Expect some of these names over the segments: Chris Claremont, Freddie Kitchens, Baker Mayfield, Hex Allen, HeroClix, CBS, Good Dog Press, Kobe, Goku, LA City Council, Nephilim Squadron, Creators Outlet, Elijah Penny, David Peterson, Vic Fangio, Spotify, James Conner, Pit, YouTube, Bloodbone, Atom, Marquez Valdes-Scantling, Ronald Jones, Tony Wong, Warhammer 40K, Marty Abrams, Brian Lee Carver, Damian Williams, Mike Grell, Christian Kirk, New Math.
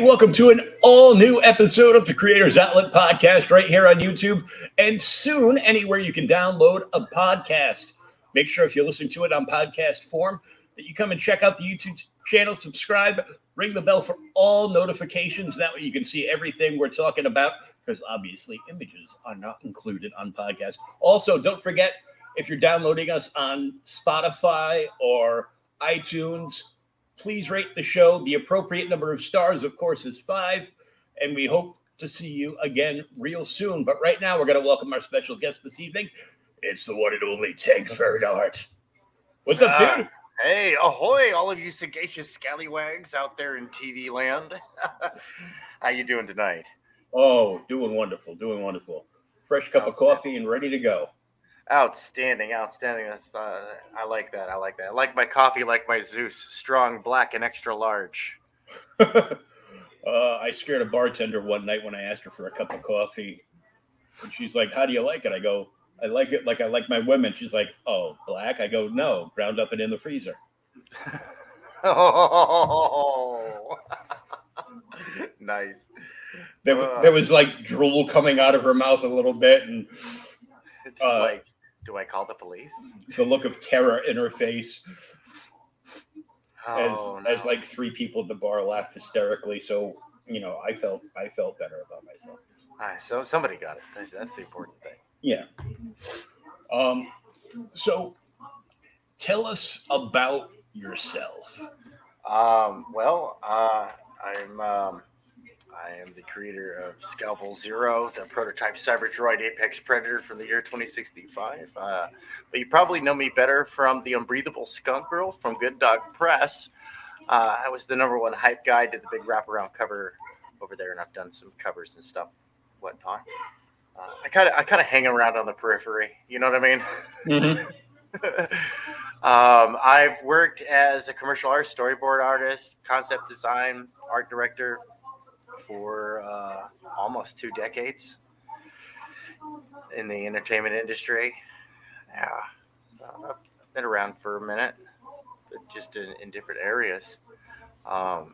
Welcome to an all-new episode of the Creators Outlet Podcast right here on YouTube and soon anywhere you can download a podcast. Make sure if you listen to it on podcast form that you come and check out the YouTube channel, subscribe, ring the bell for all notifications. That way you can see everything we're talking about because obviously images are not included on podcasts. Also, don't forget if you're downloading us on Spotify or iTunes, please rate the show. The appropriate number of stars, of course, is 5, and we hope to see you again real soon. But right now, we're going to welcome our special guest this evening. It's the one and only Tank Ferret. What's up, dude? Hey, ahoy, all of you sagacious scallywags out there in TV land. How you doing tonight? Oh, doing wonderful. Fresh cup of coffee and ready to go. Outstanding. That's, I like that. I like my coffee, like my Zeus, strong, black, and extra large. I scared a bartender one night when I asked her for a cup of coffee. And she's like, how do you like it? I go, I like it like I like my women. She's like, oh, black? I go, no, ground up and in the freezer. Oh, nice. There was like drool coming out of her mouth a little bit, and it's like, do I call the police? The look of terror in her face as like 3 people at the bar laughed hysterically. So, you know, I felt better about myself. So somebody got it. That's the important thing. Yeah. So tell us about yourself. I am the creator of Scalpel Zero, the prototype cyber droid apex predator from the year 2065. But you probably know me better from the Unbreathable Skunk Girl from Good Dog Press. I was the #1 hype guy, did the big wraparound cover over there, and I've done some covers and stuff, whatnot. I kind of hang around on the periphery. You know what I mean? Mm-hmm. I've worked as a commercial art storyboard artist, concept design, art director, for almost 2 decades in the entertainment industry. Yeah, I've been around for a minute, but just in different areas. I'm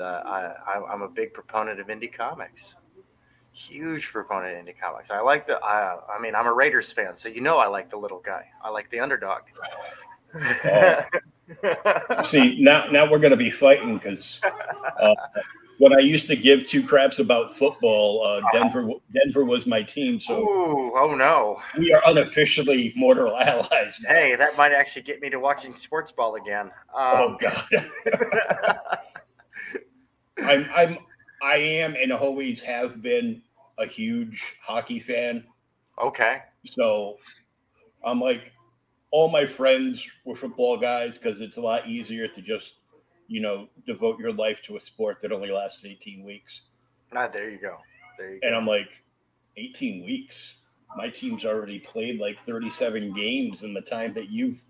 a big proponent of indie comics. Huge proponent of indie comics. I like I'm a Raiders fan, so you know I like the little guy. I like the underdog. See, now we're going to be fighting because... when I used to give 2 craps about football, Denver was my team. So, no, we are unofficially mortal allies now. Hey, that might actually get me to watching sports ball again. God, I am and always have been a huge hockey fan. Okay, so I'm like all my friends were football guys because it's a lot easier to just, you know, devote your life to a sport that only lasts 18 weeks. There you go. And I'm like, 18 weeks? My team's already played like 37 games in the time that you've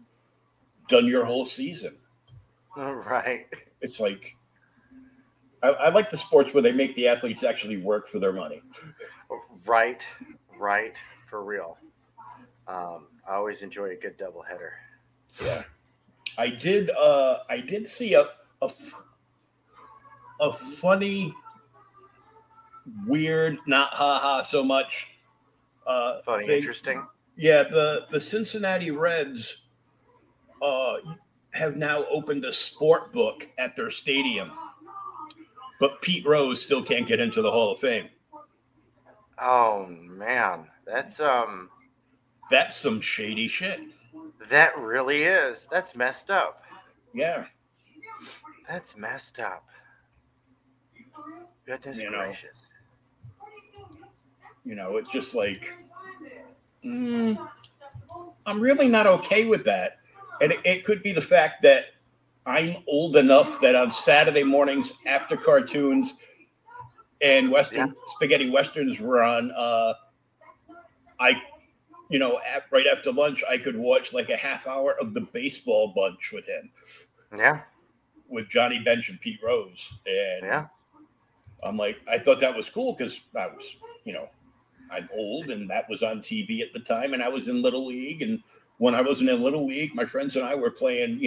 done your whole season. All right. It's like, I like the sports where they make the athletes actually work for their money. Right, for real. I always enjoy a good doubleheader. Yeah, I did see a funny, weird, not haha so much. Funny, thing. Interesting. Yeah, the Cincinnati Reds have now opened a sport book at their stadium, but Pete Rose still can't get into the Hall of Fame. Oh man, that's some shady shit. That really is. That's messed up. Yeah. That's messed up. Goodness gracious. You know, it's just like, I'm really not okay with that. And it could be the fact that I'm old enough that on Saturday mornings after cartoons and spaghetti westerns were on, right after lunch, I could watch like a half hour of The Baseball Bunch with him. Yeah. With Johnny Bench and Pete Rose. And I'm like, I thought that was cool because I was, I'm old and that was on TV at the time and I was in Little League. And when I wasn't in Little League, my friends and I were playing,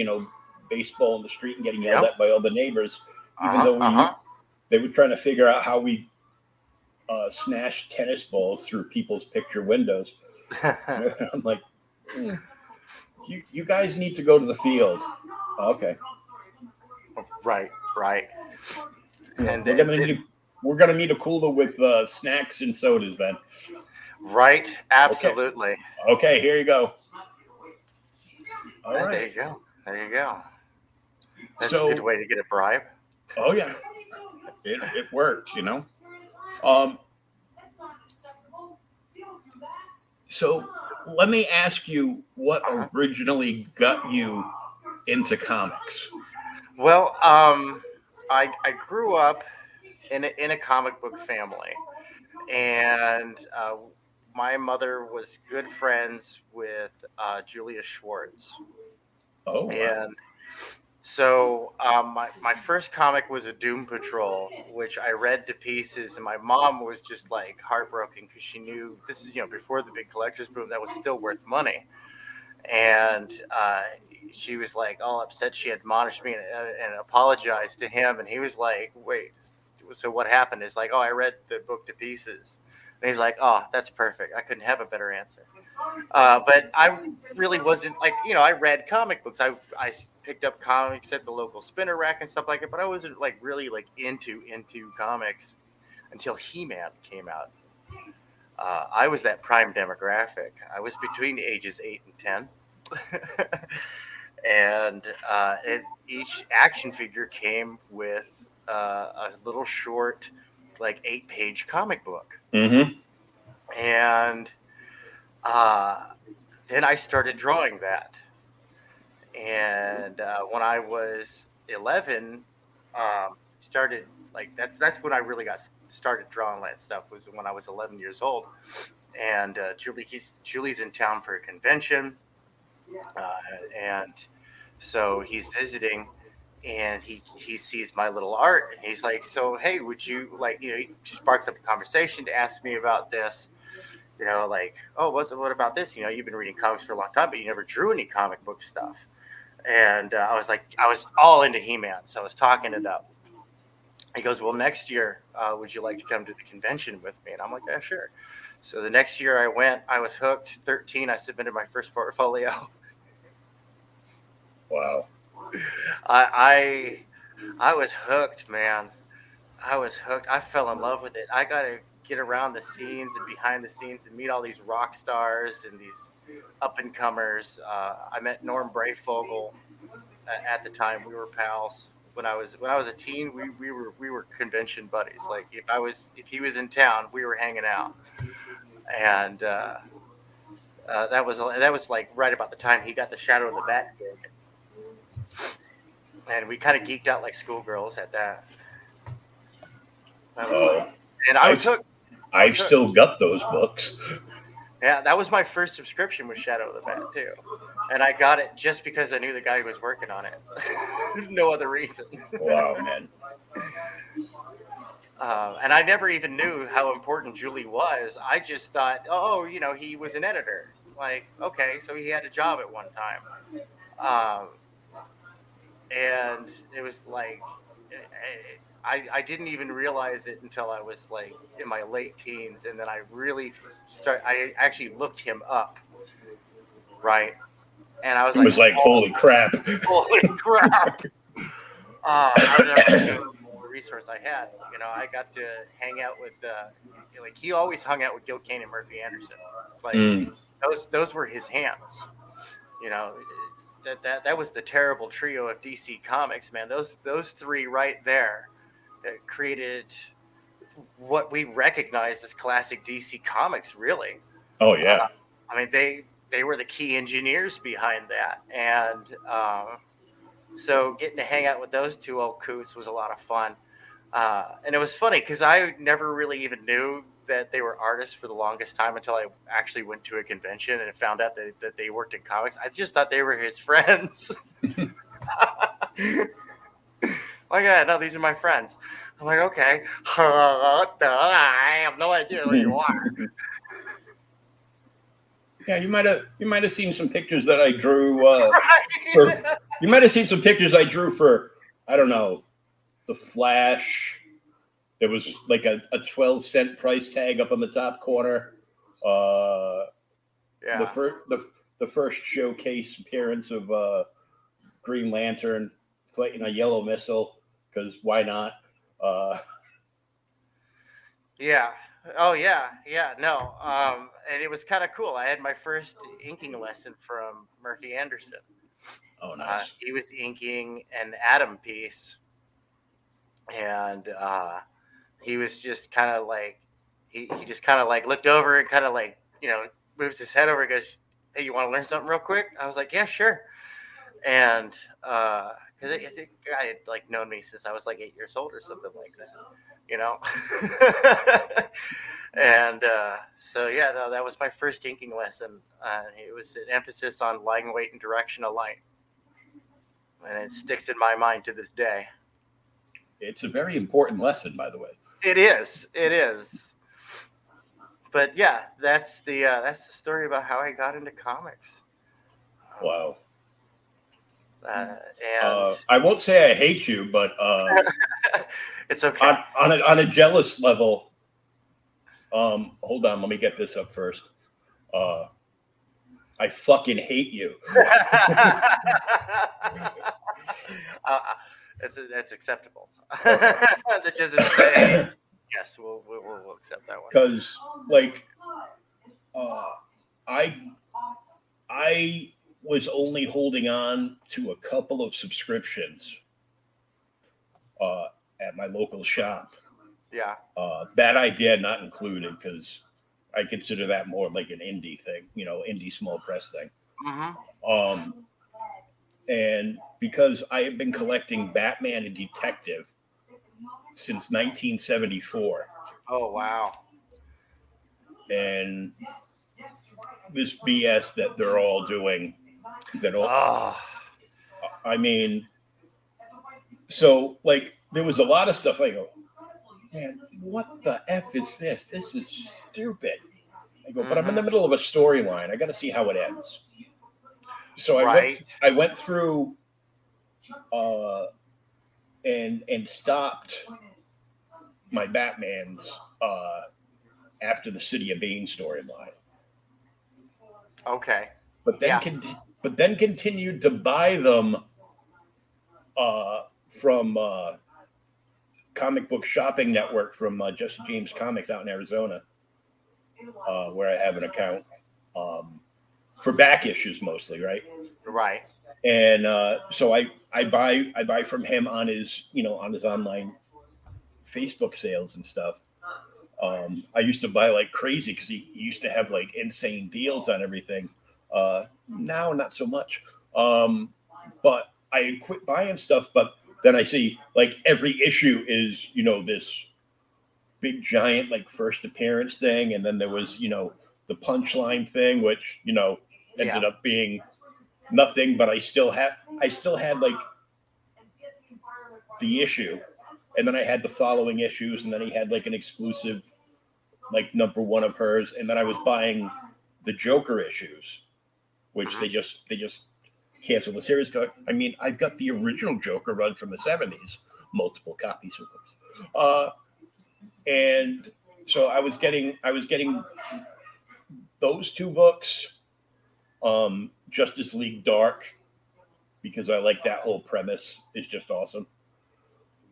baseball in the street and getting yelled at by all the neighbors, even though they were trying to figure out how we snashed tennis balls through people's picture windows. I'm like, you guys need to go to the field. Okay. Right. Yeah, and we're gonna need a cooler with snacks and sodas then. Right. Absolutely. Okay. Here you go. All right. There you go. That's a good way to get a bribe. Oh yeah. It works, So let me ask you what originally got you into comics. Well, I grew up in a comic book family, and my mother was good friends with Julius Schwartz. Oh, wow. And so my first comic was a Doom Patrol, which I read to pieces, and my mom was just like heartbroken because she knew this is before the big collector's boom that was still worth money, and she was like all upset. She admonished me and apologized to him, and he was like, "Wait, so what happened?" It's like, "Oh, I read the book to pieces." And he's like, "Oh, that's perfect. I couldn't have a better answer." But I really wasn't I read comic books. I picked up comics at the local spinner rack and stuff like that, but I wasn't really into comics until He-Man came out. I was that prime demographic. I was between ages 8 and 10. And each action figure came with a little short, 8-page comic book. Mm-hmm. And then I started drawing that. And when I was 11, started that's when I really got started drawing that stuff, was when I was 11 years old. And Julie's in town for a convention. And so he's visiting, and he sees my little art, and he's like, "So, hey, would you he sparks up a conversation to ask me about this, oh, what about this? You've been reading comics for a long time, but you never drew any comic book stuff." And I was all into He-Man. So I was talking it up. He goes, "Well, next year, would you like to come to the convention with me?" And I'm like, "Yeah, sure." So the next year I went, I was hooked. 13, I submitted my first portfolio. Wow. I was hooked, man. I was hooked. I fell in love with it. I got to get around the scenes and behind the scenes and meet all these rock stars and these up-and-comers. I met Norm Breyfogle at the time. We were pals. When I was a teen, we were convention buddies. If he was in town, we were hanging out. And that was right about the time he got the Shadow of the Bat gig. And we kind of geeked out like schoolgirls at that. And I was hooked. I've still got those books. Yeah, that was my first subscription with Shadow of the Bat, too. And I got it just because I knew the guy who was working on it. No other reason. Wow, man. And I never even knew how important Julie was. I just thought, oh, you know, he was an editor. Like, okay, so he had a job at one time. And it was like, I didn't even realize it until I was like in my late teens. And then I really I actually looked him up. Right. And I was like, holy crap. Holy crap. I don't know what resource I had. You know, I got to hang out with, like, he always hung out with Gil Kane and Murphy Anderson. Like, those were his hands. You know, that was the terrible trio of DC Comics, man. Those three right there created what we recognize as classic DC Comics, really. Oh, yeah. I mean, they were the key engineers behind that. And so getting to hang out with those two old coots was a lot of fun. And it was funny because I never really even knew that they were artists for the longest time until I actually went to a convention and found out that they worked in comics. I just thought they were his friends. Like, oh, no, these are my friends. I'm like, okay. I have no idea who you are. Yeah, you might have seen some pictures that I drew. You might have seen some pictures I drew for, I don't know, The Flash. There was like a 12-cent price tag up on the top corner. Yeah. The first showcase appearance of Green Lantern fighting a yellow missile. Because why not? Yeah. Oh, yeah. Yeah, no. And it was kind of cool. I had my first inking lesson from Murphy Anderson. Oh, nice. He was inking an Atom piece. And he was just kind of like, he just kind of like looked over and kind of like, you know, moves his head over and goes, hey, you want to learn something real quick? I was like, yeah, sure. And because I think the guy had like known me since I was like 8 years old or something like that, you know. And so, yeah, no, that was my first inking lesson. It was an emphasis on line weight and direction of light. And it sticks in my mind to this day. It's a very important lesson, by the way. It is. It is. But yeah, that's the story about how I got into comics. Wow. And I won't say I hate you, but it's okay. On a jealous level. Hold on, let me get this up first. I fucking hate you. That's acceptable. Okay. The judges say, yes, we'll accept that one. Because, like, I was only holding on to a couple of subscriptions at my local shop. Yeah. That idea not included, because I consider that more like an indie thing, you know, indie small press thing. Mm-hmm. And because I have been collecting Batman and Detective since 1974. Oh, wow. And this BS that they're all doing. I mean, so, like, there was a lot of stuff I go, man, what the F is this? This is stupid. I go, but I'm in the middle of a storyline. I got to see how it ends. So I went through and stopped my Batman's after the City of Bane storyline. Okay. But then but then continued to buy them from Comic Book Shopping Network from Jesse James Comics out in Arizona, where I have an account. For back issues mostly, right? Right. And so I buy from him on his, you know, on his online Facebook sales and stuff. I used to buy like crazy because he used to have like insane deals on everything. Now not so much. But I quit buying stuff. But then I see like every issue is, you know, this big giant like first appearance thing, and then there was, you know, the punchline thing, which, you know, ended up being nothing, but I still had like the issue, and then I had the following issues, and then he had like an exclusive like #1 of hers, and then I was buying the Joker issues, which they just canceled the series. I mean, I've got the original Joker run from the 70s, multiple copies, of course. And so I was getting those two books, Justice League Dark, because I like that whole premise. It's just awesome.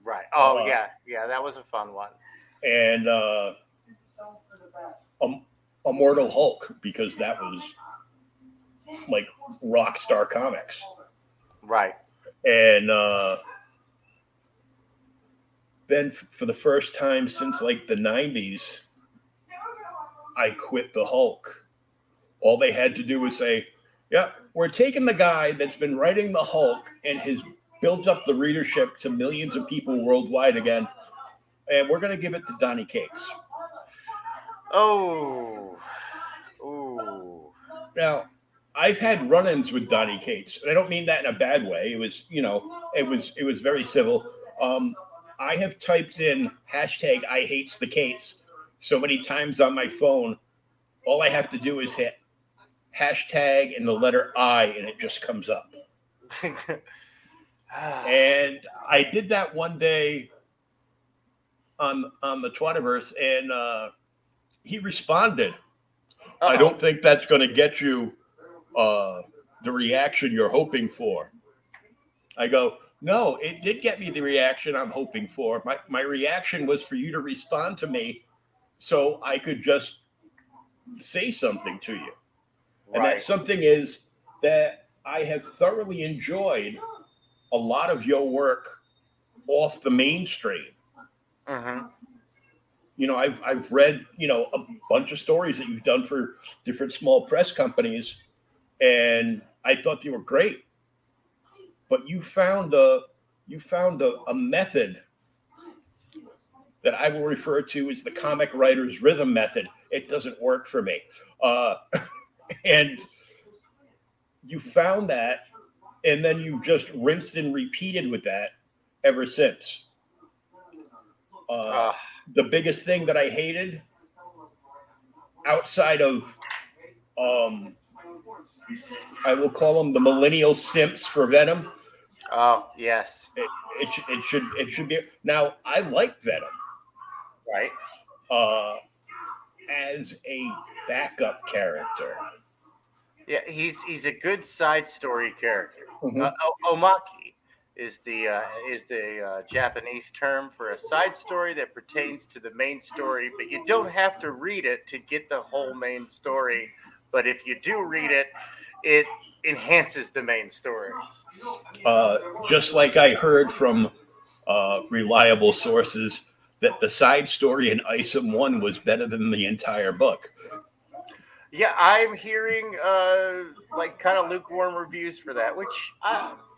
Right. Oh, yeah. That was a fun one. And Immortal Hulk, because that was like Rockstar Comics. Right. And then for the first time since like the 90s, I quit the Hulk. All they had to do was say, yeah, we're taking the guy that's been writing the Hulk and has built up the readership to millions of people worldwide again, and we're going to give it to Donnie Cates. Oh. Ooh. Now, I've had run-ins with Donnie Cates, and I don't mean that in a bad way. It was, you know, it was very civil. I have typed in hashtag I hates the Cates so many times on my phone. All I have to do is hit hashtag and the letter I, and it just comes up. And I did that one day on the Twitterverse, and he responded. Uh-oh. I don't think that's going to get you the reaction you're hoping for. I go, no, it did get me the reaction I'm hoping for. My reaction was for you to respond to me so I could just say something to you. Right. And that something is that I have thoroughly enjoyed a lot of your work off the mainstream. Mm-hmm. You know, I've read, you know, a bunch of stories that you've done for different small press companies, and I thought they were great. But you found a method that I will refer to as the comic writer's rhythm method. It doesn't work for me. And you found that, and then you just rinsed and repeated with that ever since. The biggest thing that I hated, outside of, I will call them the millennial simps for Venom. Oh, yes. It should be. Now, I like Venom. Right. As a backup character. Yeah, he's a good side story character. Mm-hmm. Omaki is the Japanese term for a side story that pertains to the main story, but you don't have to read it to get the whole main story. But if you do read it, it enhances the main story. Just like I heard from reliable sources that the side story in Isom 1 was better than the entire book. Yeah, I'm hearing like kind of lukewarm reviews for that, which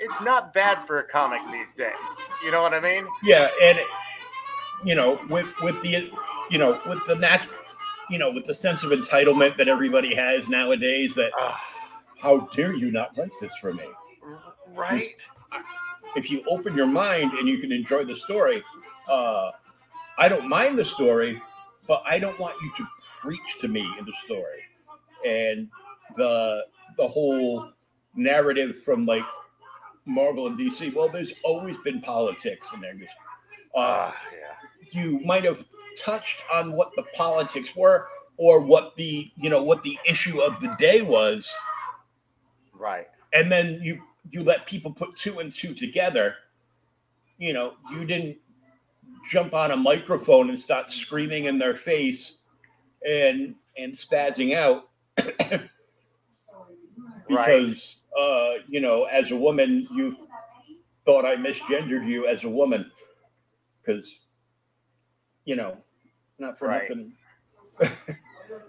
it's not bad for a comic these days. You know what I mean? Yeah, and you know, with the sense of entitlement that everybody has nowadays, that how dare you not write this for me? Right. If you open your mind and you can enjoy the story, I don't mind the story, but I don't want you to preach to me in the story. And the whole narrative from like Marvel and DC, well, there's always been politics in there. You might have touched on what the politics were or what the issue of the day was. Right. And then you let people put two and two together. You know, you didn't jump on a microphone and start screaming in their face and spazzing out because you know, as a woman, you thought I misgendered you as a woman, because, you know, not for nothing.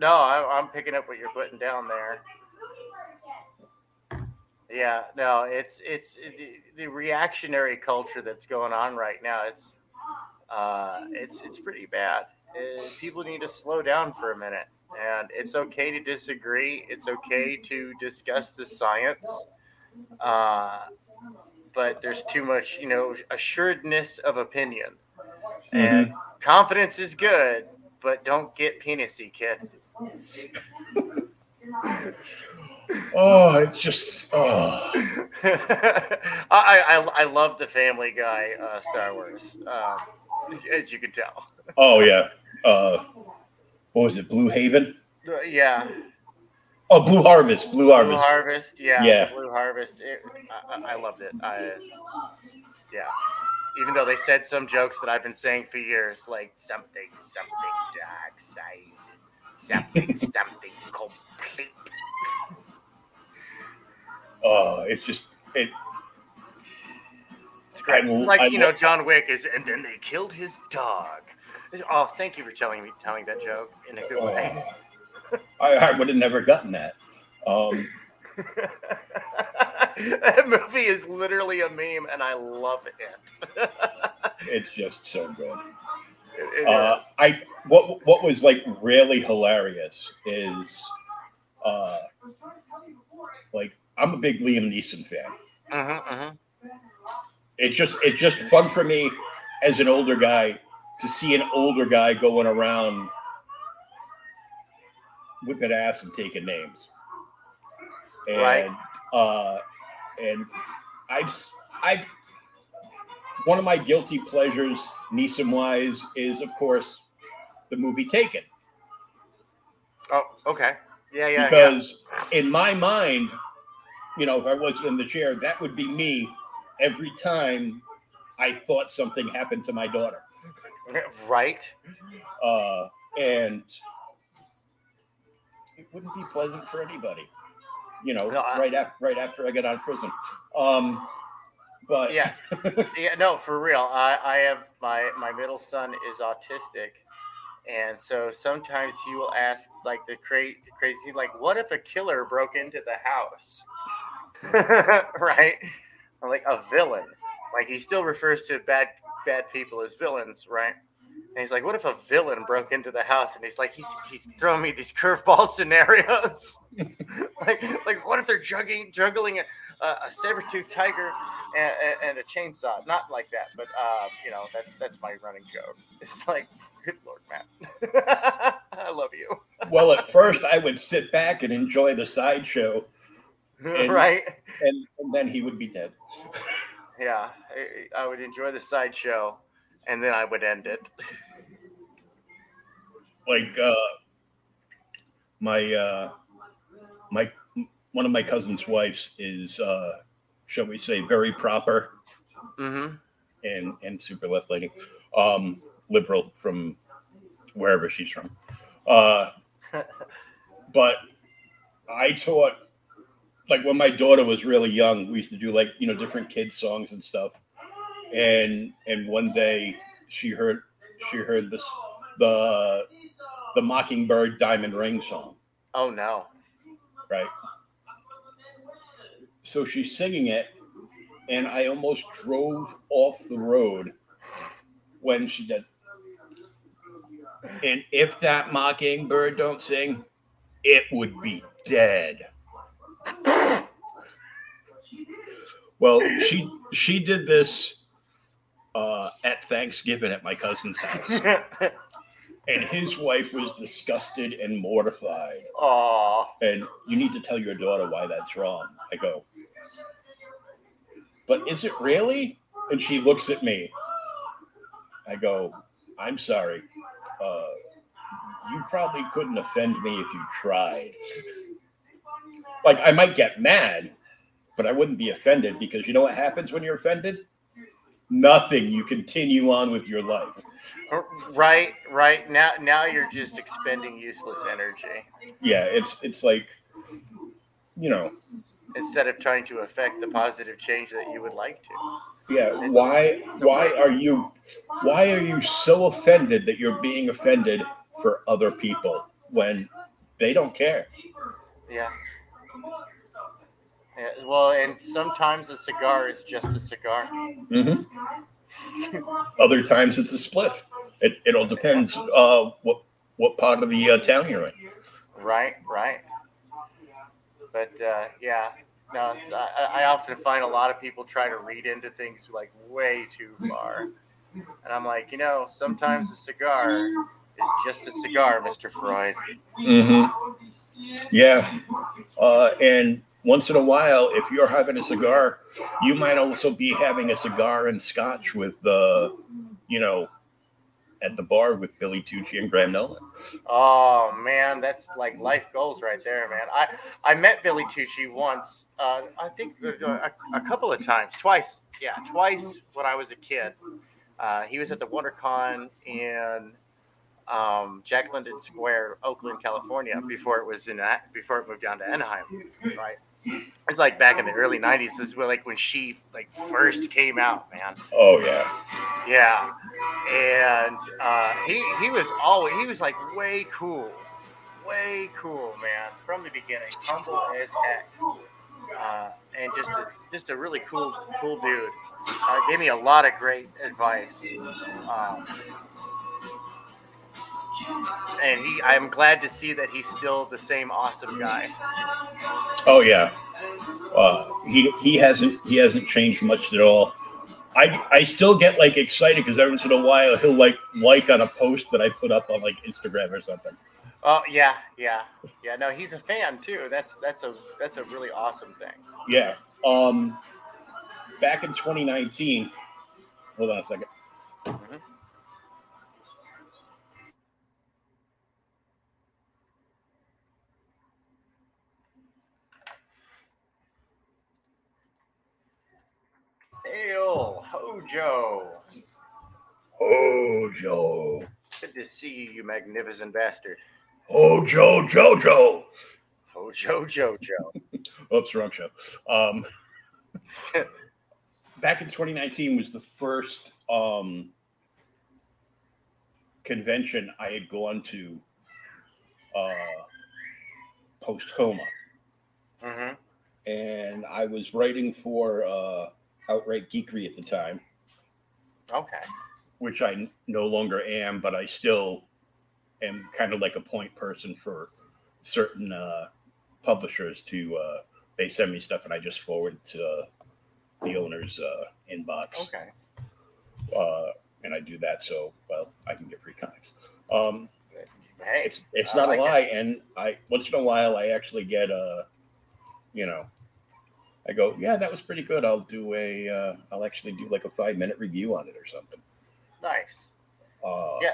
No, I'm picking up what you're putting down there. Yeah, no, it's the reactionary culture that's going on right now. It's pretty bad. people need to slow down for a minute. And it's okay to disagree. It's okay to discuss the science. But there's too much, assuredness of opinion. Mm-hmm. And confidence is good, but don't get penisy, kid. I love the Family Guy Star Wars, as you can tell. Oh yeah. What was it? Blue Haven. Yeah. Oh, Blue Harvest. Blue Harvest. Yeah. Blue Harvest. I loved it. Yeah. Even though they said some jokes that I've been saying for years, like something dark side, something complete. It's great. It's like John Wick is, and then they killed his dog. Oh, thank you for telling that joke in a good way. I would have never gotten that. That movie is literally a meme, and I love it. It's just so good. What was like really hilarious is I'm a big Liam Neeson fan. It's just fun for me as an older guy to see an older guy going around whipping ass and taking names. And, right. And I've one of my guilty pleasures, Neeson-wise, is of course the movie Taken. Oh, okay. Yeah. Because in my mind, if I wasn't in the chair, that would be me every time I thought something happened to my daughter. Right. And it wouldn't be pleasant for anybody, right after I got out of prison. But yeah, no, for real. I have my middle son is autistic. And so sometimes he will ask the crazy, what if a killer broke into the house? Right? Like a villain. He still refers to bad people as villains, right? And he's like, what if a villain broke into the house? And he's like, he's throwing me these curveball scenarios. What if they're juggling a saber-toothed tiger and a chainsaw? Not like that, but that's my running joke. It's good Lord, Matt. I love you. Well, at first I would sit back and enjoy the sideshow. Right. And then he would be dead. Yeah. I would enjoy the sideshow and then I would end it. One of my cousin's wives is, shall we say, very proper. Mm-hmm. And super left lady. Liberal from wherever she's from. But I taught, when my daughter was really young, we used to do different kids songs and stuff. And one day she heard this, the Mockingbird Diamond Ring song. Oh no. Right. So she's singing it and I almost drove off the road when she did. And if that mockingbird don't sing, it would be dead. Well, she did this at Thanksgiving at my cousin's house. And his wife was disgusted and mortified. Aww. And you need to tell your daughter why that's wrong. I go, but is it really? And she looks at me. I go, I'm sorry. You probably couldn't offend me if you tried. I might get mad, but I wouldn't be offended because you know what happens when you're offended? Nothing. You continue on with your life. Right. Now you're just expending useless energy. Yeah, it's instead of trying to affect the positive change that you would like to. Yeah, why are you so offended that you're being offended for other people when they don't care? Yeah. Well, and sometimes a cigar is just a cigar. Mm-hmm. Other times it's a spliff. It all depends what part of the town you're in. Right. But yeah, no, I often find a lot of people try to read into things like way too far, and I'm like, sometimes a cigar is just a cigar, Mr. Freud. Mm-hmm. Yeah, and once in a while, if you're having a cigar, you might also be having a cigar and scotch with at the bar with Billy Tucci and Graham Nolan. Oh man, that's like life goals right there, man. I met Billy Tucci once, I think a couple of times, twice when I was a kid. He was at the WonderCon in Jack London Square, Oakland, California, before it moved down to Anaheim, right? It's like back in the early 90s. This is where, like, when she first came out, man. Oh yeah. And he was way cool, man, from the beginning, humble as heck, and just a really cool dude. Gave me a lot of great advice. And I'm glad to see that he's still the same awesome guy. Oh yeah, he hasn't changed much at all. I still get excited because every once in a while he'll like on a post that I put up on Instagram or something. Oh yeah. No, he's a fan too. That's a really awesome thing. Yeah. Back in 2019. Hold on a second. Mm-hmm. Hojo. Good to see you magnificent bastard. Hojo, Jojo. Hojo, Jojo. Oops, wrong show. Back in 2019 was the first convention I had gone to post-coma. Mm-hmm. And I was writing for Outright Geekery at the time. Okay. Which I no longer am, but I still am kind of a point person for certain publishers to, they send me stuff and I just forward to the owner's inbox. Okay. And I do that so, I can get free comics. Hey, it's not a lie. And once in a while, I actually get, I go, yeah, that was pretty good. I'll do I'll actually do a 5-minute review on it or something. Nice. Yeah.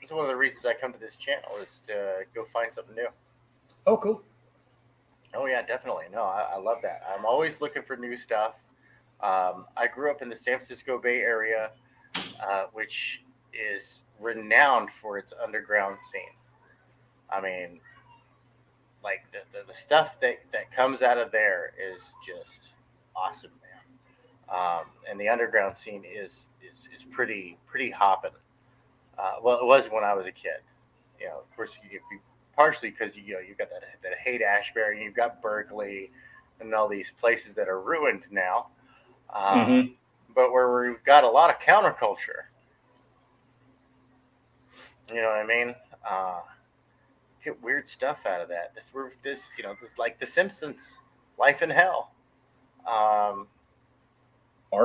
That's one of the reasons I come to this channel is to go find something new. Oh, cool. Oh, yeah, definitely. No, I love that. I'm always looking for new stuff. I grew up in the San Francisco Bay Area, which is renowned for its underground scene. I mean, the stuff that comes out of there is just awesome, man. And the underground scene is pretty hopping. It was when I was a kid. Of course, you partially because you've got that Haight-Ashbury, and you've got Berkeley, and all these places that are ruined now. Mm-hmm. But where we've got a lot of counterculture. You know what I mean? Get weird stuff out of that. The Simpsons, Life in Hell, R.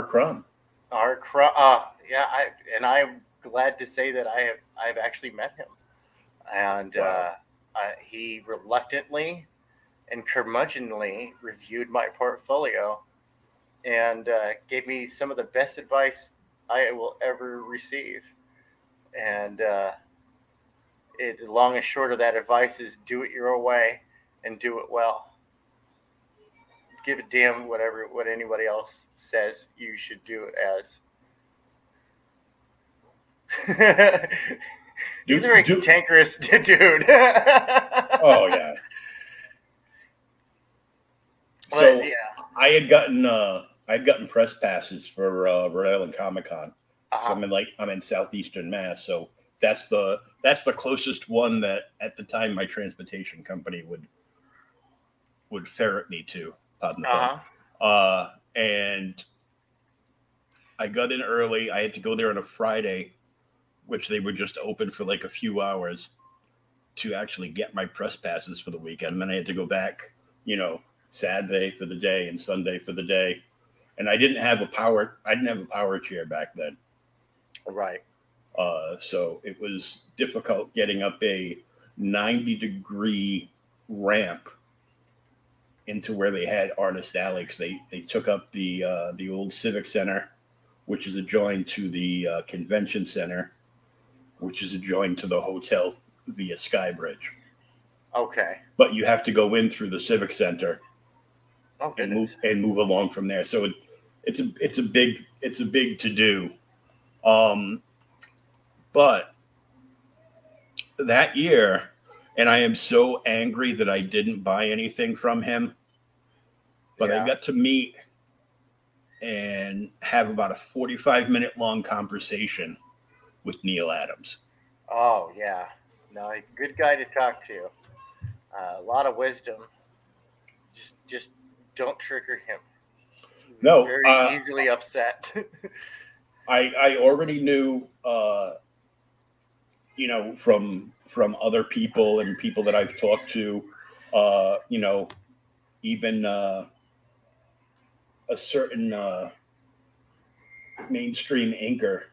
Crumb. Yeah, I'm glad to say that I've actually met him, and wow. He reluctantly and curmudgeonly reviewed my portfolio, and gave me some of the best advice I will ever receive, and. Long and short of that advice is do it your own way and do it well. Give a damn what anybody else says you should do it as. He's a very cantankerous dude. Oh, yeah. So yeah. I'd gotten press passes for Rhode Island Comic Con. Uh-huh. So I'm in southeastern Mass, so. That's the closest one that at the time my transportation company would ferret me to. Pardon the pun. And I got in early. I had to go there on a Friday which they were just open for like a few hours, to actually get my press passes for the weekend. And then I had to go back, you know, Saturday for the day and Sunday for the day. And I didn't have a power chair back then. Right. So it was difficult getting up a 90-degree ramp into where they had Artist Alex. They took up the old Civic Center, which is adjoined to the Convention Center, which is adjoined to the hotel via Skybridge. Okay. But you have to go in through the Civic Center and move along from there. So it's a big to do. But that year, and I am so angry that I didn't buy anything from him, but yeah. I got to meet and have about a 45-minute long conversation with Neil Adams. Oh, yeah. No, good guy to talk to. A lot of wisdom. Just don't trigger him. He's very easily upset. I already knew, you know, from other people and people that I've talked to, you know, even a certain mainstream anchor,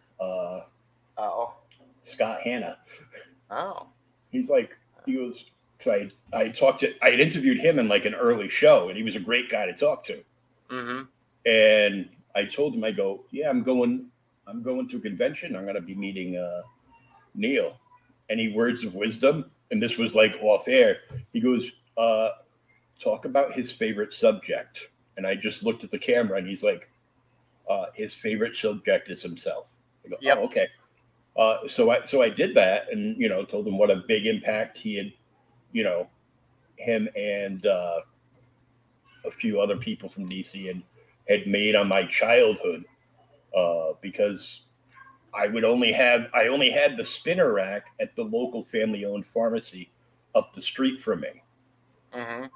Scott Hanna. Oh, he was. Cause I had interviewed him in like an early show, and he was a great guy to talk to. Mm-hmm. And I told him, I go, yeah, I'm going to a convention. I'm going to be meeting Neil. Any words of wisdom? And this was like off air. He goes, talk about his favorite subject. And I just looked at the camera, and he's like, his favorite subject is himself. I go, yep. Oh, okay. So I did that, and, you know, told him what a big impact he had, you know, him and a few other people from DC had made on my childhood. Because I only had the spinner rack at the local family-owned pharmacy up the street from me. Mm-hmm.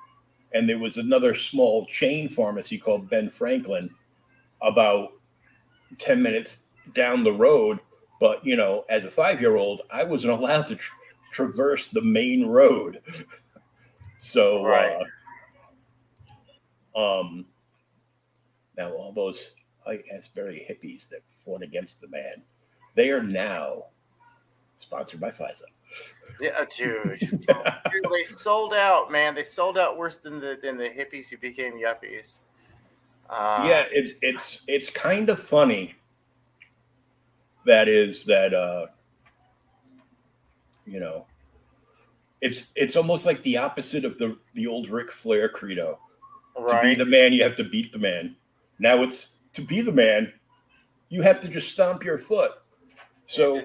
And there was another small chain pharmacy called Ben Franklin about 10 minutes down the road. But, you know, as a 5-year-old, I wasn't allowed to traverse the main road. So, right. Now all those Asbury hippies that fought against the man, they are now sponsored by FISA. Yeah, dude. They sold out, man. They sold out worse than the hippies who became yuppies. Yeah, it's kind of funny. That is that, you know, it's almost like the opposite of the old Ric Flair credo. Right. To be the man, you have to beat the man. Now it's, to be the man, you have to just stomp your foot. So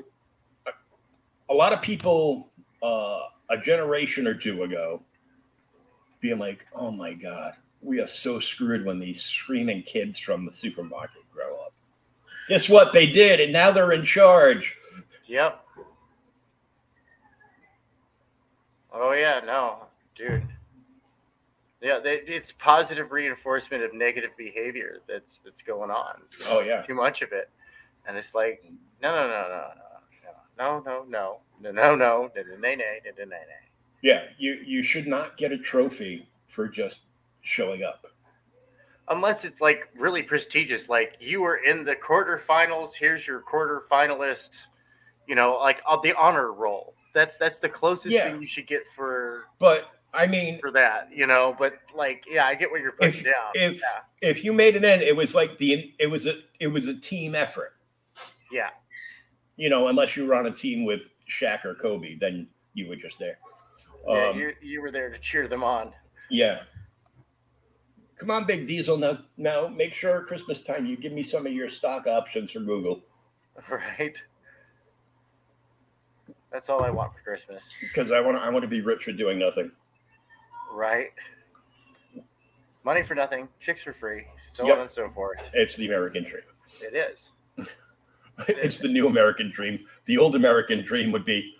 a lot of people a generation or two ago being like, oh, my God, we are so screwed when these screaming kids from the supermarket grow up. Guess what? They did, and now they're in charge. Yep. Oh, yeah, no, dude. Yeah, it's positive reinforcement of negative behavior that's going on. Oh, yeah. Too much of it. And it's like, no. Yeah, you should not get a trophy for just showing up. Unless it's like really prestigious, like you were in the quarterfinals, here's your quarterfinalist, you know, like the honor roll. That's the closest thing you should get for... But... I mean, for that, you know, but like, yeah, I get what you're putting down. If you made it in, it was like it was a team effort. Yeah, you know, unless you were on a team with Shaq or Kobe, then you were just there. Yeah, you were there to cheer them on. Yeah. Come on, Big Diesel. Now make sure Christmas time you give me some of your stock options for Google. Right. That's all I want for Christmas. Because I want to be rich for doing nothing. Right. Money for nothing, chicks for free, so on and so forth. It's the American dream. It is. It's the new American dream. The old American dream would be,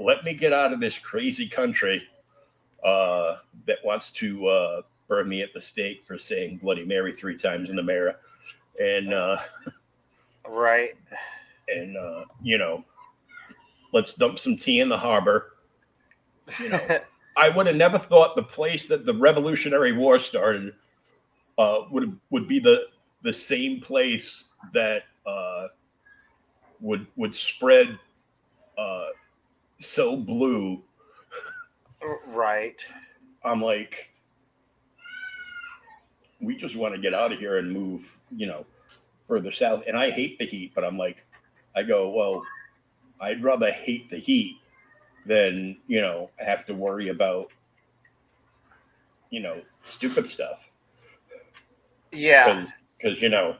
let me get out of this crazy country that wants to burn me at the stake for saying Bloody Mary 3 times in the mirror. And, right. And, you know, Let's dump some tea in the harbor. You know, I would have never thought the place that the Revolutionary War started would be the same place that would spread so blue. Right. I'm like, we just want to get out of here and move, you know, further south. And I hate the heat, but I'm like, I go, well, I'd rather hate the heat than, you know, have to worry about, you know, stupid stuff. Yeah. Because, you know,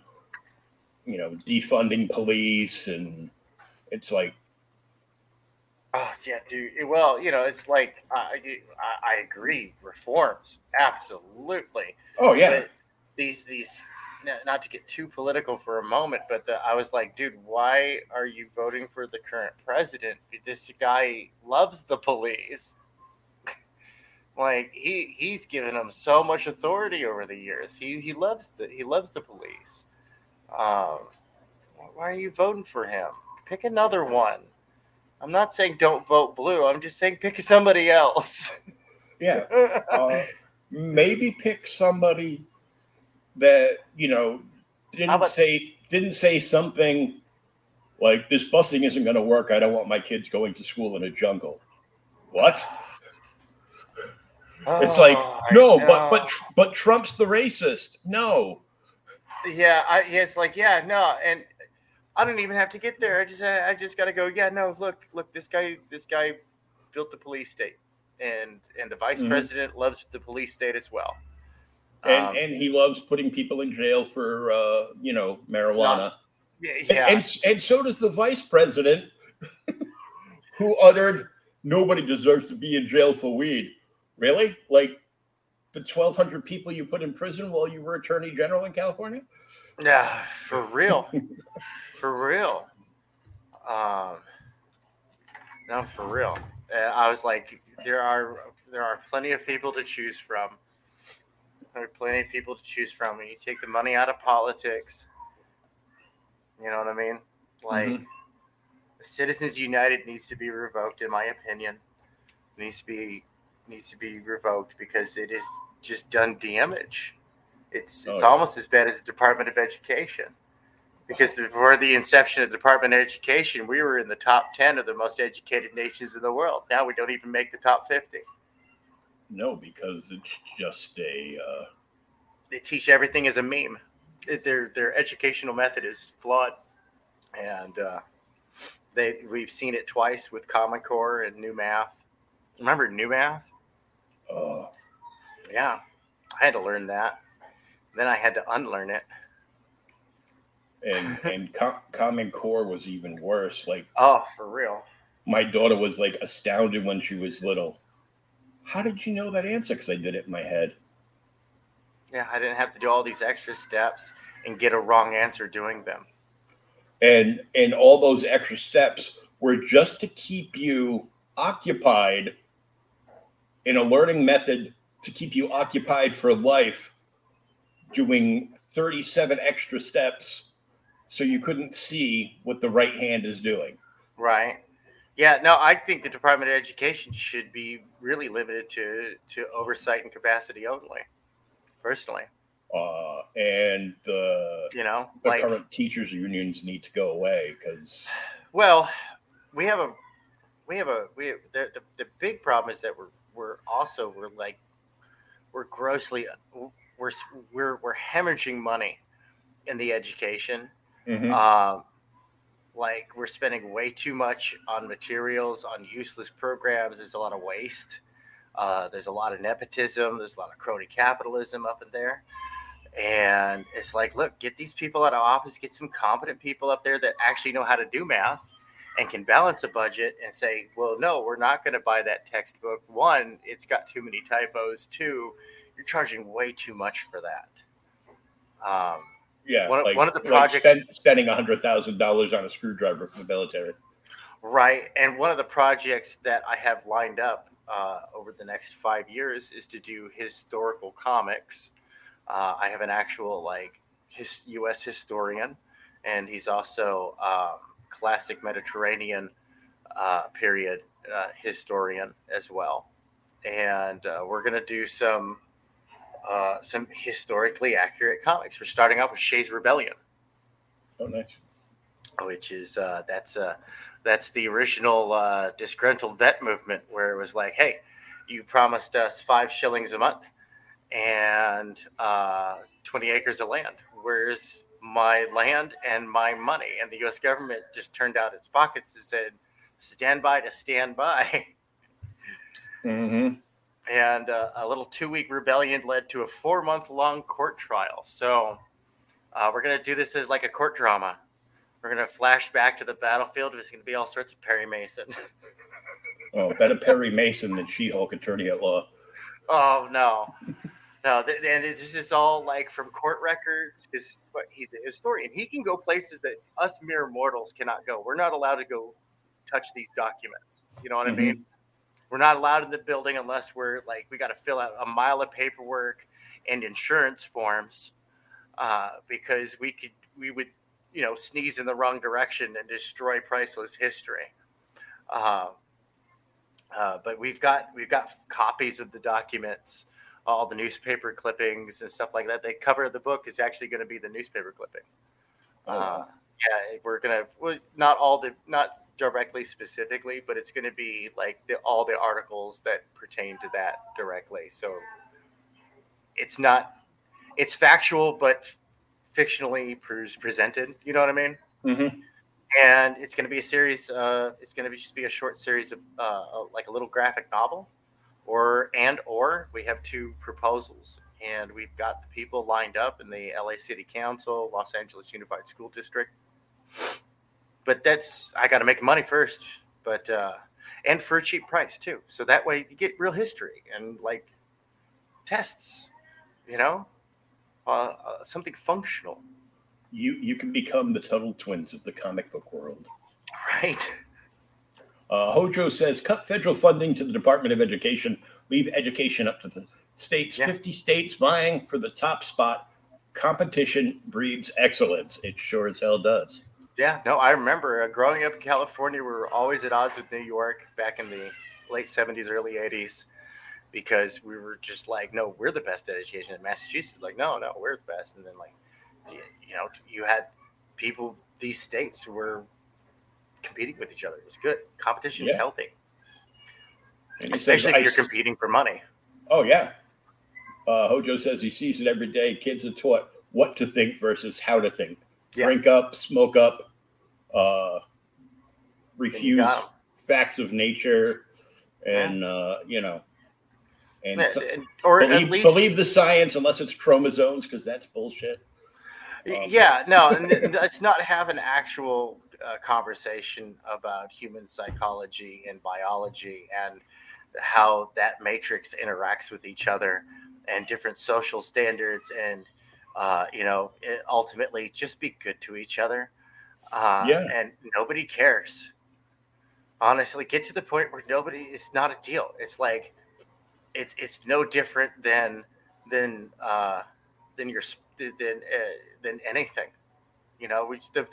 defunding police, and it's like, oh, yeah, dude. Well, you know, it's like, I agree. Reforms. Absolutely. Oh, yeah. But these, not to get too political for a moment, but I was like, dude, why are you voting for the current president? This guy loves the police. Like, he's given them so much authority over the years. He loves the police. Why are you voting for him? Pick another one. I'm not saying don't vote blue. I'm just saying pick somebody else. Yeah. Maybe pick somebody that, you know, didn't say something like, this busing isn't going to work. I don't want my kids going to school in a jungle. What? Oh, it's like, no, but Trump's the racist. No. Yeah. It's like, yeah, no. And I don't even have to get there. I just got to go. Yeah, no, look, this guy built the police state, and the vice president loves the police state as well. And he loves putting people in jail for, marijuana. Yeah. And so does the vice president, who uttered, nobody deserves to be in jail for weed. Really? Like the 1,200 people you put in prison while you were attorney general in California? Yeah, for real. For real. No, for real. I was like, there are plenty of people to choose from. There are plenty of people to choose from. And you take the money out of politics. You know what I mean? Like, Citizens United needs to be revoked, in my opinion. It needs to be revoked because it is just done damage. It's almost as bad as the Department of Education. Because before the inception of the Department of Education, we were in the top 10 of the most educated nations in the world. Now we don't even make the top 50. No, because it's just they teach everything as a meme. Their educational method is flawed, and we've seen it twice with Common Core and New Math. Remember New Math? Oh, yeah. I had to learn that. Then I had to unlearn it. And Common Core was even worse. Like, oh, for real. My daughter was like astounded when she was little. How did you know that answer? Because I did it in my head. Yeah, I didn't have to do all these extra steps and get a wrong answer doing them. And all those extra steps were just to keep you occupied in a learning method to keep you occupied for life, doing 37 extra steps. So you couldn't see what the right hand is doing. Right. Yeah, no, I think the Department of Education should be really limited to oversight and capacity only, personally. And the current teachers' unions need to go away because... Well, the big problem is that we're hemorrhaging money in the education. Mm-hmm. Like we're spending way too much on materials, on useless programs. There's a lot of waste. There's a lot of nepotism. There's a lot of crony capitalism up in there. And it's like, look, get these people out of office, get some competent people up there that actually know how to do math and can balance a budget and say, well, no, we're not going to buy that textbook. One, it's got too many typos. Two, you're charging way too much for that. Yeah, one of the projects spending $100,000 on a screwdriver for the military. Right, and one of the projects that I have lined up over the next 5 years is to do historical comics. I have an actual U.S. historian, and he's also classic Mediterranean period historian as well. And we're going to do some historically accurate comics. We're starting out with Shay's Rebellion. Oh, nice. Which is that's the original disgruntled vet movement, where it was like, hey, you promised us 5 shillings a month and 20 acres of land. Where's my land and my money? And the U.S. government just turned out its pockets and said, stand by to stand by. Mm-hmm. And a little 2-week rebellion led to a 4-month-long court trial. So we're going to do this as like a court drama. We're going to flash back to the battlefield. It's going to be all sorts of Perry Mason. Oh, better Perry Mason than She-Hulk attorney at law. Oh, no. No, and this is all like from court records, because he's a historian. He can go places that us mere mortals cannot go. We're not allowed to go touch these documents. You know what mm-hmm. I mean? We're not allowed in the building unless we're like, we got to fill out a mile of paperwork and insurance forms because we would, you know, sneeze in the wrong direction and destroy priceless history. But we've got copies of the documents, all the newspaper clippings and stuff like that. The cover of the book is actually going to be the newspaper clipping. Yeah, we're going to not directly specifically, but it's going to be like all the articles that pertain to that directly. So it's factual, but fictionally presented, you know what I mean? Mm-hmm. And it's going to be a series. It's going to just be a short series of like a little graphic novel, or we have 2 proposals, and we've got the people lined up in the LA City Council, Los Angeles Unified School District. But I got to make money first, but and for a cheap price too. So that way you get real history and like tests, you know, something functional. You can become the Tuttle Twins of the comic book world. Right. Hojo says, cut federal funding to the Department of Education. Leave education up to the states. Yeah. 50 states vying for the top spot. Competition breeds excellence. It sure as hell does. Yeah. No, I remember growing up in California, we were always at odds with New York back in the late 70s, early 80s, because we were just like, no, we're the best at education in Massachusetts. Like, no, we're the best. And then like, you know, you had people, these states were competing with each other. It was good. Competition is healthy. And especially if you're competing for money. Oh, yeah. Hojo says he sees it every day. Kids are taught what to think versus how to think. Yeah. Drink up, smoke up, refuse facts of nature, and, you know. Believe the science unless it's chromosomes, because that's bullshit. Let's not have an actual conversation about human psychology and biology and how that matrix interacts with each other and different social standards and, you know, ultimately just be good to each other. And nobody cares. Honestly, get to the point where it's not a deal. It's like, it's no different than your than anything, you know. Which the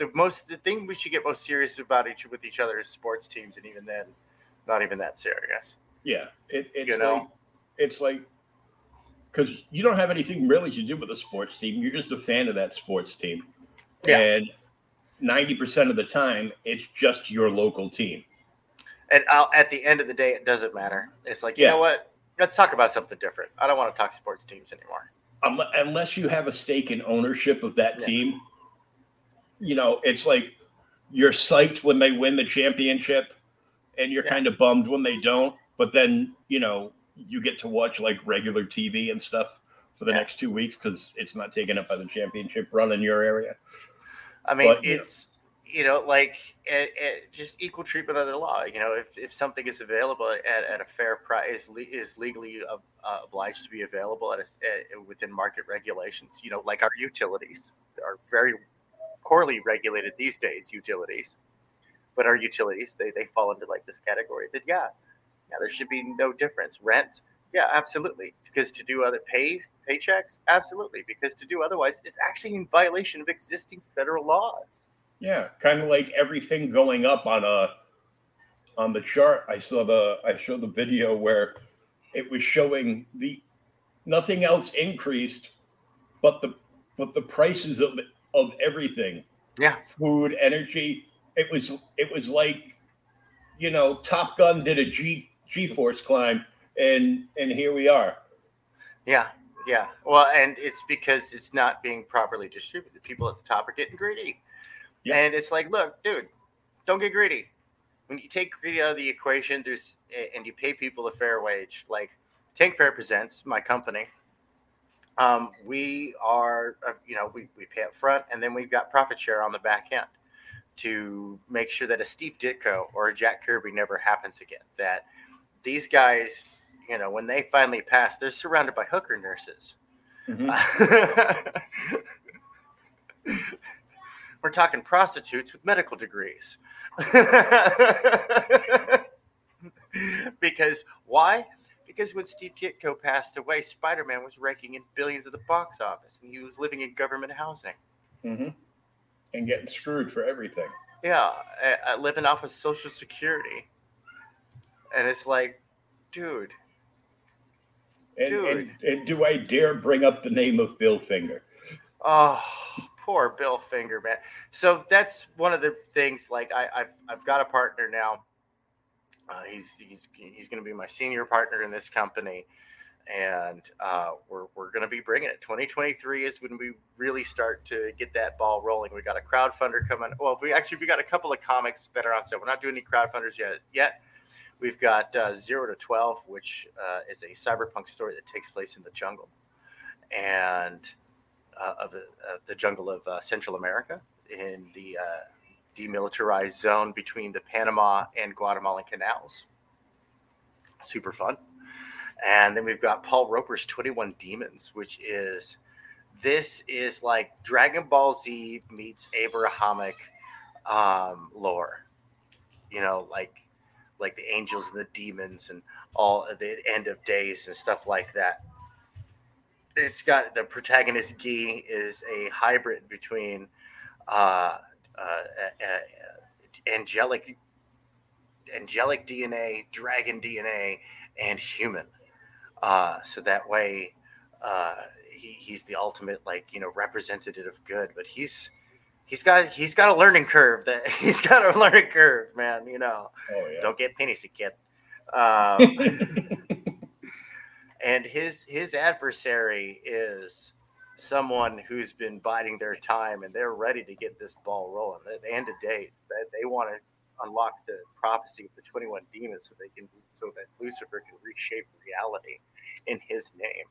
thing we should get most serious about with each other is sports teams, and even then, not even that serious. Yeah, it's you know? Because you don't have anything really to do with a sports team. You're just a fan of that sports team, and 90% of the time, it's just your local team. And at the end of the day, it doesn't matter. It's like you know what? Let's talk about something different. I don't want to talk sports teams anymore. Unless you have a stake in ownership of that team, you know, it's like you're psyched when they win the championship and you're kind of bummed when they don't. But then, you know, you get to watch like regular TV and stuff for the next 2 weeks because it's not taken up by the championship run in your area. I mean, but, just equal treatment under the law. You know, if something is available at a fair price, is legally obliged to be available within market regulations, you know, like our utilities are very poorly regulated these days, but our utilities, they fall into like this category that, there should be no difference. Rent. Yeah, absolutely. Because to do other paychecks. Absolutely. Because to do otherwise is actually in violation of existing federal laws. Yeah, kind of like everything going up on a on the chart, I showed the video where it was showing the nothing else increased, but the prices of everything. Yeah, food, energy. It was like, you know, Top Gun did a G-force climb, and here we are. Yeah. Yeah, well, and it's because it's not being properly distributed. People at the top are getting greedy. Yeah. And it's like, look, dude, don't get greedy. When you take greed out of the equation, and you pay people a fair wage, like Tank Ferret Presents, my company, we are, we pay up front, and then we've got profit share on the back end to make sure that a Steve Ditko or a Jack Kirby never happens again, that these guys... You know, when they finally pass, they're surrounded by hooker nurses. Mm-hmm. We're talking prostitutes with medical degrees. Because why? Because when Steve Ditko passed away, Spider-Man was raking in billions at the box office, and he was living in government housing. Mm-hmm. And getting screwed for everything. Yeah, living off of Social Security. And it's like, dude... And do I dare bring up the name of Bill Finger? Oh, poor Bill Finger, man. So that's one of the things. Like I've got a partner now. He's going to be my senior partner in this company, and we're going to be bringing it. 2023 is when we really start to get that ball rolling. We got a crowdfunder coming. Well, we got a couple of comics that are on sale. We're not doing any crowdfunders yet. We've got 0 to 12, which is a cyberpunk story that takes place in the jungle, and of the jungle of Central America, in the demilitarized zone between the Panama and Guatemalan canals. Super fun. And then we've got Paul Roper's 21 Demons, which is like Dragon Ball Z meets Abrahamic lore. You know, like the angels and the demons and all at the end of days and stuff like that. It's got the protagonist Guy is a hybrid between angelic DNA, dragon DNA, and human. So that way he's the ultimate, representative of good, but he's got a learning curve man, Oh, yeah. Don't get penisy, kid. And his adversary is someone who's been biding their time, and they're ready to get this ball rolling. At the end of days, that they want to unlock the prophecy of the 21 demons so that Lucifer can reshape reality in his name.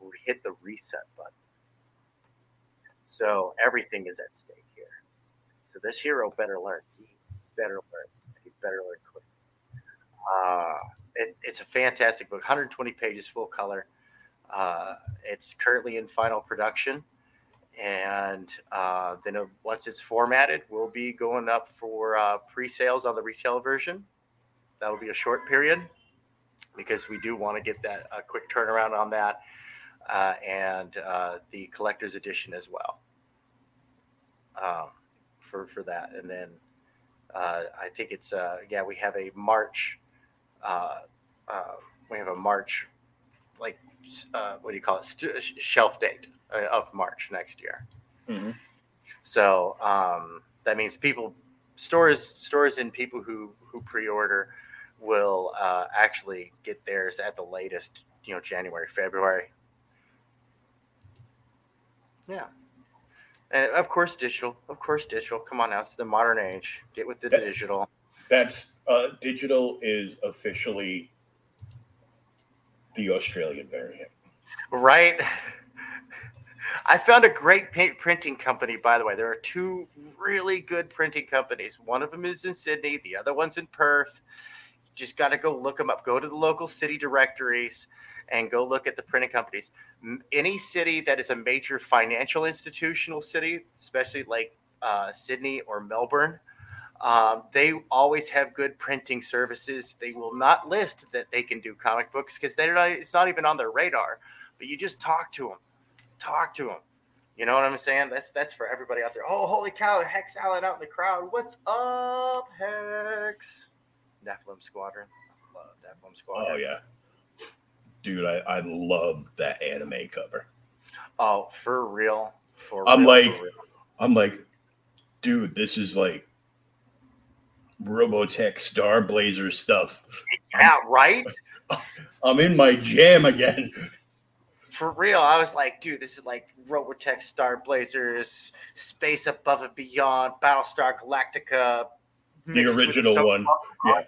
We hit the reset button. So everything is at stake here. So this hero better learn. He better learn quick. It's a fantastic book, 120 pages, full color. It's currently in final production, and then once it's formatted, we'll be going up for pre-sales on the retail version. That will be a short period because we do want to get that a quick turnaround on that. And the collector's edition as well for that. And then I think it's we have a March shelf date of March next year. Mm-hmm. So that means stores and people who pre-order will actually get theirs at the latest, January, February. Yeah. And of course digital. Come on now, it's the modern age. Get with the digital. That's digital is officially the Australian variant. Right. I found a great printing company, by the way. There are two really good printing companies. One of them is in Sydney, the other one's in Perth. You just got to go look them up. Go to the local city directories and go look at the printing companies. Any city that is a major financial institutional city, especially like Sydney or Melbourne, they always have good printing services. They will not list that they can do comic books because it's not even on their radar, but you just talk to them. You know what I'm saying? That's for everybody out there. Oh, holy cow, Hex Allen out in the crowd. What's up, Hex? Nephilim Squadron. I love Nephilim Squadron. Oh, yeah. Dude, I love that anime cover. Oh, for real. I'm like, dude, this is like Robotech Star Blazers stuff. Yeah, right? I'm in my jam again. For real, I was like, dude, this is like Robotech Star Blazers, Space Above and Beyond, Battlestar Galactica. The original one. Yeah.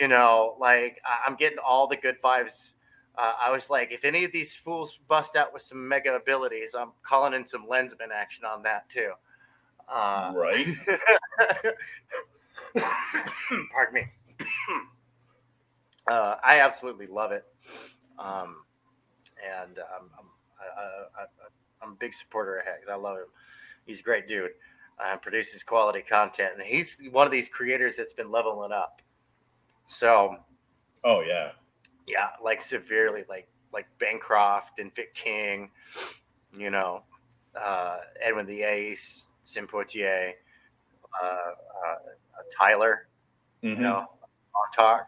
You know, like, I'm getting all the good vibes. I was like, if any of these fools bust out with some mega abilities, I'm calling in some Lensman action on that, too. Right. Pardon me. I absolutely love it. And I'm a big supporter of Hex. I love him. He's a great dude. Produces quality content. And he's one of these creators that's been leveling up. So. Oh, yeah. Yeah, like severely, like Bancroft and Vic King, you know, Edwin the Ace, Sim Poitier, Tyler, you know, Montauk,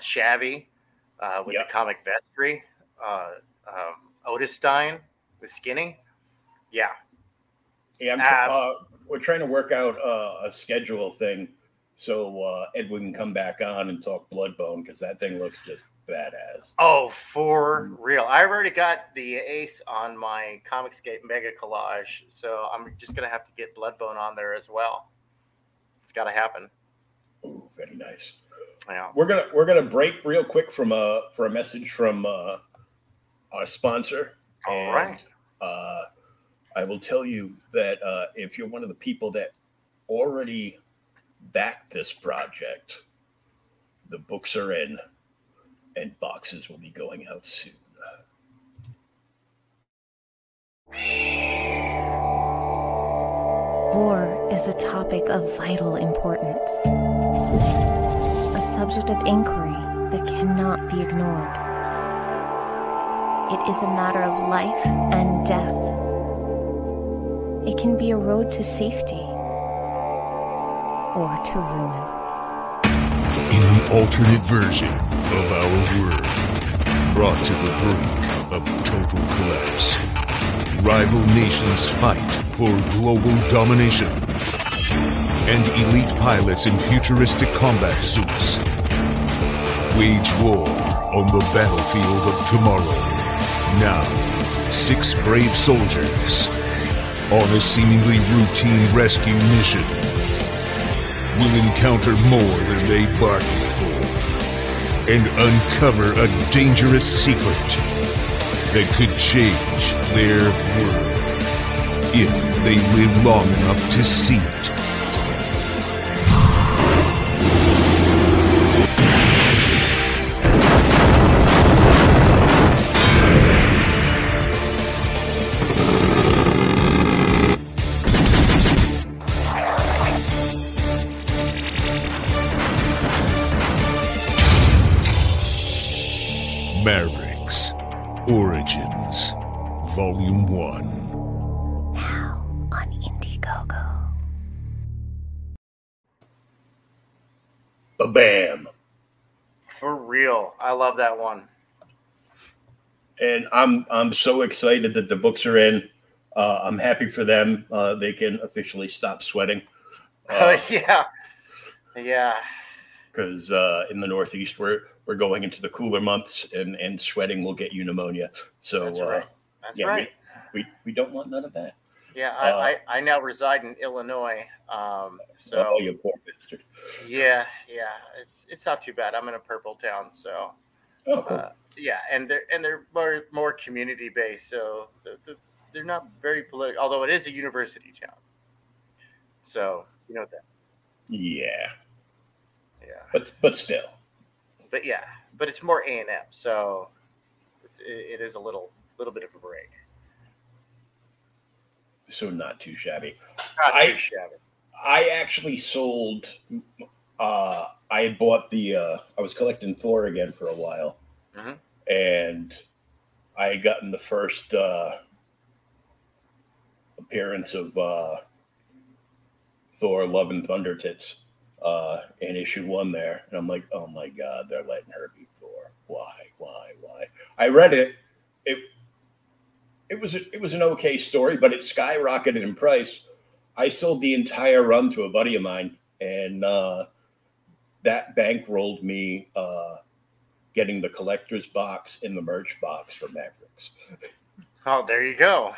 Shabby with the comic Vestry, Otis Stein with Skinny. Yeah. Yeah, we're trying to work out a schedule thing. So Edwin can come back on and talk Bloodbone because that thing looks just badass. Oh, for real. I've already got the Ace on my Comicscape mega collage. So I'm just going to have to get Bloodbone on there as well. It's got to happen. Oh, very nice. Yeah. We're gonna break real quick for a message from our sponsor. All right. I will tell you that if you're one of the people that already back this project, the books are in and boxes will be going out soon. War is a topic of vital importance, a subject of inquiry that cannot be ignored. It is a matter of life and death. It can be a road to safety or to ruin. In an alternate version of our world, brought to the brink of total collapse, rival nations fight for global domination, and elite pilots in futuristic combat suits wage war on the battlefield of tomorrow. Now, 6 brave soldiers on a seemingly routine rescue mission will encounter more than they bargained for and uncover a dangerous secret that could change their world if they live long enough to see it. Volume 1. Now on Indiegogo. Ba-bam. For real. I love that one. And I'm so excited that the books are in. I'm happy for them. They can officially stop sweating. Yeah. Yeah. Because in the Northeast, we're going into the cooler months, and sweating will get you pneumonia. So, that's right. That's right. We don't want none of that. Yeah, I now reside in Illinois. So you poor bastard. Yeah, it's not too bad. I'm in a purple town, so cool. Yeah, and they're more community based, so they're not very political. Although it is a university town, so you know what that means. Yeah. But still. But yeah, but it's more A&M, so it is a little bit of a break, so not too shabby. I actually sold. I had bought the. I was collecting Thor again for a while, and I had gotten the first appearance of Thor Love and Thunder tits in issue one there. And I'm like, oh my God, they're letting her be Thor. Why? I read it. It was an okay story, but it skyrocketed in price. I sold the entire run to a buddy of mine, and that bankrolled me getting the collector's box and the merch box for Mavericks. Oh, there you go.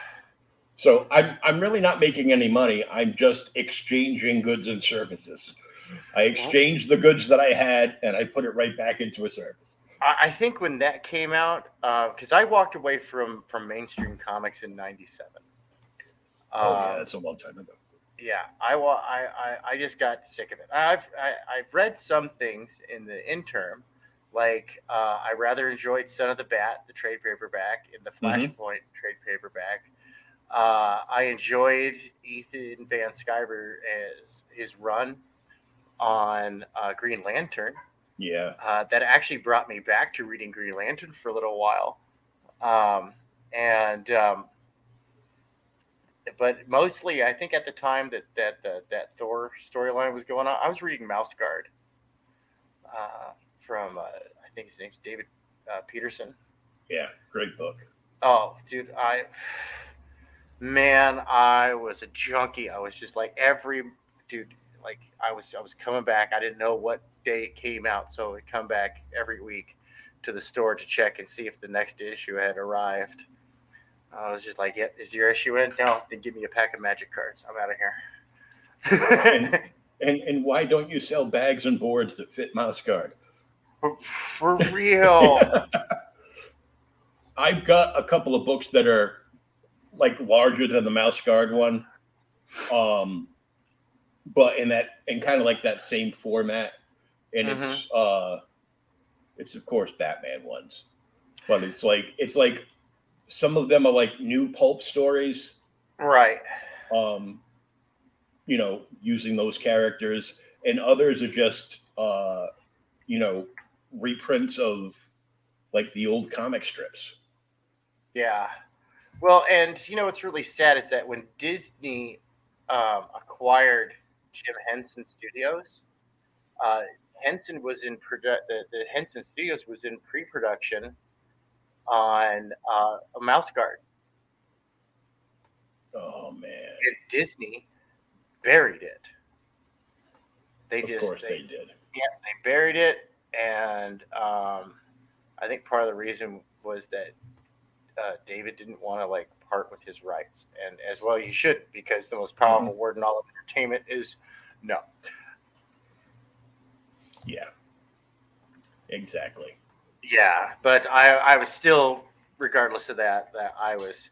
So I'm really not making any money. I'm just exchanging goods and services. I exchanged the goods that I had, and I put it right back into a service. I think when that came out, because I walked away from mainstream comics in 97. Oh, yeah, that's a long time ago. Yeah, I just got sick of it. I've read some things in the interim, like I rather enjoyed Son of the Bat, the trade paperback, and the Flashpoint trade paperback. I enjoyed Ethan Van Sciver as his run on Green Lantern. Yeah, that actually brought me back to reading Green Lantern for a little while, but mostly I think at the time that Thor storyline was going on, I was reading Mouse Guard from I think his name's David Peterson. Yeah, great book. Oh, dude, I was a junkie. I was just like I was coming back. I didn't know what day it came out, so I'd come back every week to the store to check and see if the next issue had arrived. I was just like, "Yeah, is your issue in? No, then give me a pack of magic cards. I'm out of here." and why don't you sell bags and boards that fit Mouse Guard? For real. I've got a couple of books that are like larger than the Mouse Guard one, but in that and kind of like that same format. And it's of course Batman ones, but it's like some of them are like new pulp stories, right? Using those characters, and others are just reprints of like the old comic strips. Yeah, well, and what's really sad is that when Disney acquired Jim Henson Studios, Henson was in the Henson Studios was in pre-production on a Mouse Guard. Oh man! And Disney buried it. Of course they did. Yeah, they buried it, and I think part of the reason was that David didn't want to like part with his rights, and as well you shouldn't, because the most powerful word in all of entertainment is no. Yeah, exactly. Yeah, but I was still, regardless of that I was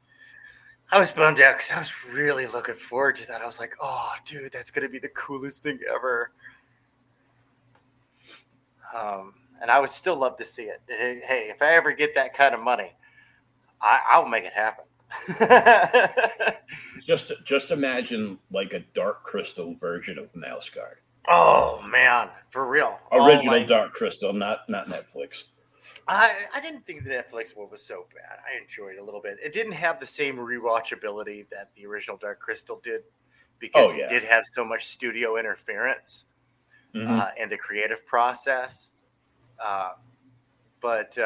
bummed out because I was really looking forward to that. I was like, oh, dude, that's going to be the coolest thing ever. And I would still love to see it. Hey, if I ever get that kind of money, I'll make it happen. just imagine like a Dark Crystal version of Mouse Guard. Oh man, for real. Original Dark Crystal, not Netflix. I didn't think the Netflix one was so bad. I enjoyed it a little bit. It didn't have the same rewatchability that the original Dark Crystal did, because it did have so much studio interference in the creative process. But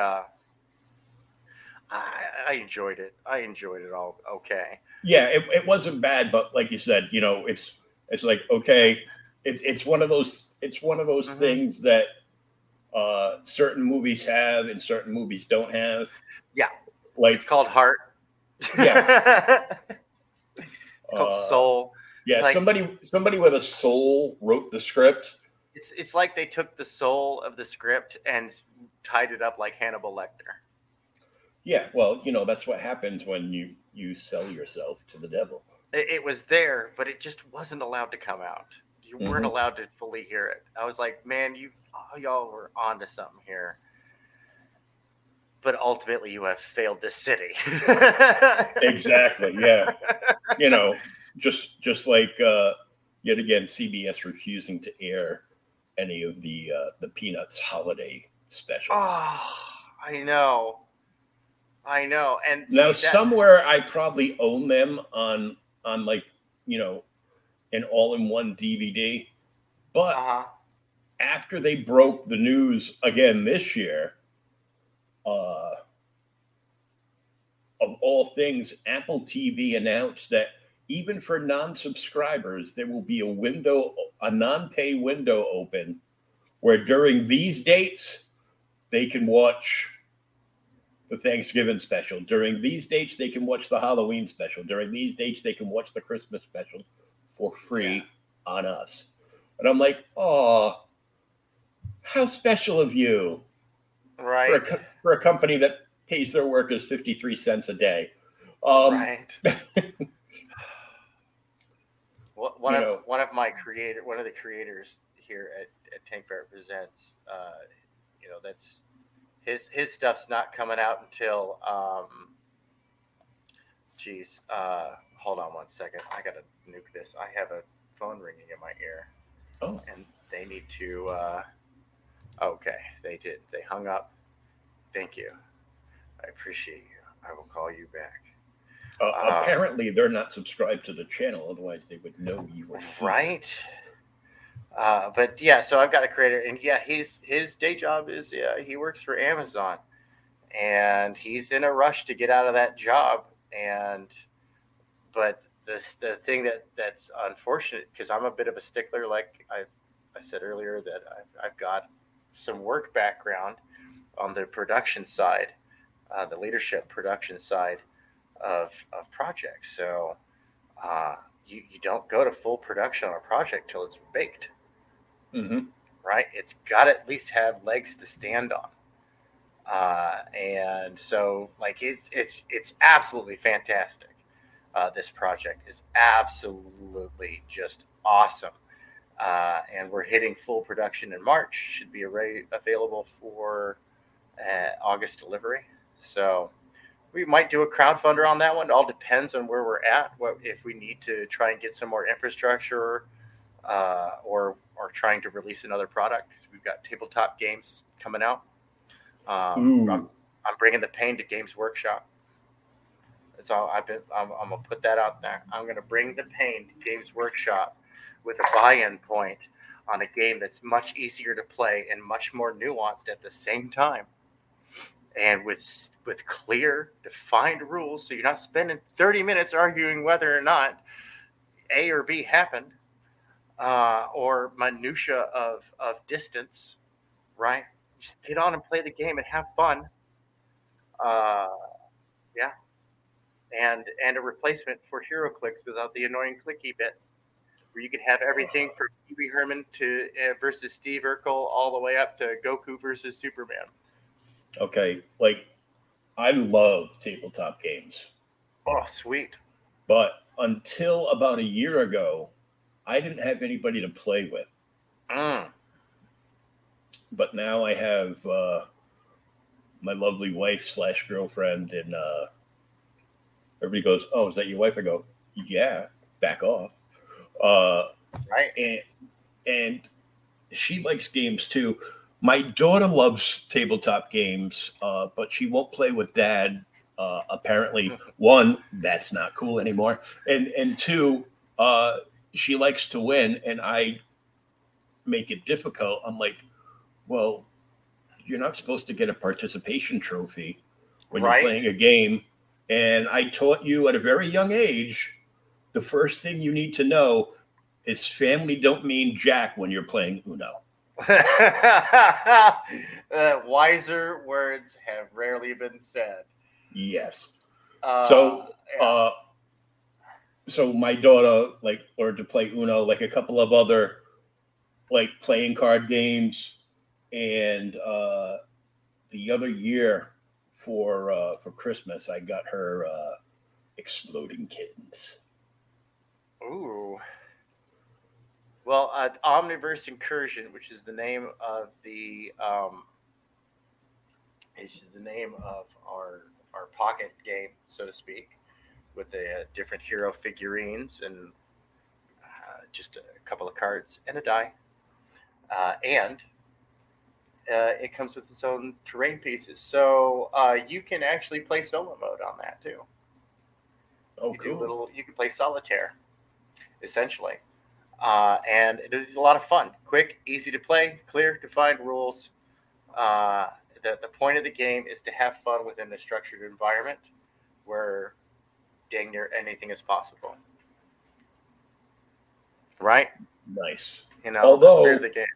I enjoyed it. I enjoyed it all. Okay. Yeah, it wasn't bad, but like you said, it's like okay. It's one of those things that certain movies have and certain movies don't have. Yeah, like it's called heart. Yeah, it's called soul. Yeah, like, somebody with a soul wrote the script. It's like they took the soul of the script and tied it up like Hannibal Lecter. Yeah, well, that's what happens when you sell yourself to the devil. It was there, but it just wasn't allowed to come out. You weren't allowed to fully hear it. I was like, man, y'all were onto something here. But ultimately, you have failed this city. Exactly, yeah. Just like, yet again, CBS refusing to air any of the Peanuts holiday specials. Oh, I know. And now somewhere I probably own them on like, an all-in-one DVD. But after they broke the news again this year, of all things, Apple TV announced that even for non-subscribers, there will be a window, a non-pay window open where during these dates, they can watch the Thanksgiving special. During these dates, they can watch the Halloween special. During these dates, they can watch the Christmas special for free on us. And I'm like, oh, how special of you. Right. For a company that pays their workers 53 cents a day. Right. One of the creators here at Tank Ferret Presents, that's his stuff's not coming out until hold on one second. I gotta nuke this. I have a phone ringing in my ear. Oh. And they need to okay, they did. They hung up. Thank you. I appreciate you. I will call you back. Apparently, they're not subscribed to the channel. Otherwise, they would know you were right. But yeah, so I've got a creator, and yeah, his day job is he works for Amazon, and he's in a rush to get out of that job. But the thing that's unfortunate, because I'm a bit of a stickler, like I said earlier, that I've got some work background on the production side. The leadership production side of projects. So you don't go to full production on a project till it's baked, right? It's got to at least have legs to stand on. And so like it's absolutely fantastic. This project is absolutely just awesome. And we're hitting full production in March. Should be available for August delivery. So we might do a crowdfunder on that one. It all depends on where we're at. What if we need to try and get some more infrastructure, or trying to release another product, because we've got tabletop games coming out. I'm bringing the pain to Games Workshop. That's all I've been. I'm gonna put that out there. I'm gonna bring the pain to Games Workshop with a buy-in point on a game that's much easier to play and much more nuanced at the same time. And with clear, defined rules, so you're not spending 30 minutes arguing whether or not A or B happened, or minutia of distance, right? Just get on and play the game and have fun. Yeah. And a replacement for HeroClix without the annoying clicky bit, where you can have everything from Pee-wee Herman to versus Steve Urkel all the way up to Goku versus Superman. Okay, like, I love tabletop games. Oh, sweet. But until about a year ago, I didn't have anybody to play with. But now I have my lovely wife/girlfriend, and everybody goes, oh, is that your wife? I go, yeah, back off. Right. And she likes games, too. My daughter loves tabletop games, but she won't play with dad. Apparently, one, that's not cool anymore. And two, she likes to win, and I make it difficult. I'm like, well, you're not supposed to get a participation trophy when you're playing a game. And I taught you at a very young age, the first thing you need to know is family don't mean jack when you're playing Uno. Wiser words have rarely been said. Yes. So my daughter learned to play Uno, a couple of other playing card games, and the other year for Christmas I got her Exploding Kittens. Ooh. Well, Omniverse Incursion, which is the name of our pocket game, so to speak, with the different hero figurines and just a couple of cards and a die, and it comes with its own terrain pieces, so you can actually play solo mode on that too. Oh, cool! You can play solitaire, essentially. And it is a lot of fun. Quick, easy to play, clear, defined rules. The point of the game is to have fun within a structured environment where dang near anything is possible. Right? Nice. You know, although, the spirit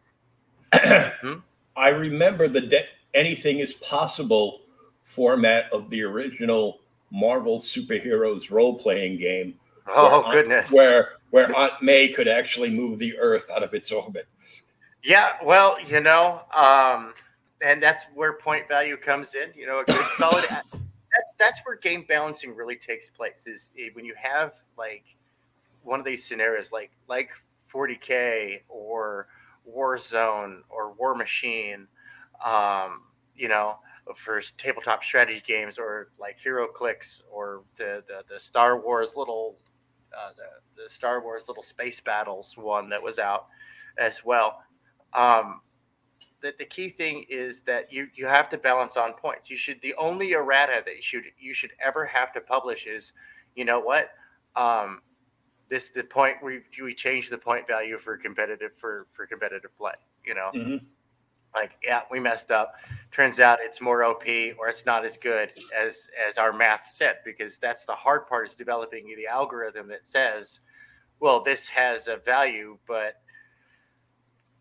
of the game. I remember the anything is possible format of the original Marvel superheroes role-playing game. Oh, goodness. Where Aunt May could actually move the Earth out of its orbit. Yeah, well, you know, and that's where point value comes in. You know, a good solid... That's where game balancing really takes place, is when you have, like, one of these scenarios, like 40K or Warzone or War Machine, you know, for tabletop strategy games, or like HeroClix, or the Star Wars little the Star Wars little space battles one that was out as well. The key thing is that you have to balance on points. You should the only errata that you should ever have to publish is, you know what, this the point where we change the point value for competitive play. You know. Mm-hmm. Like, yeah, we messed up. Turns out it's more OP, or it's not as good as our math said, because that's the hard part, is developing the algorithm that says, well, this has a value, but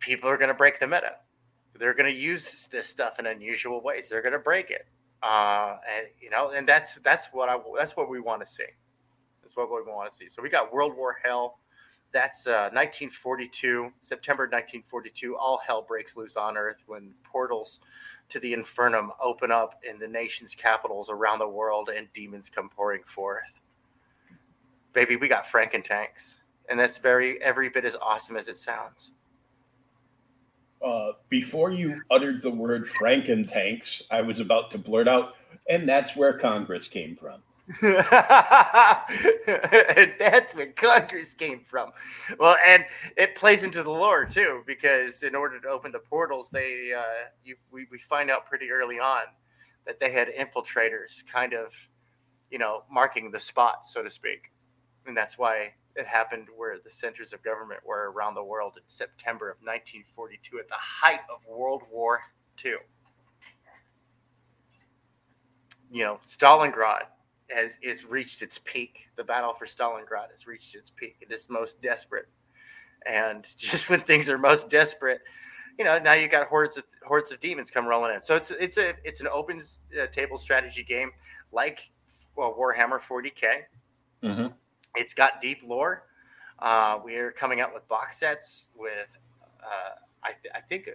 people are going to break the meta. They're going to use this stuff in unusual ways. They're going to break it. And you know, and that's what we want to see. That's what we want to see. So we got World War Hell. That's 1942, September 1942. All hell breaks loose on Earth when portals to the infernum open up in the nation's capitals around the world, and demons come pouring forth. Baby, we got Frankentanks, and that's every bit as awesome as it sounds. Before you uttered the word Frankentanks, I was about to blurt out, and that's where Congress came from. That's where Congress came from. Well, and it plays into the lore too, because in order to open the portals, they we find out pretty early on that they had infiltrators, kind of, you know, marking the spot, so to speak, and that's why it happened where the centers of government were around the world in September of 1942, at the height of World War II. You know, Stalingrad has reached its peak. The battle for Stalingrad has reached its peak. It is most desperate, and just when things are most desperate, you know, now you got hordes of demons come rolling in. So it's an open table strategy game, like Warhammer 40K. Mm-hmm. It's got deep lore. We are coming out with box sets with I think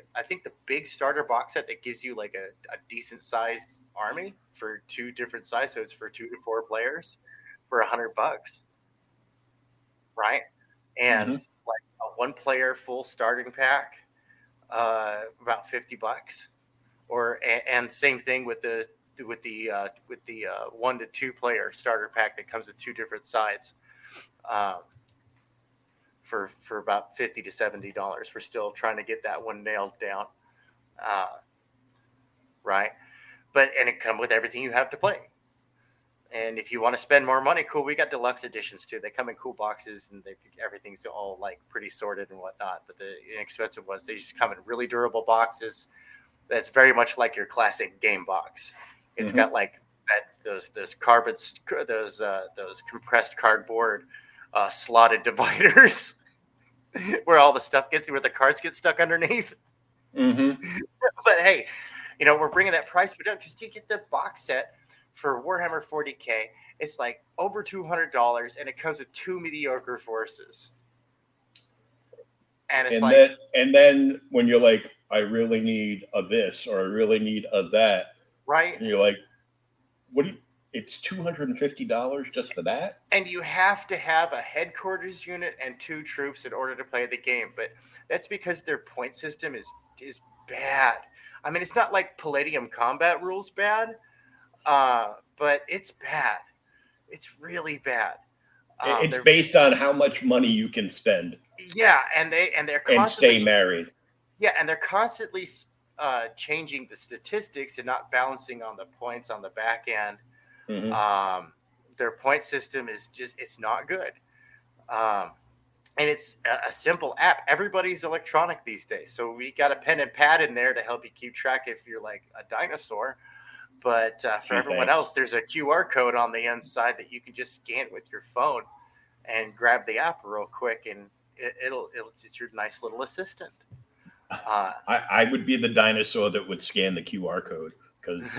the big starter box set that gives you like a decent sized army for two different sizes, so it's for 2 to 4 players for $100, right? And mm-hmm. like a 1-player full starting pack, about $50, or and same thing with the 1 to 2 player starter pack that comes with 2 different sides, for about $50 to $70. We're still trying to get that one nailed down, right? But and it comes with everything you have to play. And if you want to spend more money, cool. We got deluxe editions too. They come in cool boxes, and everything's all like pretty sorted and whatnot. But the inexpensive ones, they just come in really durable boxes. That's very much like your classic game box. It's mm-hmm. got like those compressed cardboard slotted dividers where all the stuff gets where the cards get stuck underneath. Mm-hmm. But hey. You know, we're bringing that price down because you get the box set for Warhammer 40K. It's like over $200, and it comes with 2 mediocre forces. And it's like, then when you're like, I really need a this, or I really need a that, right? And you're like, it's $250 just for that? And you have to have a headquarters unit and 2 troops in order to play the game. But that's because their point system is bad. I mean, it's not like Palladium Combat rules bad, but it's bad. It's really bad. It's based on how much money you can spend. Yeah, and they're constantly, and stay married. Yeah, and they're constantly changing the statistics and not balancing on the points on the back end. Mm-hmm. Their point system is just, it's not good. And it's a simple app. Everybody's electronic these days. So we got a pen and pad in there to help you keep track if you're like a dinosaur. But for everyone else, there's a QR code on the inside that you can just scan with your phone and grab the app real quick. And it's your nice little assistant. I would be the dinosaur that would scan the QR code because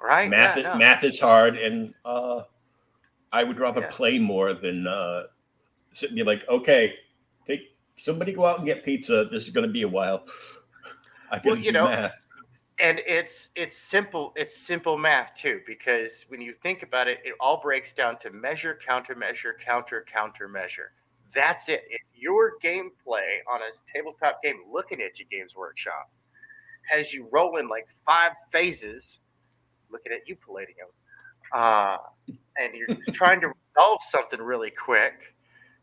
right? Math is hard. And I would rather play more than... sit and be like, okay, take somebody go out and get pizza. This is going to be a while. I can do math. And it's simple. It's simple math too, because when you think about it, it all breaks down to measure, countermeasure, countermeasure. That's it. If your gameplay on a tabletop game, looking at your Games Workshop, has you rolling like five phases, looking at you, Palladium, and you're trying to resolve something really quick.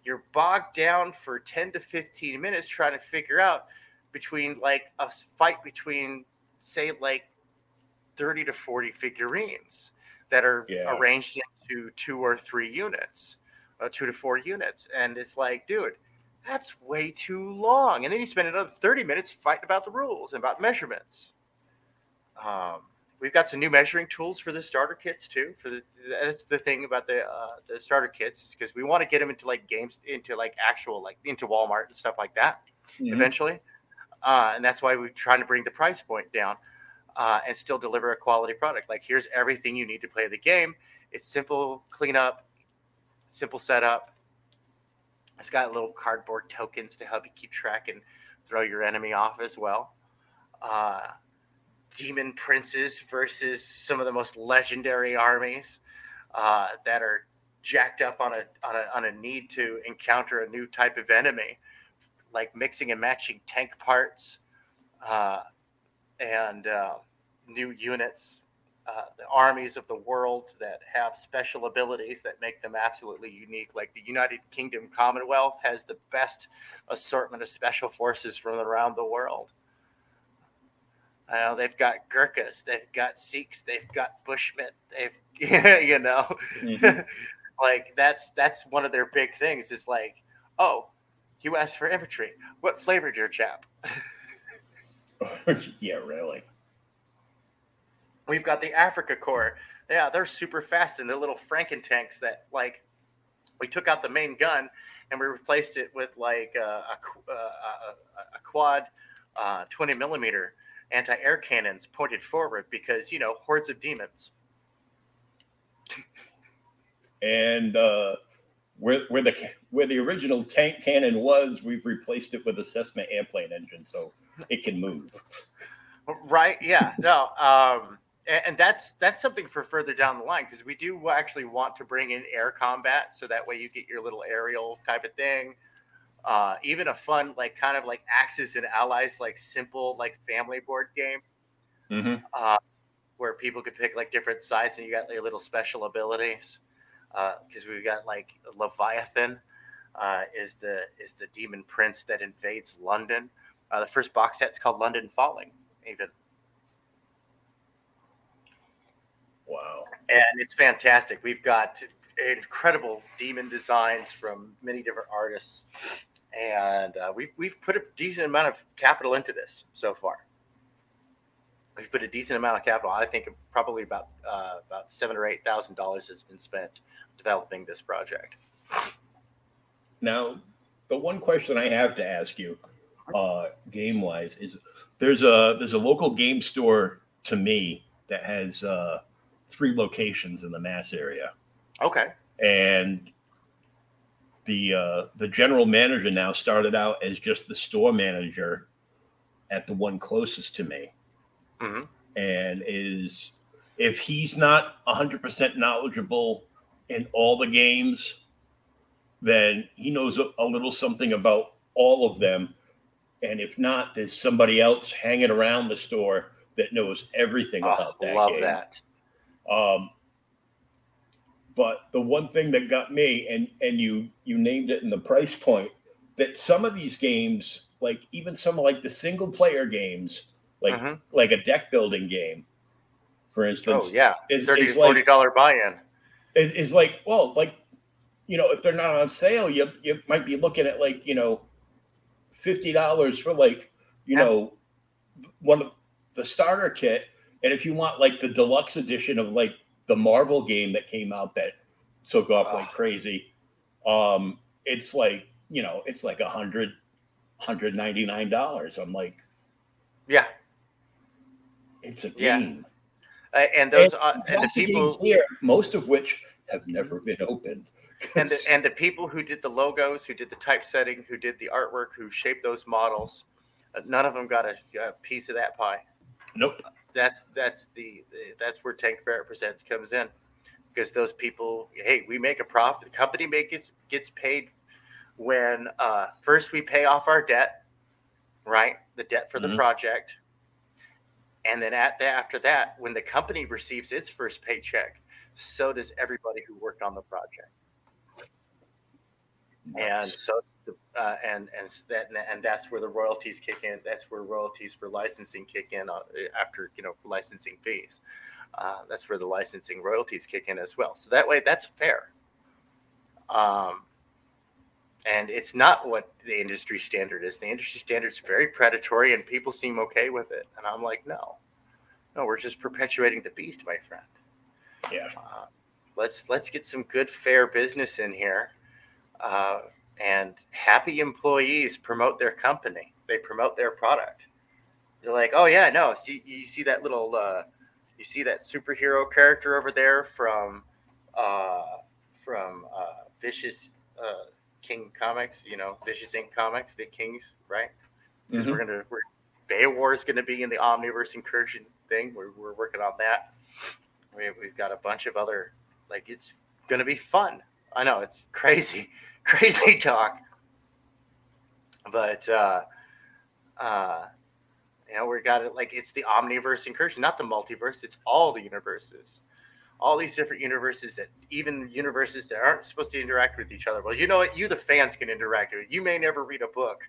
You're bogged down for 10 to 15 minutes trying to figure out between like a fight between, say, like 30 to 40 figurines that are arranged into 2 or 3 units, 2 to 4 units. And it's like, dude, that's way too long. And then you spend another 30 minutes fighting about the rules and about measurements. We've got some new measuring tools for the starter kits too. That's the thing about the starter kits is because we want to get them into like games, into like actual like into Walmart and stuff like that eventually, and that's why we're trying to bring the price point down and still deliver a quality product. Like here's everything you need to play the game. It's simple cleanup, simple setup. It's got little cardboard tokens to help you keep track and throw your enemy off as well. Demon princes versus some of the most legendary armies that are jacked up on a need to encounter a new type of enemy, like mixing and matching tank parts and new units, the armies of the world that have special abilities that make them absolutely unique. Like the United Kingdom Commonwealth has the best assortment of special forces from around the world. They've got Gurkhas, they've got Sikhs, they've got Bushmen. They've, like that's one of their big things. Is like, oh, you asked for infantry. What flavor, dear chap? Yeah, really. We've got the Africa Corps. Yeah, they're super fast and they're little Franken tanks that like we took out the main gun and we replaced it with like a quad 20 millimeter. Anti-air cannons pointed forward because, hordes of demons. And where the original tank cannon was, we've replaced it with a Cessna airplane engine, so it can move. Right? Yeah. No. And that's something for further down the line because we do actually want to bring in air combat, so that way you get your little aerial type of thing. Even a fun, like kind of like Axis and Allies, like simple, like family board game where people could pick like different sides and you got like little special abilities. Cause we've got like Leviathan, is the demon prince that invades London. The first box set's called London Falling even. Wow. And it's fantastic. We've got incredible demon designs from many different artists. And we've put a decent amount of capital into this so far. We've put a decent amount of capital. I think probably about $7,000 or $8,000 has been spent developing this project. Now, the one question I have to ask you, game wise, is there's a local game store to me that has 3 locations in the Mass area. Okay. And the general manager now started out as just the store manager at the one closest to me. Mm-hmm. And if he's not 100% knowledgeable in all the games, then he knows a little something about all of them. And if not, there's somebody else hanging around the store that knows everything about that game. I love that. But the one thing that got me, and you named it in the price point, that some of these games, like even some like the single player games, like a deck building game, for instance. Oh yeah, $30 to $40 buy-in. Is like, well, like you know, if they're not on sale, you might be looking at like, you know, $50 for like, you know, one of the starter kit. And if you want like the deluxe edition of like the Marvel game that came out that took off like crazy, it's like, you know, it's like $199. I'm like, yeah, it's a game. Yeah. And those and the people here, most of which have never been opened. And the people who did the logos, who did the typesetting, who did the artwork, who shaped those models, none of them got a piece of that pie. Nope. That's where Tank Ferret Presents comes in, because those people, hey, we make a profit. The company gets paid when first we pay off our debt, right? The debt for the project. And then after that, when the company receives its first paycheck, so does everybody who worked on the project. Nice. And so and that's where the royalties kick in. That's where royalties for licensing kick in after, you know, licensing fees. That's where the licensing royalties kick in as well. So that way, that's fair. And it's not what the industry standard is. The industry standard is very predatory, and people seem okay with it. And I'm like, no, we're just perpetuating the beast, my friend. Yeah. Let's get some good, fair business in here. And happy employees promote their company. They promote their product. They're like, oh yeah, no, see, you see that little, you see that superhero character over there from Vicious King Comics, you know, Vicious Inc. Comics, Vic Kings, right? Because we're Baywar is gonna be in the Omniverse Incursion thing. We're working on that. We've got a bunch of other, like, it's gonna be fun. I know it's crazy talk, but you know, we got it. Like, it's the Omniverse Incursion, not the multiverse. It's all the universes, all these different universes, that even universes that aren't supposed to interact with each other. Well, you know what? You, the fans, can interact with it. You may never read a book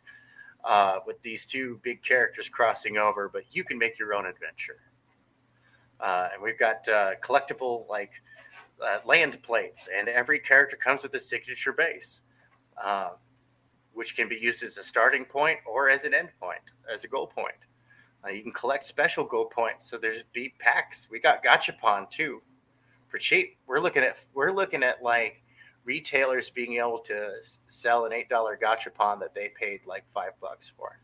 with these two big characters crossing over, but you can make your own adventure. And we've got collectible, like, land plates, and every character comes with a signature base, which can be used as a starting point or as an end point, as a goal point. You can collect special goal points. So there's beat packs. We got Gachapon too, for cheap. We're looking at like retailers being able to sell an $8 Gachapon that they paid like $5 for.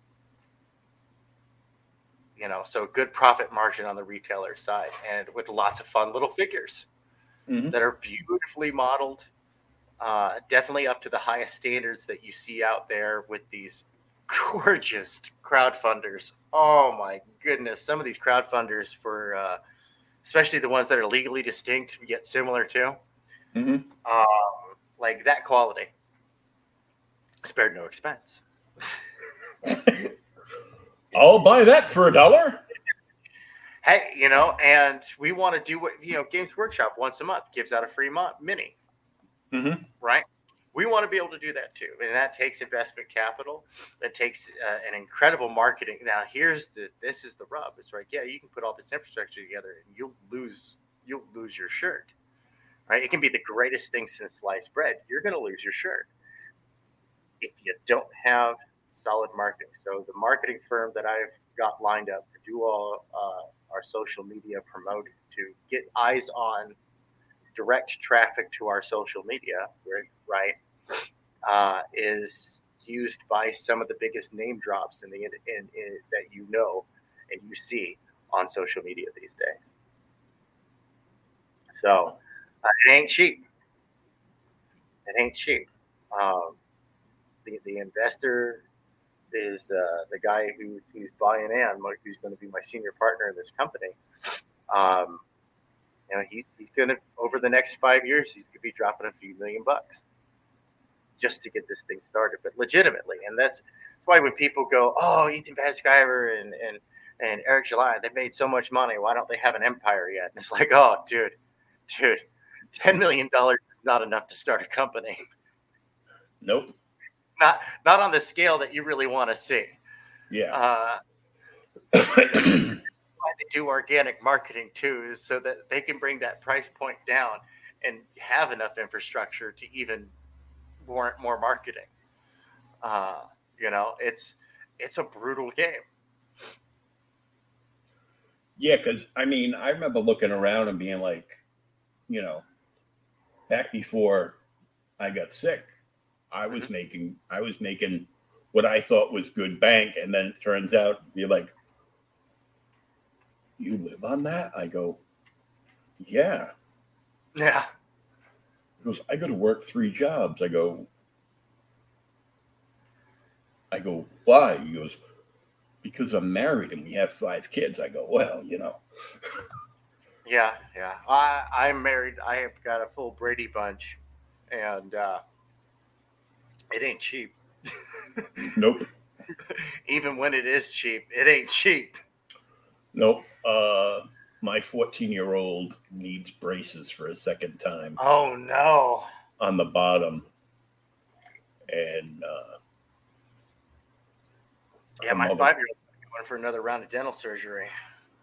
You know, so good profit margin on the retailer side, and with lots of fun little figures that are beautifully modeled, definitely up to the highest standards that you see out there with these gorgeous crowdfunders. Oh my goodness. Some of these crowdfunders for, especially the ones that are legally distinct yet similar to, like that quality, spared no expense. I'll buy that for $1. Hey, you know, and we want to do what, you know, Games Workshop once a month gives out a free mini, right? We want to be able to do that too. And that takes investment capital. That takes an incredible marketing. Now, this is the rub. It's like, yeah, you can put all this infrastructure together and you'll lose your shirt, right? It can be the greatest thing since sliced bread. You're going to lose your shirt if you don't have solid marketing. So the marketing firm that I've got lined up to do all our social media promote, to get eyes on direct traffic to our social media, right, is used by some of the biggest name drops in the in that, you know, and you see on social media these days. So it ain't cheap. The investor is the guy who's buying in, who's going to be my senior partner in this company. You know, he's going to, over the next 5 years, he's going to be dropping a few $1 million just to get this thing started, but legitimately. And that's why when people go, oh, Ethan Van Sciver and Eric July, they've made so much money, why don't they have an empire yet? And it's like, oh, dude, $10 million is not enough to start a company. Nope. Not on the scale that you really want to see. Yeah. Why they do organic marketing too is so that they can bring that price point down and have enough infrastructure to even warrant more marketing. You know, it's a brutal game. Yeah, because, I mean, I remember looking around and being like, you know, back before I got sick, I was making what I thought was good bank. And then it turns out, you're like, you live on that? I go, yeah. Yeah. He goes, I go to work 3 jobs. I go, why? He goes, because I'm married and we have 5 kids. I go, well, you know. Yeah, yeah. I'm married. I have got a full Brady Bunch, and it ain't cheap. Nope. Even when it is cheap, it ain't cheap. Nope. My 14-year-old needs braces for a second time. Oh, no. On the bottom. And yeah, my 5-year-old is going for another round of dental surgery.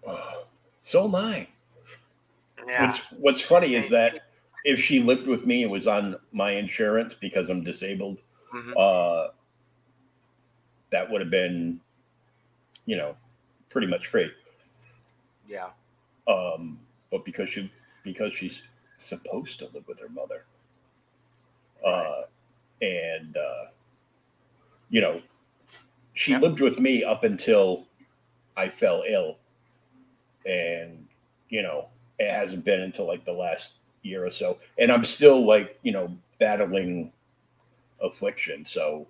Oh, so am I. Yeah. What's funny is that if she lived with me and was on my insurance because I'm disabled, that would have been, you know, pretty much free. Yeah. But because she's supposed to live with her mother, and you know, she lived with me up until I fell ill, and you know, it hasn't been until like the last year or so, and I'm still like, you know, battling affliction. So,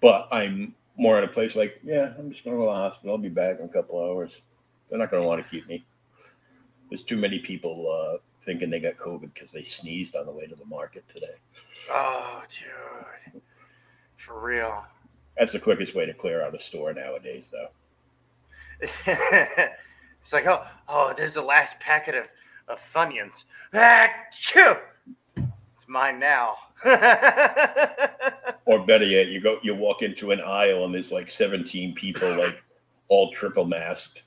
but I'm more at a place like, yeah, I'm just going to go to the hospital. I'll be back in a couple hours. They're not going to want to keep me. There's too many people thinking they got COVID because they sneezed on the way to the market today. Oh, dude. For real. That's the quickest way to clear out a store nowadays, though. It's like, oh, there's the last packet of Funyuns. Achoo! It's mine now. Or better yet, you walk into an aisle and there's like 17 people, like all triple masked.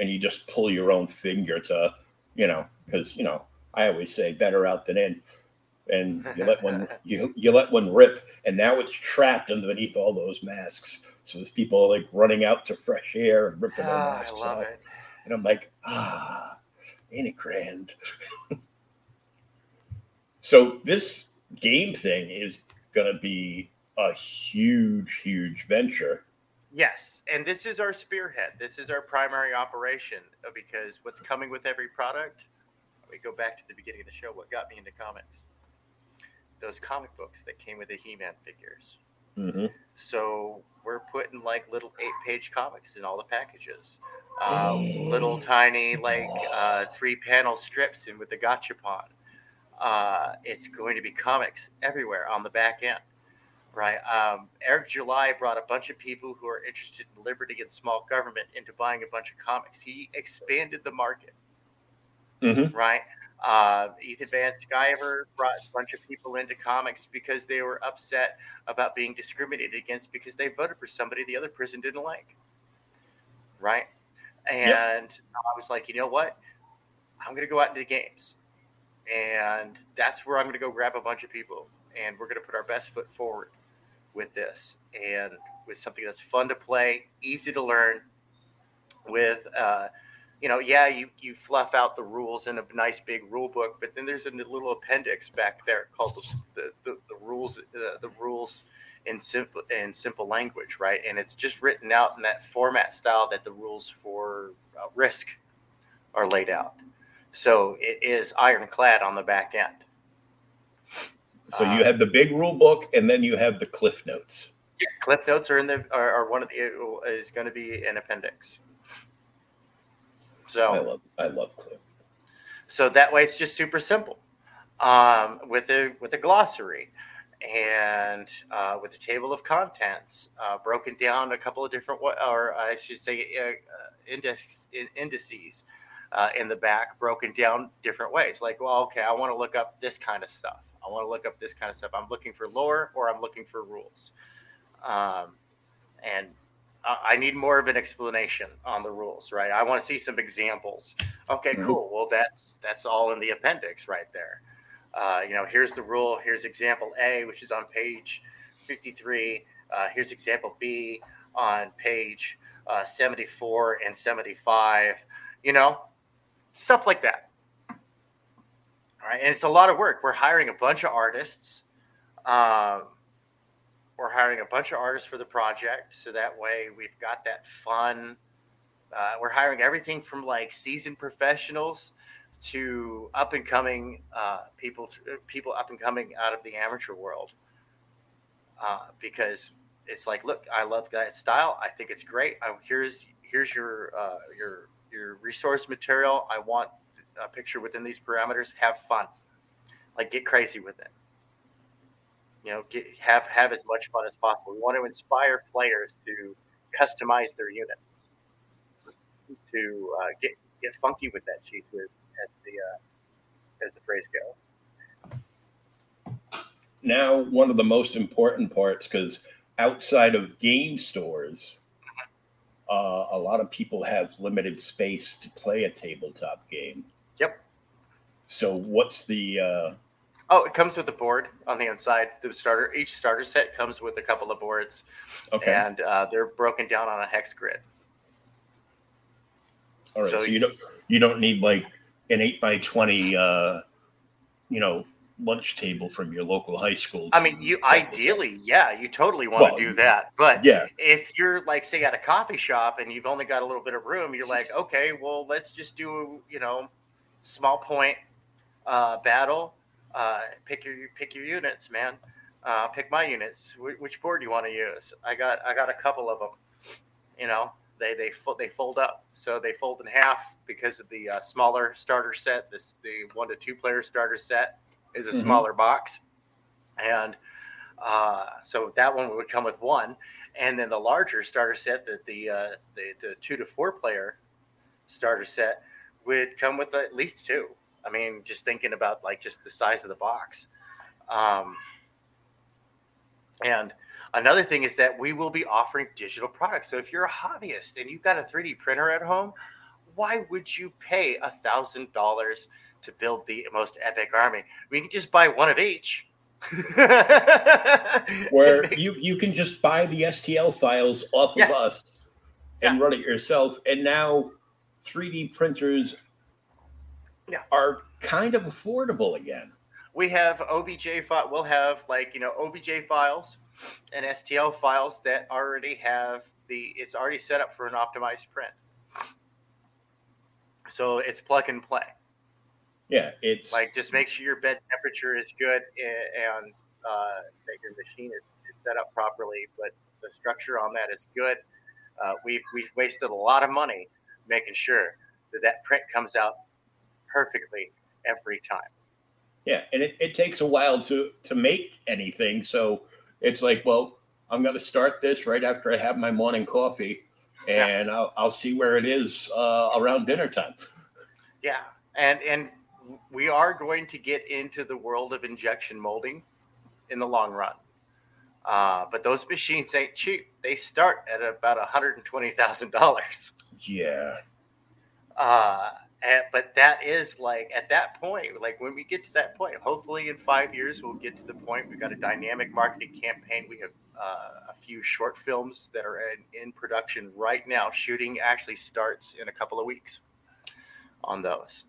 And you just pull your own finger to, you know, because, you know, I always say better out than in. And you let one you let one rip, and now it's trapped underneath all those masks. So there's people like running out to fresh air and ripping their masks off. I love it. And I'm like, ain't it grand? So this game thing is going to be a huge, huge venture. Yes, and this is our spearhead. This is our primary operation, because what's coming with every product, we go back to the beginning of the show, what got me into comics. Those comic books that came with the He-Man figures. Mm-hmm. So we're putting like little 8-page comics in all the packages. Little tiny like 3-panel strips in with the gachapon. It's going to be comics everywhere on the back end. Right. Eric July brought a bunch of people who are interested in liberty and small government into buying a bunch of comics. He expanded the market. Mm-hmm. Right. Ethan Van Sciver brought a bunch of people into comics because they were upset about being discriminated against because they voted for somebody the other person didn't like. Right. And I was like, you know what? I'm going to go out into the games. And that's where I'm going to go grab a bunch of people. And we're going to put our best foot forward with this, and with something that's fun to play, easy to learn with, you know, you fluff out the rules in a nice big rule book, but then there's a little appendix back there called the rules in simple language. Right. And it's just written out in that format style that the rules for Risk are laid out. So it is ironclad on the back end. So you have the big rule book, and then you have the Cliff Notes. Yeah, Cliff Notes are in the are one of the is going to be an appendix. So I love Cliff. So that way it's just super simple, with a glossary, and with a table of contents broken down a couple of different or I should say indices in the back, broken down different ways. Like, well, okay, I want to look up this kind of stuff. I want to look up this kind of stuff. I'm looking for lore, or I'm looking for rules. And I need more of an explanation on the rules, right? I want to see some examples. Okay, cool. Well, that's all in the appendix right there. Here's the rule. Here's example A, which is on page 53. Here's example B on page 74 and 75, stuff like that. All right. And it's a lot of work. We're hiring a bunch of artists. We're hiring a bunch of artists for the project. So that way we've got that fun. We're hiring everything from like seasoned professionals to up and coming people up and coming out of the amateur world. Because it's like, look, I love that style. I think it's great. Here's your resource material. I want a picture within these parameters. Have fun. Like, get crazy with it. Have as much fun as possible. We want to inspire players to customize their units, to get funky with that cheese whiz, as the phrase goes. Now, one of the most important parts, because outside of game stores, a lot of people have limited space to play a tabletop game. Yep. So what's the... Oh, it comes with a board on the inside. The starter, each starter set comes with a couple of boards. Okay. And they're broken down on a hex grid. All right. So you don't need like an 8x20, lunch table from your local high school. I mean, you ideally, yeah, you totally want to do that. But yeah, if you're like, say, at a coffee shop and you've only got a little bit of room, you're like, okay, well, let's just do, small point battle. Pick your units, man. Pick my units. Which board do you want to use? I got a couple of them. They fold up, so they fold in half because of the smaller starter set. The 1 to 2 player starter set is a smaller box, and so that one would come with one, and then the larger starter set, that the 2 to 4 player starter set, would come with at least two. I mean, just thinking about like just the size of the box. And another thing is that we will be offering digital products. So if you're a hobbyist and you've got a 3D printer at home, why would you pay $1,000 to build the most epic army? We can just buy one of each. Where you can just buy the STL files off of us and run it yourself. And now 3D printers are kind of affordable again. We have OBJ file. We'll have OBJ files and STL files that already have it's already set up for an optimized print. So it's plug and play. Yeah. It's like, just make sure your bed temperature is good and that your machine is set up properly, but the structure on that is good. We've wasted a lot of money making sure that print comes out perfectly every time. Yeah, and it takes a while to make anything. So it's like, well, I'm going to start this right after I have my morning coffee, and I'll see where it is around dinner time. Yeah, and we are going to get into the world of injection molding in the long run. But those machines ain't cheap. They start at about $120,000. Yeah. But that is like at that point, like when we get to that point, hopefully in 5 years, we'll get to the point. We've got a dynamic marketing campaign. We have a few short films that are in production right now. Shooting actually starts in a couple of weeks on those.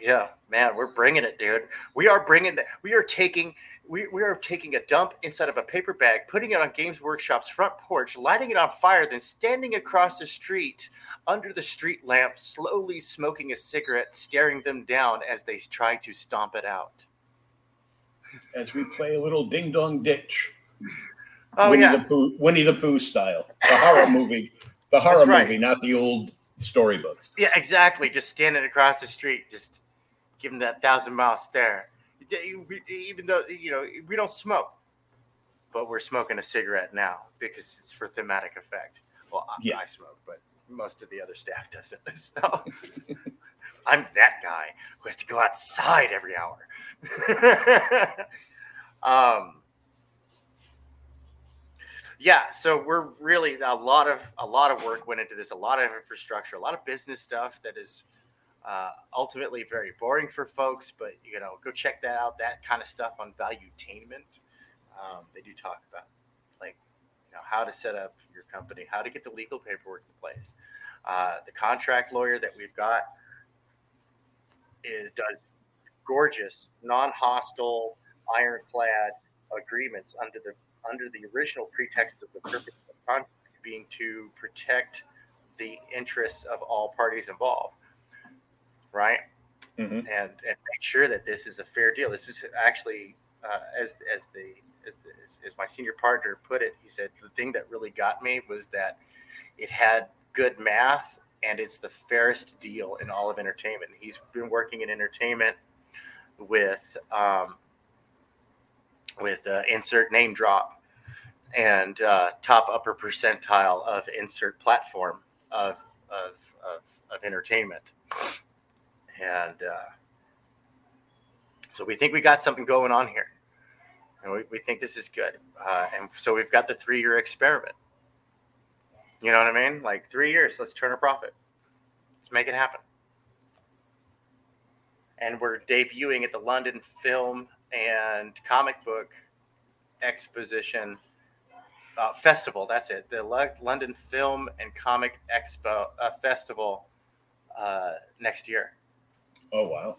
Yeah, man, we're bringing it, dude. We are bringing that. We are taking a dump inside of a paper bag, putting it on Games Workshop's front porch, lighting it on fire, then standing across the street under the street lamp, slowly smoking a cigarette, staring them down as they try to stomp it out. As we play a little ding dong ditch. Oh, Winnie the Pooh style. The horror movie. The horror movie, not the old storybooks. Yeah, exactly. Just standing across the street, just giving that 1,000-mile stare. Even though we don't smoke, but we're smoking a cigarette now because it's for thematic effect. Well, I smoke, but most of the other staff doesn't. So I'm that guy who has to go outside every hour. So we're really a lot of work went into this, a lot of infrastructure, a lot of business stuff that is Ultimately very boring for folks, but, you know, go check that out, that kind of stuff on Valuetainment. They do talk about, like, you know, how to set up your company, how to get the legal paperwork in place. The contract lawyer that we've got does gorgeous, non-hostile, ironclad agreements under the original pretext of the purpose of the contract being to protect the interests of all parties involved, right? Mm-hmm. And make sure that this is a fair deal. This is actually, as my senior partner put it, he said, the thing that really got me was that it had good math and it's the fairest deal in all of entertainment. He's been working in entertainment with insert name drop and top upper percentile of insert platform of entertainment. And so we think we got something going on here, and we think this is good. And so we've got the 3-year experiment. You know what I mean? Like 3 years, let's turn a profit. Let's make it happen. And we're debuting at the London Film and Comic Book Exposition Festival. That's it. The London Film and Comic Expo Festival next year. Oh, wow.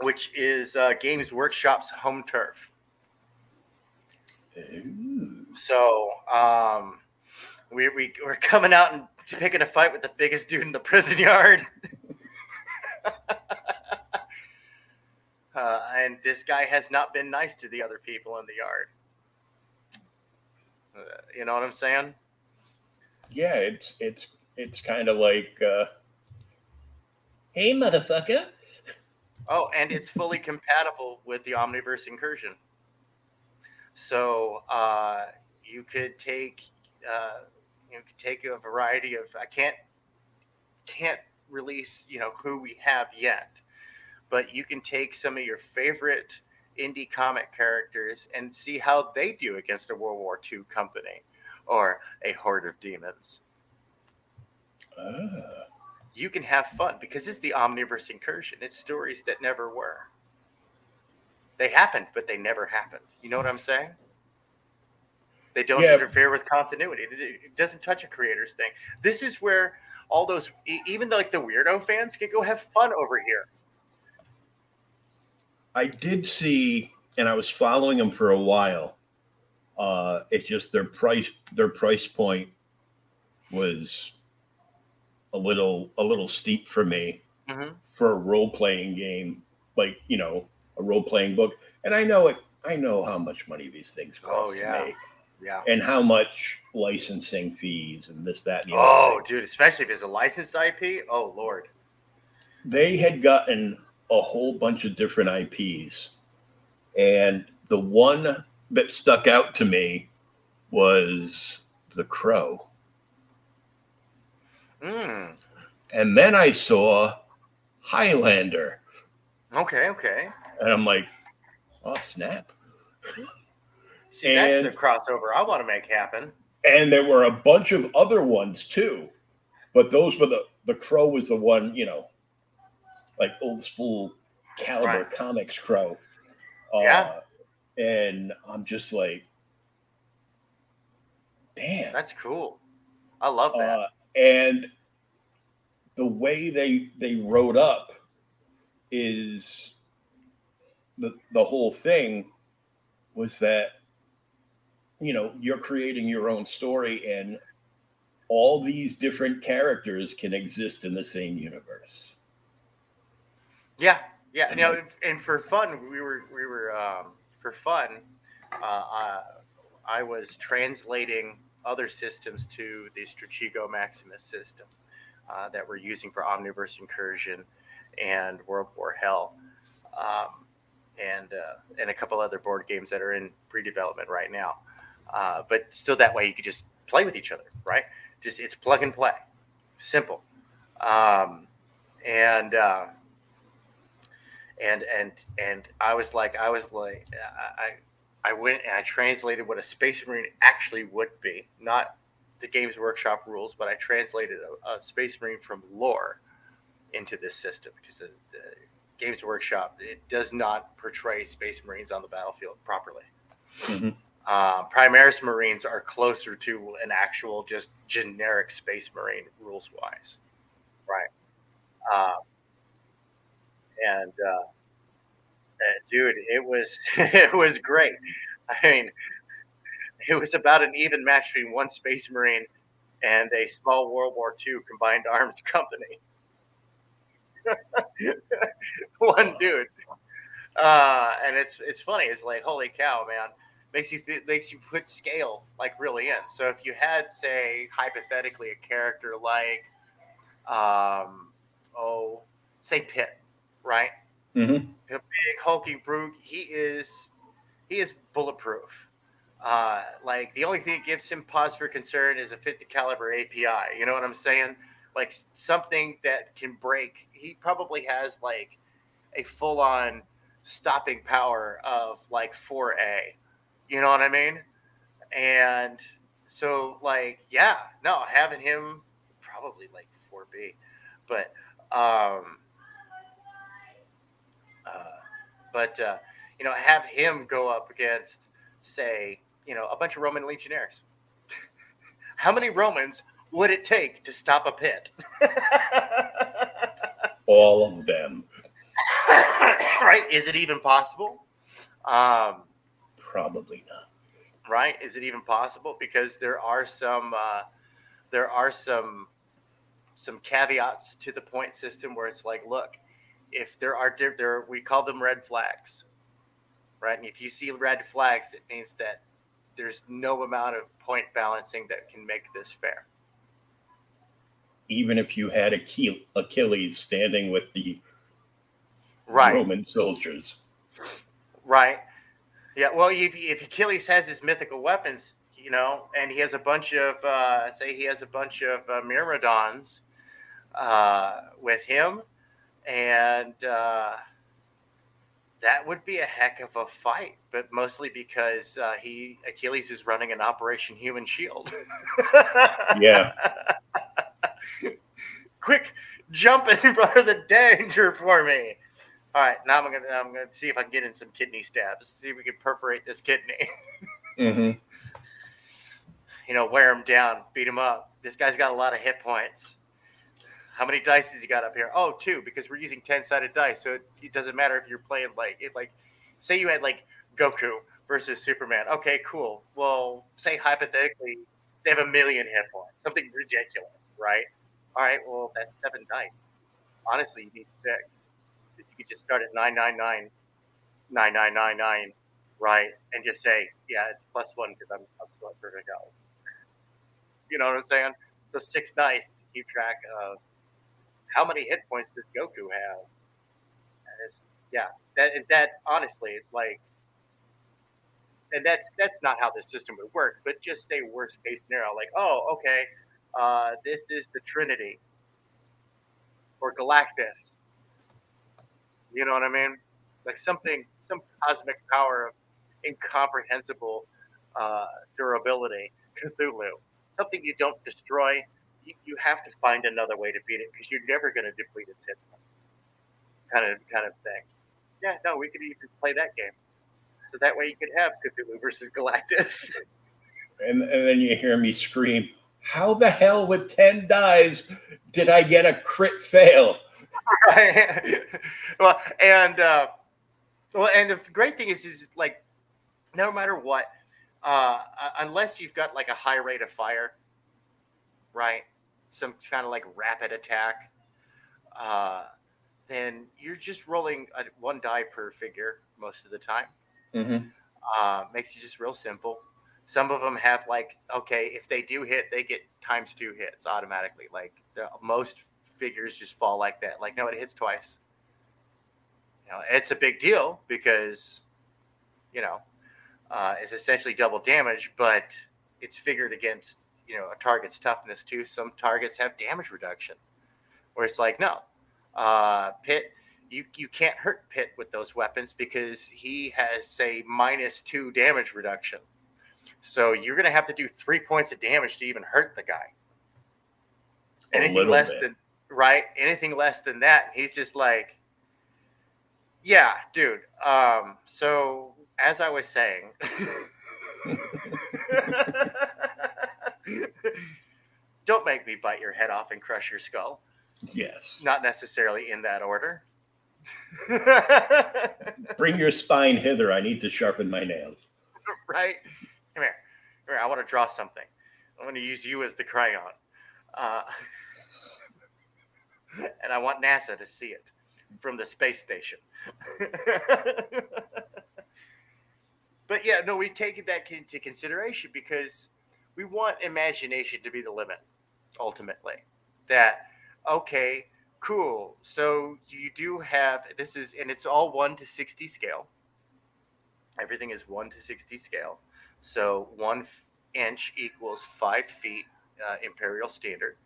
Which is Games Workshop's home turf. Ooh. So we're coming out and picking a fight with the biggest dude in the prison yard. And this guy has not been nice to the other people in the yard. You know what I'm saying? Yeah, it's kind of like, hey, motherfucker. Oh, and it's fully compatible with the Omniverse Incursion. So you could take a variety of. I can't release, you know, who we have yet, but you can take some of your favorite indie comic characters and see how they do against a World War II company or a horde of demons. You can have fun because it's the Omniverse Incursion. It's stories that never were. They happened, but they never happened. You know what I'm saying? They don't interfere with continuity. It doesn't touch a creator's thing. This is where all those, even like the weirdo fans, can go have fun over here. I did see, and I was following them for a while. It's just their price point was a little steep for me, mm-hmm. for a role-playing game, like, you know, a role-playing book. And I know how much money these things cost to make. Yeah. And how much licensing fees and this, that, and the other. Oh, dude, especially if it's a licensed IP. Oh, Lord. They had gotten a whole bunch of different IPs. And the one that stuck out to me was The Crow. Mm. And then I saw Highlander. Okay. And I'm like, oh, snap. See, and that's the crossover I want to make happen. And there were a bunch of other ones too, but those were the Crow was the one, you know, like old school caliber comics Crow. And I'm just like, damn, that's cool. I love that. And the way they wrote up is the whole thing was that, you know, you're creating your own story and all these different characters can exist in the same universe. Yeah. And, you know, and for fun, I was translating other systems to the Stratego Maximus system that we're using for Omniverse Incursion and World War Hell, and a couple other board games that are in pre-development right now. But still, that way you could just play with each other, right? Just it's plug and play, simple, and I was like, I went and I translated what a Space Marine actually would be, not the Games Workshop rules, but I translated a Space Marine from lore into this system, because the Games Workshop, it does not portray Space Marines on the battlefield properly. Mm-hmm. Primaris Marines are closer to an actual just generic Space Marine rules wise. Right. Dude, it was great. I mean, it was about an even match between one Space Marine and a small World War II combined arms company. One dude. And it's funny. It's like, holy cow, man. Makes you put scale like really in. So if you had, say, hypothetically, a character like, say Pit, right? Mm-hmm. A big hulking brute. He is bulletproof. Like the only thing that gives him pause for concern is a 50 caliber API. You know what I'm saying? Like something that can break. He probably has like a full on stopping power of like 4A. You know what I mean? And so, like, yeah, no, having him probably like 4B, but you know, have him go up against, say, you know, a bunch of Roman legionnaires. How many Romans would it take to stop a Pit? All of them. Right? Is it even possible? Probably not. Right? Is it even possible? Because there are some caveats to the point system where it's like, look, if there are we call them red flags, right? And if you see red flags, it means that there's no amount of point balancing that can make this fair. Even if you had Achilles standing with the right Roman soldiers, right? Yeah, well, if Achilles has his mythical weapons, you know, and he has a bunch of, Myrmidons with him, and that would be a heck of a fight, but mostly because Achilles is running an Operation Human Shield. Yeah. Quick, jump in front of the danger for me. All right, now I'm gonna see if I can get in some kidney stabs. See if we can perforate this kidney. Mm-hmm. You know, wear him down, beat him up. This guy's got a lot of hit points. How many dice has he got up here? Oh, 2, because we're using 10-sided dice, so it doesn't matter if you're playing like say you had like Goku versus Superman. Okay, cool. Well, say hypothetically they have 1,000,000 hit points, something ridiculous, right? All right, well that's 7 dice. Honestly, you need 6. You just start at 9, 9, 9, 9, 9, 9, 9, right? And just say, yeah, it's +1 because I'm still at perfect health. You know what I'm saying? So 6 dice to keep track of how many hit points does Goku have. That's not how this system would work, but just say worst case scenario, like, oh, okay, this is the Trinity or Galactus. You know what I mean? Like some cosmic power of incomprehensible durability, Cthulhu. Something you don't destroy. You have to find another way to beat it because you're never going to deplete its hit points. Kind of thing. Yeah, no, we could even play that game. So that way you could have Cthulhu versus Galactus. And then you hear me scream, how the hell with 10 dies did I get a crit fail? Right. Well, and the great thing is like, no matter what, unless you've got like a high rate of fire, right? Some kind of like rapid attack, then you're just rolling one die per figure most of the time. Mm-hmm. Makes it just real simple. Some of them have like, okay, if they do hit, they get ×2 hits automatically. Like the most figures just fall like that. Like, no, it hits twice. You know, it's a big deal because, you know, it's essentially double damage, but it's figured against, you know, a target's toughness too. Some targets have damage reduction where it's like, no, Pit, you can't hurt Pit with those weapons because he has, say, -2 damage reduction. So you're going to have to do 3 points of damage to even hurt the guy. Anything less than right? Anything less than that, he's just like, yeah, dude. So as I was saying, don't make me bite your head off and crush your skull. Yes. Not necessarily in that order. Bring your spine hither. I need to sharpen my nails. Right? Come here. Come here. I want to draw something. I'm going to use you as the crayon. And I want NASA to see it from the space station. But yeah, no, we've taken that into consideration because we want imagination to be the limit, ultimately. That, okay, cool. So you do have, this is, and it's all 1 to 60 scale. Everything is 1 to 60 scale. So 1 inch equals 5 feet Imperial Standard.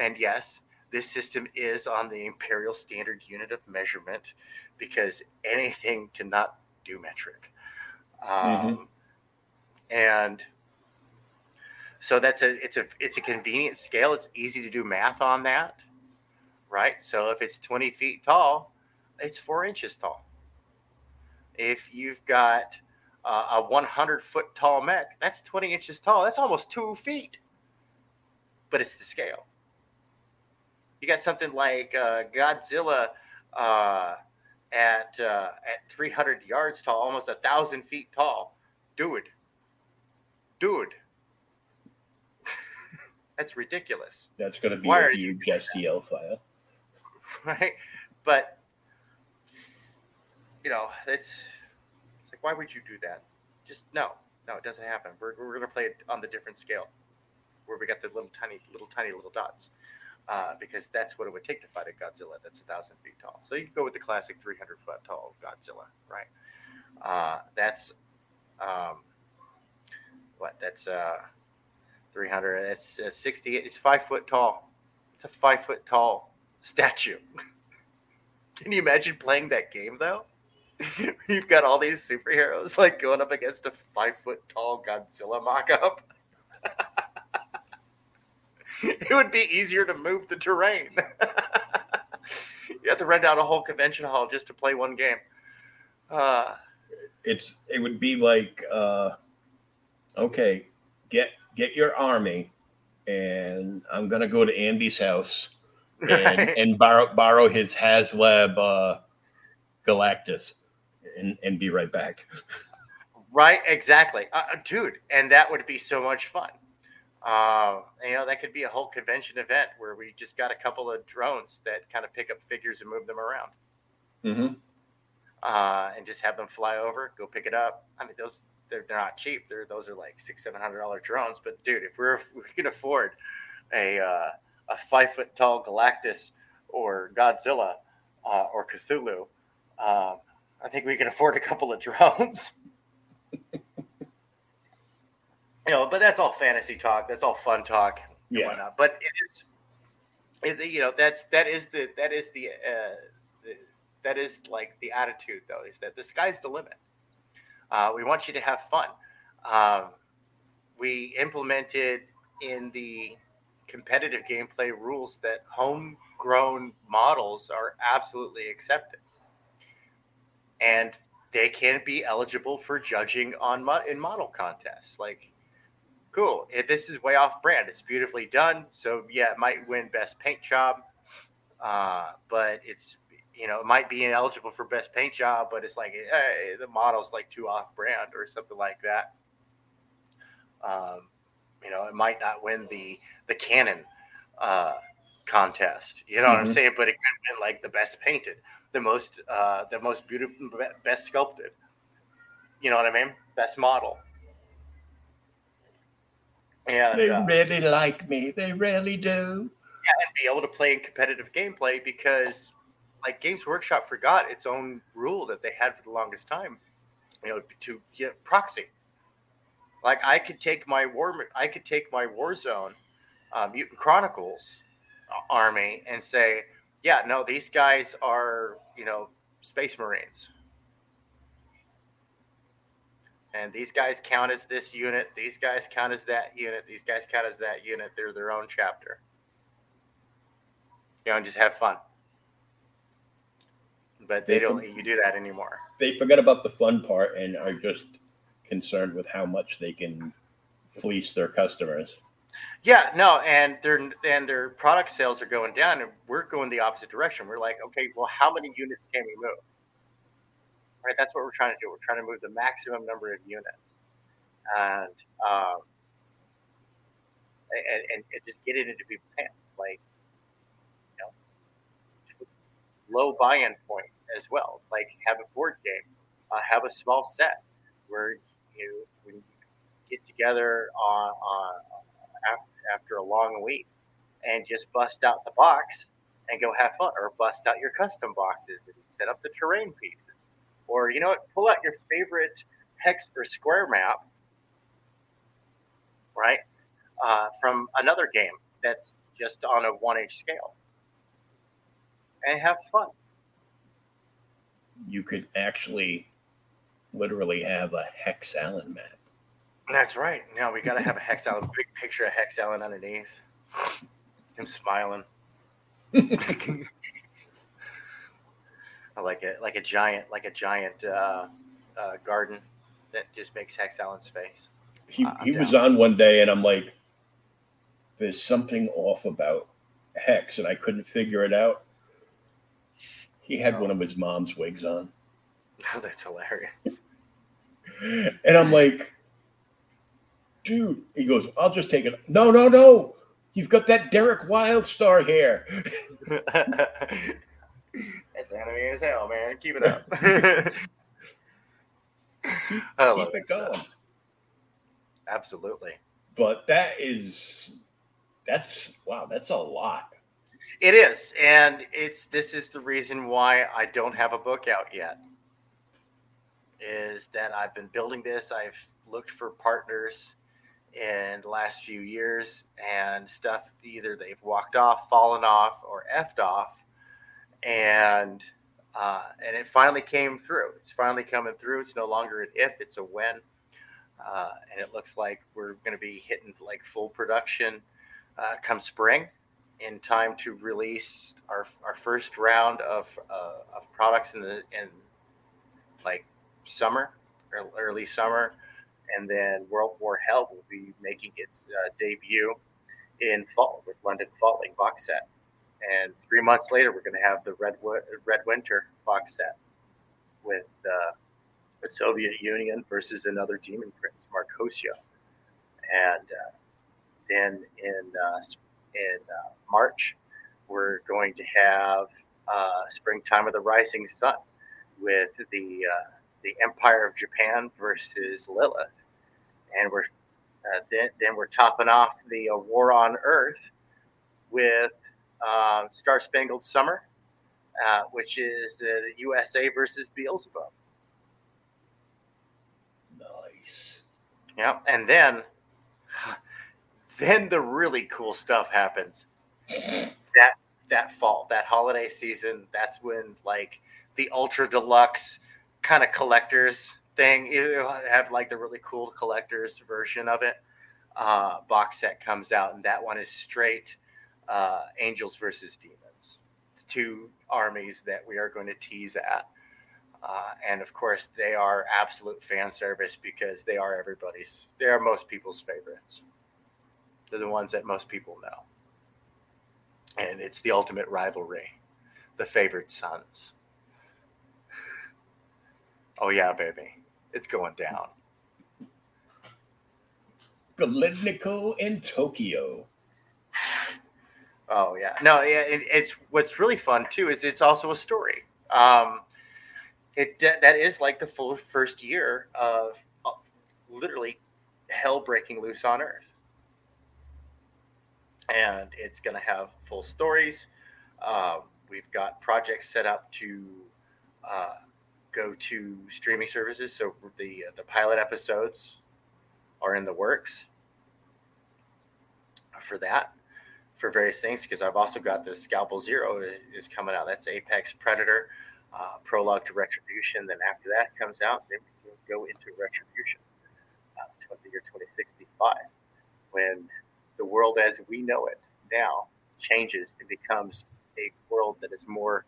And yes, this system is on the Imperial Standard unit of measurement because anything cannot do metric. And so that's it's a convenient scale. It's easy to do math on that, right? So if it's 20 feet tall, it's 4 inches tall. If you've got a 100 foot tall mech, that's 20 inches tall. That's almost 2 feet, but it's the scale. You got something like Godzilla at 300 yards tall, almost 1,000 feet tall. Dude. That's ridiculous. That's going to be a huge STL file. Right? But, you know, it's like, why would you do that? Just, no, it doesn't happen. We're going to play it on the different scale where we got the little tiny dots. Because that's what it would take to fight a Godzilla that's 1,000 feet tall. So you can go with the classic 300 foot tall Godzilla, right? That's 300. That's 60. It's 5 foot tall. It's a 5 foot tall statue. Can you imagine playing that game though? You've got all these superheroes like going up against a 5 foot tall Godzilla mock-up. It would be easier to move the terrain. You have to rent out a whole convention hall just to play one game. It would be like, okay, get your army, and I'm gonna go to Andy's house and, right, and borrow his HasLab Galactus, and be right back. Right, exactly, dude, and that would be so much fun. That could be a whole convention event where we just got a couple of drones that kind of pick up figures and move them around, and just have them fly over, go pick it up. I mean, those they're not cheap. Those are like $600-700 drones. But dude, if we can afford a 5 foot tall Galactus or Godzilla or Cthulhu, I think we can afford a couple of drones. But that's all fantasy talk. That's all fun talk. Yeah. Whatnot. But it is, that is like the attitude though, is that the sky's the limit. We want you to have fun. We implemented in the competitive gameplay rules that homegrown models are absolutely accepted, and they can be eligible for judging in model contests. Like, cool. This is way off brand. It's beautifully done. So yeah, it might win best paint job. But it's, it might be ineligible for best paint job, but it's like, hey, the model's like too off brand or something like that. It might not win the canon, contest, what I'm saying? But it could win like the best painted, the most beautiful, best sculpted, best model. And they really like me. They really do. Yeah, and be able to play in competitive gameplay because, like, Games Workshop forgot its own rule that they had for the longest time, to get proxy. Like, I could take my Warzone Mutant Chronicles army and say, yeah, no, these guys are, Space Marines. And these guys count as this unit. These guys count as that unit. They're their own chapter. you know, and just have fun. But they don't let you do that anymore. They forget about the fun part and are just concerned with how much they can fleece their customers. Yeah, no, and their product sales are going down, and we're going the opposite direction. We're like, okay, well, how many units can we move? Right, that's what we're trying to do. We're trying to move the maximum number of units, and just get it into people's hands, like, you know, low buy-in points as well. Like, have a board game, have a small set where you when you get together after a long week and just bust out the box and go have fun, or bust out your custom boxes and set up the terrain pieces, or, you know what, pull out your favorite hex or square map, right, from another game that's just on a 1/8 scale, and have fun. You could actually literally have a Hex Allen map. That's right. No, we got to have a Hex Allen, big picture of Hex Allen underneath. Him smiling. like a giant garden that just makes Hex Allen's face. He was on one day, and I'm like, there's something off about Hex, and I couldn't figure it out. He had one of his mom's wigs on. Oh, that's hilarious. And I'm like, dude, he goes, I'll just take it. No. You've got that Derek Wildstar hair. That's enemy as hell, man. Keep it up. Keep it going. Stuff. Absolutely. But that's a lot. It is. And this is the reason why I don't have a book out yet, is that I've been building this. I've looked for partners in the last few years, and stuff either they've walked off, fallen off, or effed off, and it finally came through. It's finally coming through. It's no longer an if, it's a when, and it looks like we're going to be hitting like full production come spring, in time to release our first round of products in summer or early summer. And then World War Hell will be making its debut in fall with London Falling box set. And 3 months later, we're going to have the Red Winter box set with the Soviet Union versus another demon prince, Marcosia. And then in March, we're going to have Springtime of the Rising Sun with the Empire of Japan versus Lilith, and we're then we're topping off the War on Earth with Star Spangled Summer, which is the USA versus Beelzebub. Nice. Yeah, and then the really cool stuff happens. that fall, that holiday season. That's when like the ultra deluxe kind of collectors thing, you have like the really cool collectors version of it, box set comes out, and that one is straight angels versus demons, the two armies that we are going to tease at, and of course they are absolute fan service, because they are most people's favorites. They're the ones that most people know, and it's the ultimate rivalry, the favored sons. Oh, yeah, baby. It's going down. Galenico in Tokyo. Oh, yeah. No, yeah, it's what's really fun, too, is it's also a story. That is like the full first year of literally hell breaking loose on Earth. And it's going to have full stories. We've got projects set up to go to streaming services, so the pilot episodes are in the works for that, for various things, because I've also got this Scalpel Zero is coming out. That's Apex Predator, prologue to Retribution. Then after that comes out, then we can go into Retribution, the year 2065, when the world as we know it now changes and becomes a world that is more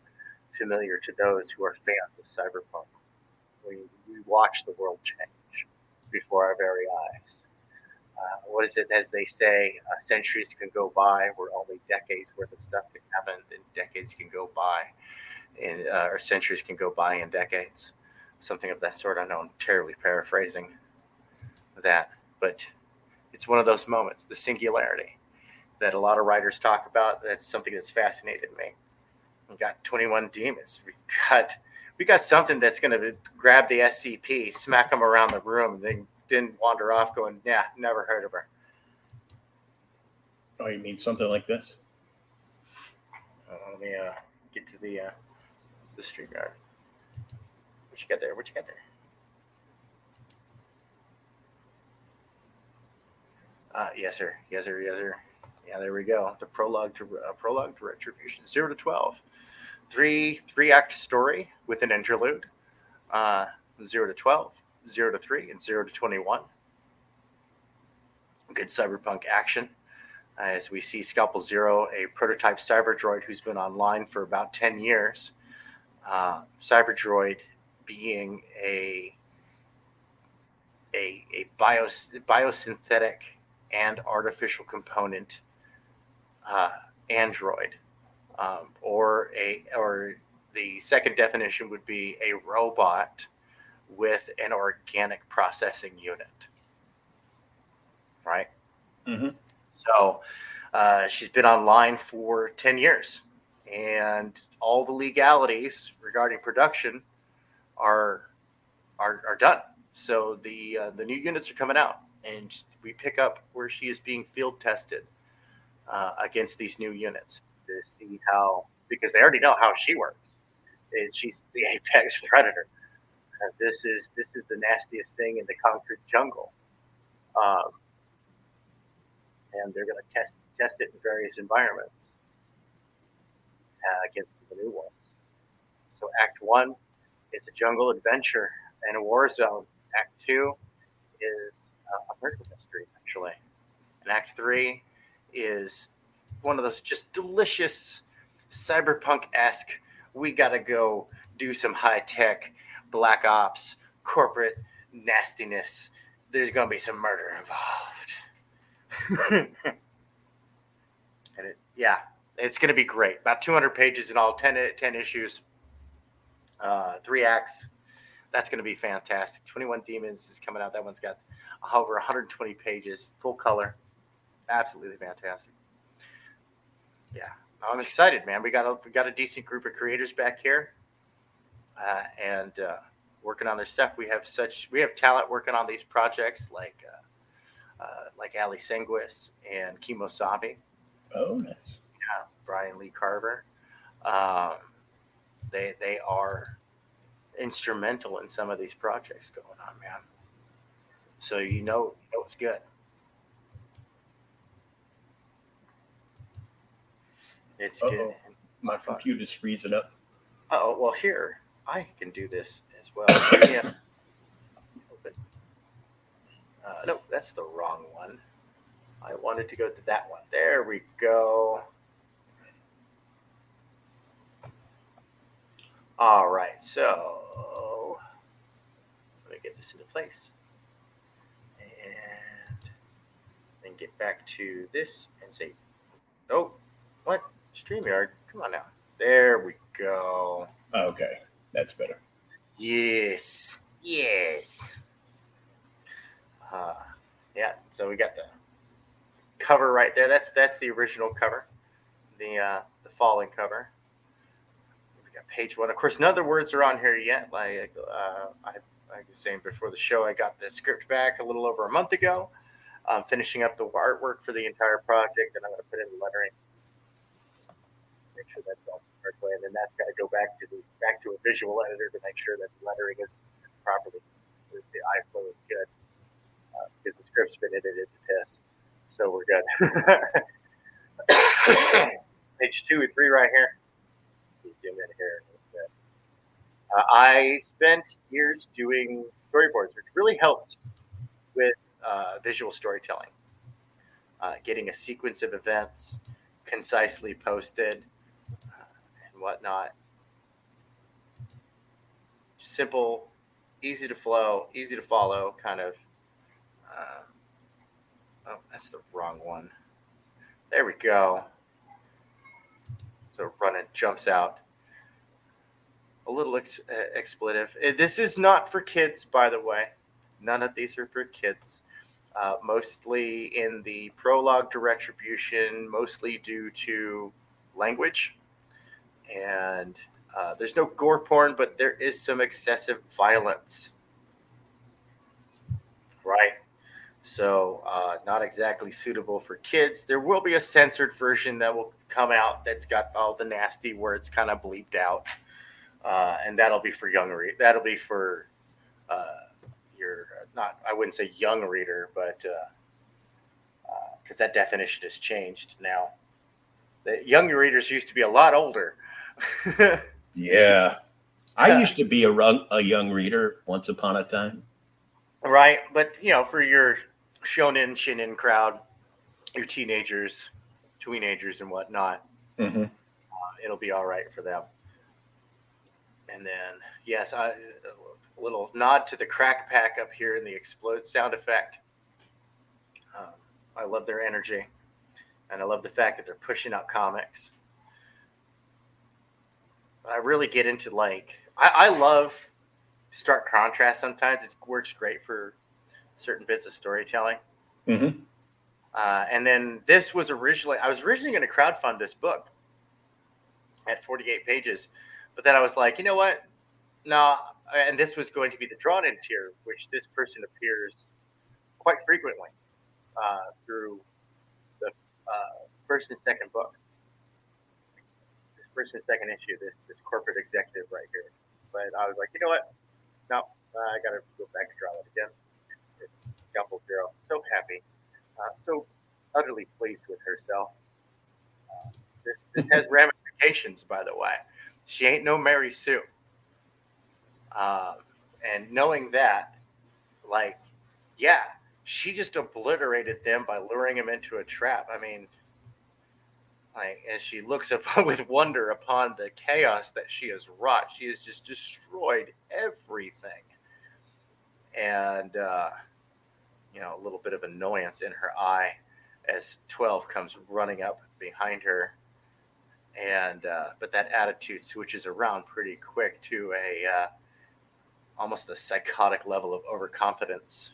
familiar to those who are fans of cyberpunk. We watch the world change before our very eyes. What is it, as they say, centuries can go by where only decades worth of stuff can happen, and decades can go by, and or centuries can go by in decades. Something of that sort. I know I'm terribly paraphrasing that, but it's one of those moments, the singularity, that a lot of writers talk about. That's something that's fascinated me. We've got 21 Demons. We got something that's going to grab the SCP, smack them around the room, and then wander off going, yeah, never heard of her. Oh, you mean something like this? Let me get to the stream yard. What you got there? Yes, sir. Yeah, there we go. The prologue to Retribution, 0 to 12, three-act story with an interlude, 0 to 12, 0 to 3, and 0 to 21. Good cyberpunk action, as we see Scalpel Zero, a prototype cyber droid who's been online for about 10 years. Cyber droid being a biosynthetic and artificial component. Android, or the second definition would be a robot with an organic processing unit, right? Mm-hmm. So she's been online for 10 years, and all the legalities regarding production are done. So the new units are coming out, and we pick up where she is being field tested. Against these new units to see how, because they already know how she works. She's the apex predator. This is the nastiest thing in the concrete jungle, and they're going to test it in various environments against the new ones. So Act 1 is a jungle adventure and a war zone. Act 2 is a murder mystery, actually, and Act 3. Is one of those just delicious cyberpunk-esque, we gotta go do some high-tech black ops, corporate nastiness. There's gonna be some murder involved. And it's gonna be great. About 200 pages in all, 10 issues, 3 acts. That's gonna be fantastic. 21 Demons is coming out. That one's got over 120 pages, full color. Absolutely fantastic. Yeah, I'm excited, man. We got a decent group of creators back here, and working on their stuff. We have talent working on these projects like Ali Senguis and Kimo Sabe. Oh, nice. Yeah, Brian Lee Carver. They are instrumental in some of these projects going on, man. So you know it's good. It's good. My computer's freezing up. Oh, well, here. I can do this as well. Yeah. No, that's the wrong one. I wanted to go to that one. There we go. All right. So let me get this into place. And then get back to this and say, oh, what? StreamYard, come on now. There we go. Okay, that's better. Yes. Yeah. So we got the cover right there. That's the original cover, the falling cover. We got page 1. Of course, none of the words are on here yet. Like I was saying before the show, I got the script back a little over a month ago. I'm finishing up the artwork for the entire project, and I'm going to put in the lettering. Make sure that's also the correct way, and then that's got to go back to a visual editor to make sure that the lettering is properly, that the eye flow is good, because the script's been edited to piss, so we're good. Page 2 and 3 right here. You zoom in here. I spent years doing storyboards, which really helped with visual storytelling, getting a sequence of events concisely posted. and whatnot. Simple, easy to flow, easy to follow, kind of. Oh, that's the wrong one. There we go. So running jumps out. A little expletive. This is not for kids, by the way. None of these are for kids. Mostly in the prologue to Retribution, mostly due to language. And there's no gore porn, but there is some excessive violence. Right? So not exactly suitable for kids. There will be a censored version that will come out that's got all the nasty words kind of bleeped out. And that'll be for young readers. That'll be for your not. I wouldn't say young reader, but because that definition has changed now. The young readers used to be a lot older. Yeah, I used to be a young reader once upon a time. Right, but you know, for your shonen, shinen crowd, your teenagers, tweenagers, and whatnot, it'll be all right for them. And then, yes, a little nod to the crack pack up here in the explode sound effect. I love their energy. And I love the fact that they're pushing out comics. But I really get into, like, I love stark contrast sometimes. It works great for certain bits of storytelling. Mm-hmm. And then this was originally, I was originally going to crowdfund this book at 48 pages. But then I was like, you know what? Nah. And this was going to be the drawn-in tier, which this person appears quite frequently through the first and second book. This first and second issue, this corporate executive right here. But I was like, you know what? No, I got to go back to drawing it again. It's Scalpel Zero. So happy. So utterly pleased with herself. This has ramifications, by the way. She ain't no Mary Sue. And knowing that, like, yeah, she just obliterated them by luring them into a trap. I mean, like, as she looks up with wonder upon the chaos that she has wrought, she has just destroyed everything. And, you know, a little bit of annoyance in her eye as 12 comes running up behind her. And but that attitude switches around pretty quick to a almost a psychotic level of overconfidence.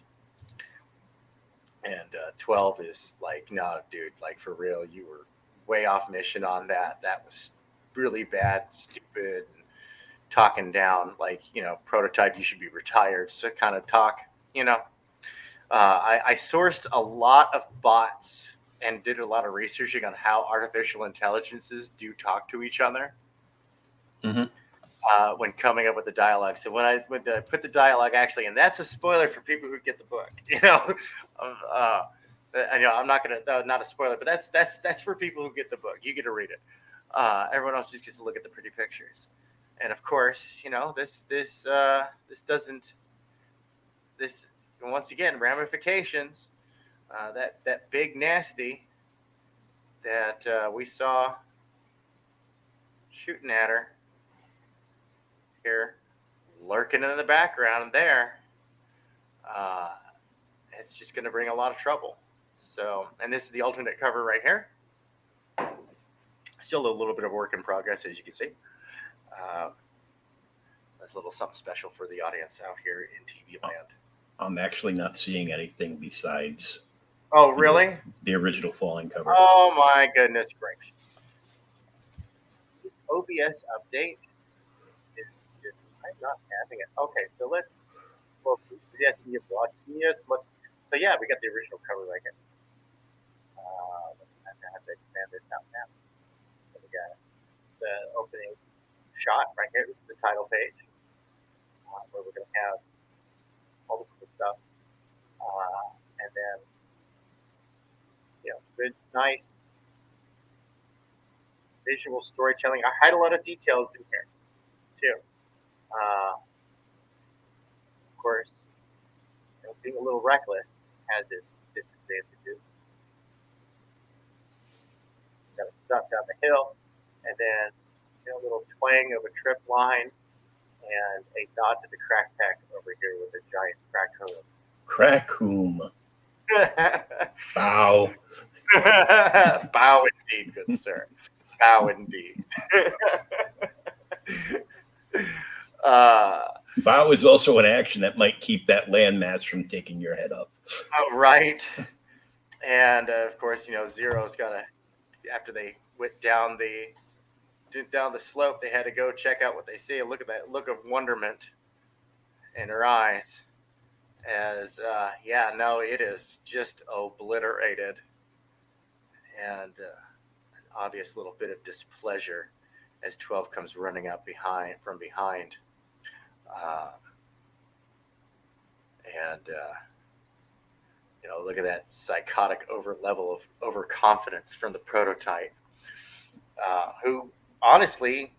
And 12 is like, no, dude, like for real, you were way off mission on that. That was really bad, stupid, and talking down, like, you know, prototype, you should be retired. So kind of talk, you know. I sourced a lot of bots and did a lot of researching on how artificial intelligences do talk to each other when coming up with the dialogue. So when I put the dialogue actually, and that's a spoiler for people who get the book, you know, I know I'm not going to, not a spoiler, but that's for people who get the book. You get to read it. Everyone else just gets to look at the pretty pictures. And of course, you know, this once again, ramifications. That big nasty that we saw shooting at her here, lurking in the background there, it's just going to bring a lot of trouble. So, and this is the alternate cover right here. Still a little bit of work in progress, as you can see. That's a little something special for the audience out here in TV land. I'm actually not seeing anything besides... Oh, really? The original Falling cover. Oh, my goodness gracious. This OBS update is I'm not having it. Okay, so let's... Well, yes, we have watched this. So, yeah, we got the original cover right here. I have to expand this out now. So we got the opening shot right here. This is the title page where we're going to have all the cool stuff. And then... you know, good, nice visual storytelling. I hide a lot of details in here, too. Of course, you know, being a little reckless has its disadvantages. Got to stop down the hill, and then, you a little twang of a trip line and a nod to the crack pack over here with a giant crack-hoom. Crack-hoom. Bow. Bow indeed, good sir. Bow indeed. Bow is also an action that might keep that landmass from taking your head up. Right. And of course, you know, Zero's gonna, after they went down the slope, they had to go check out what they see. Look at that look of wonderment in her eyes as it is just obliterated, and an obvious little bit of displeasure as 12 comes running out from behind. You know, look at that psychotic level of overconfidence from the prototype, who honestly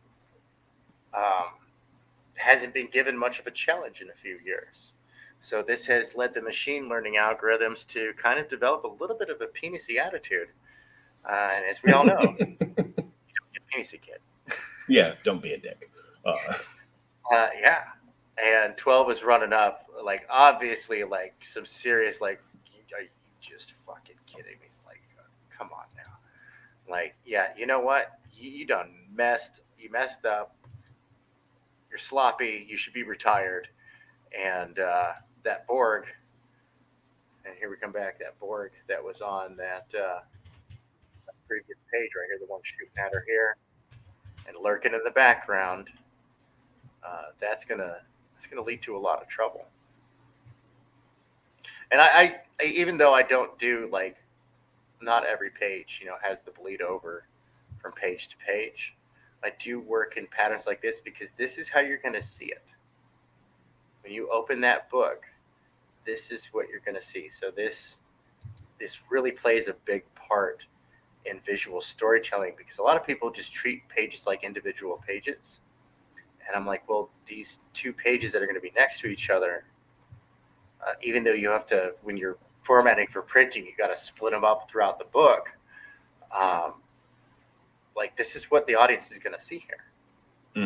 hasn't been given much of a challenge in a few years. So this has led the machine learning algorithms to kind of develop a little bit of a penisy attitude. And as we all know, you don't be a penisy kid. Yeah, don't be a dick. And 12 is running up, like, obviously, like, some serious, like, are you just fucking kidding me? Like, come on now. Like, yeah, you know what? You messed up. You're sloppy. You should be retired. And that Borg, and here we come back, that Borg that was on that previous page right here, the one shooting at her here, and lurking in the background, that's gonna lead to a lot of trouble. And I even though I don't do, like, not every page, you know, has the bleed over from page to page, I do work in patterns like this because this is how you're going to see it. When you open that book, this is what you're going to see. So this really plays a big part in visual storytelling, because a lot of people just treat pages like individual pages. And I'm like, well, these two pages that are going to be next to each other, even though you have to, when you're formatting for printing, you got to split them up throughout the book. Like, this is what the audience is going to see here.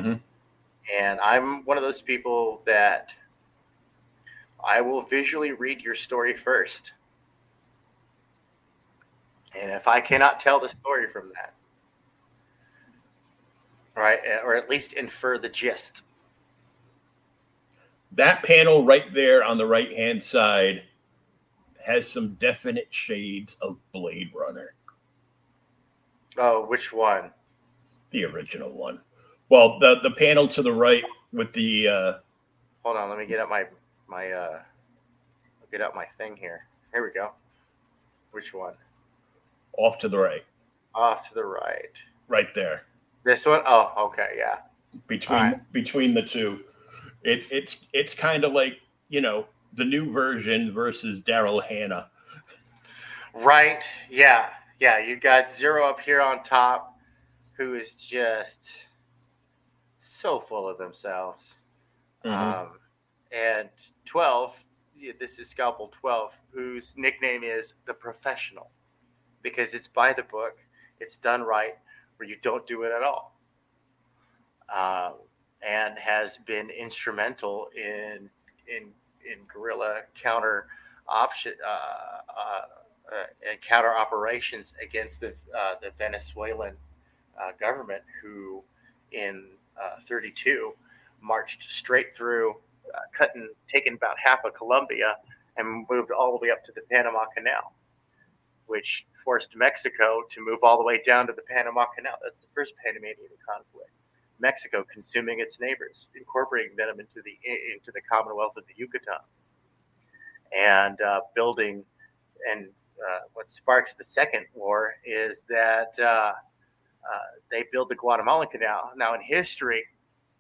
Mm-hmm. And I'm one of those people that I will visually read your story first. And if I cannot tell the story from that, right, or at least infer the gist. That panel right there on the right-hand side has some definite shades of Blade Runner. Oh, which one? The original one. Well, the panel to the right with the... Hold on, let me get up my thing here. Here we go. Which one? Off to the right. Off to the right. Right there. This one? Oh, okay, yeah. Between the two. It's kind of like, you know, the new version versus Daryl Hannah. Right, yeah. Yeah, you got Zero up here on top, who is just so full of themselves. Mm-hmm. And 12, this is Scalpel 12, whose nickname is The Professional, because it's by the book, it's done right, where you don't do it at all, and has been instrumental in guerrilla counter operations against the Venezuelan government, who in 32 marched straight through, taking about half of Colombia and moved all the way up to the Panama Canal, which forced Mexico to move all the way down to the Panama Canal. That's the first Panamanian conflict. Mexico consuming its neighbors, incorporating them into the Commonwealth of the Yucatan, and building. And what sparks the second war is that they build the Guatemalan Canal. Now, in history,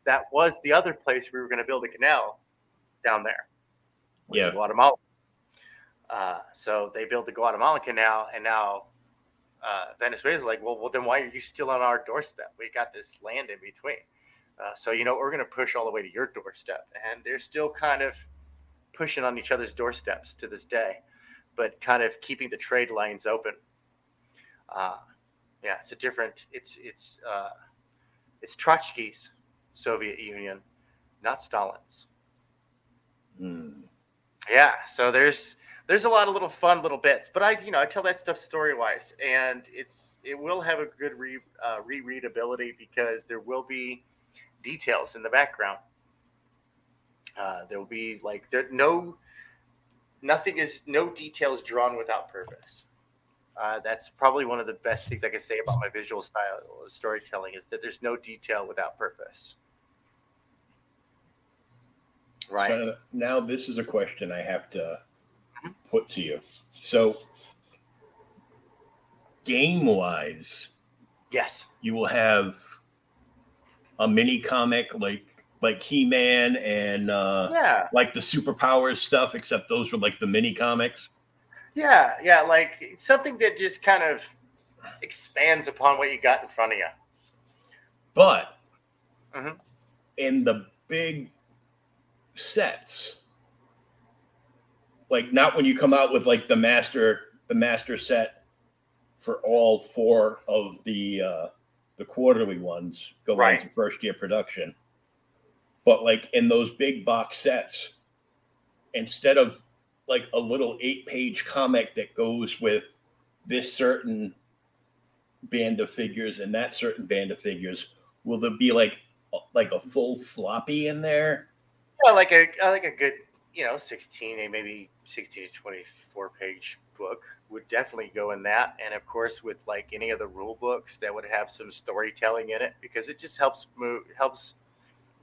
that was the other place we were going to build a canal down there. Yeah, Guatemala. So they built the Guatemalan Canal, and now Venezuela's like, well, then why are you still on our doorstep? We got this land in between. So, you know, we're going to push all the way to your doorstep. And they're still kind of pushing on each other's doorsteps to this day, but kind of keeping the trade lanes open. It's a different, It's Trotsky's Soviet Union, not Stalin's. Mm. Yeah, so there's a lot of little fun little bits, but I tell that stuff story wise, and it will have a good rereadability because there will be details in the background. There will be no details drawn without purpose. That's probably one of the best things I can say about my visual style of storytelling is that there's no detail without purpose. Right. So now this is a question I have to put to you. So game-wise, yes, you will have a mini comic like He-Man and like the superpowers stuff, except those were like the mini comics. Yeah, like something that just kind of expands upon what you got in front of you. But in the big sets, like not when you come out with like the master set for all four of the quarterly ones going into first year production, but like in those big box sets, instead of like a little 8-page comic that goes with this certain band of figures and that certain band of figures, will there be like a full floppy in there? Yeah, like a good 16 to 24 page book would definitely go in that, and of course with like any of the rule books that would have some storytelling in it because it just helps.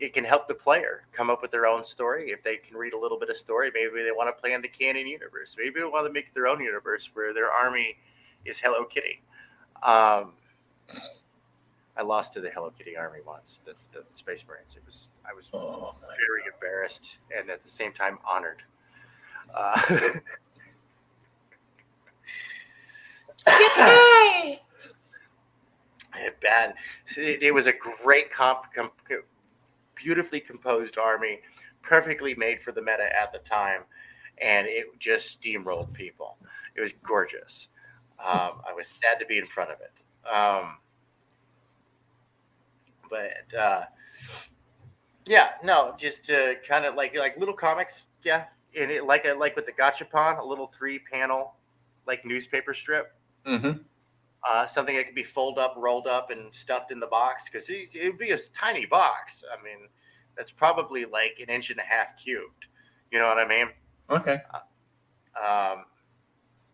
It can help the player come up with their own story. If they can read a little bit of story, maybe they want to play in the canon universe. Maybe they want to make their own universe where their army is Hello Kitty. I lost to the Hello Kitty army once, the Space Marines. I was very embarrassed and at the same time honored. Bad. It was a great beautifully composed army, perfectly made for the meta at the time, and it just steamrolled people. It was gorgeous. I was sad to be in front of it. Just kind of like little comics, yeah. And it, like with the Gachapon, a little 3-panel like newspaper strip. Mm-hmm. Something that could be folded up, rolled up, and stuffed in the box because it would be a tiny box. I mean, that's probably like 1.5 inches cubed. You know what I mean? Okay.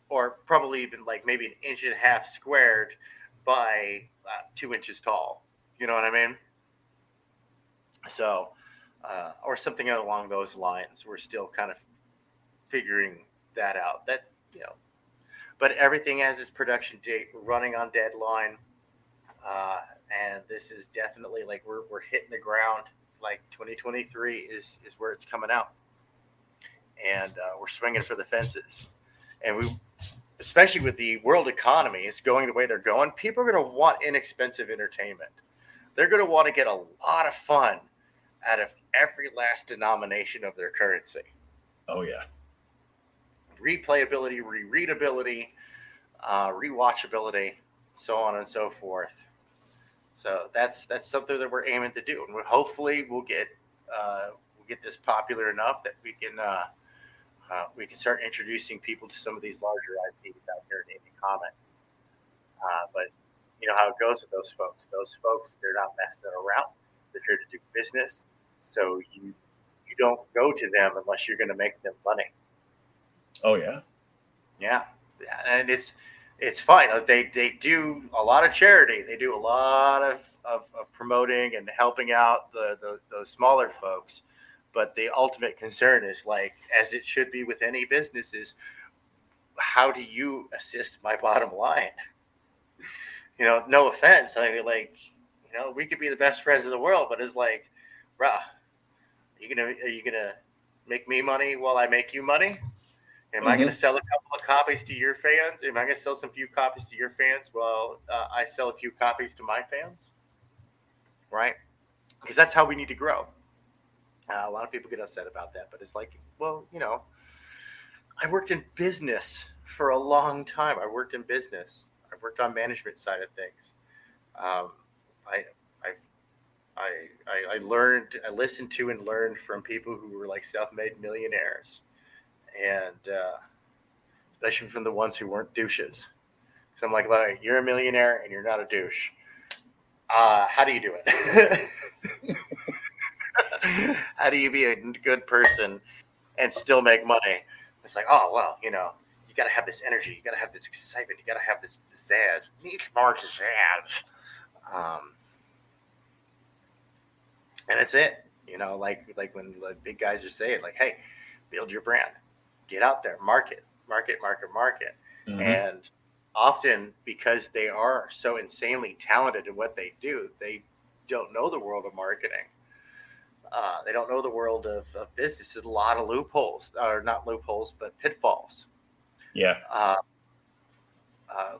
Or probably even like maybe 1.5 inches squared by 2 inches tall. You know what I mean? So, or something along those lines. We're still kind of figuring that out. But everything has its production date, running on deadline, and this is definitely like we're hitting the ground. Like 2023 is where it's coming out, and we're swinging for the fences. And we, especially with the world economies going the way they're going, people are going to want inexpensive entertainment. They're going to want to get a lot of fun out of every last denomination of their currency. Oh yeah. Replayability, rereadability, rewatchability, so on and so forth. So that's something that we're aiming to do, and hopefully we'll get this popular enough that we can start introducing people to some of these larger IPs out here in indie comics. But you know how it goes with those folks. Those folks, they're not messing around. They're here to do business. So you don't go to them unless you're going to make them money. Oh yeah, and it's fine. They do a lot of charity. They do a lot of promoting and helping out the smaller folks, but the ultimate concern is like, as it should be with any businesses, how do you assist my bottom line? No offense. I mean, we could be the best friends in the world, but it's like, bruh, are you gonna make me money while I make you money? Am I going to sell a couple of copies to your fans? Am I going to sell some few copies to your fans? Well, I sell a few copies to my fans, right? Because that's how we need to grow. A lot of people get upset about that, but it's like, well, I worked in business for a long time. I worked in business. I worked on management side of things. I've I listened to and learned from people who were like self-made millionaires, and especially from the ones who weren't douches. So I'm like, you're a millionaire and you're not a douche. How do you do it? How do you be a good person and still make money? It's like, oh, well, you know, you got to have this energy. You got to have this excitement. You got to have this pizzazz. Need more pizzazz. And that's it. You know, like when the big guys are saying, like, hey, build your brand. Get out there. Market. Mm-hmm. And often because they are so insanely talented at what they do, they don't know the world of marketing. They don't know the world of business. There's a lot of loopholes, or not loopholes, but pitfalls. Yeah.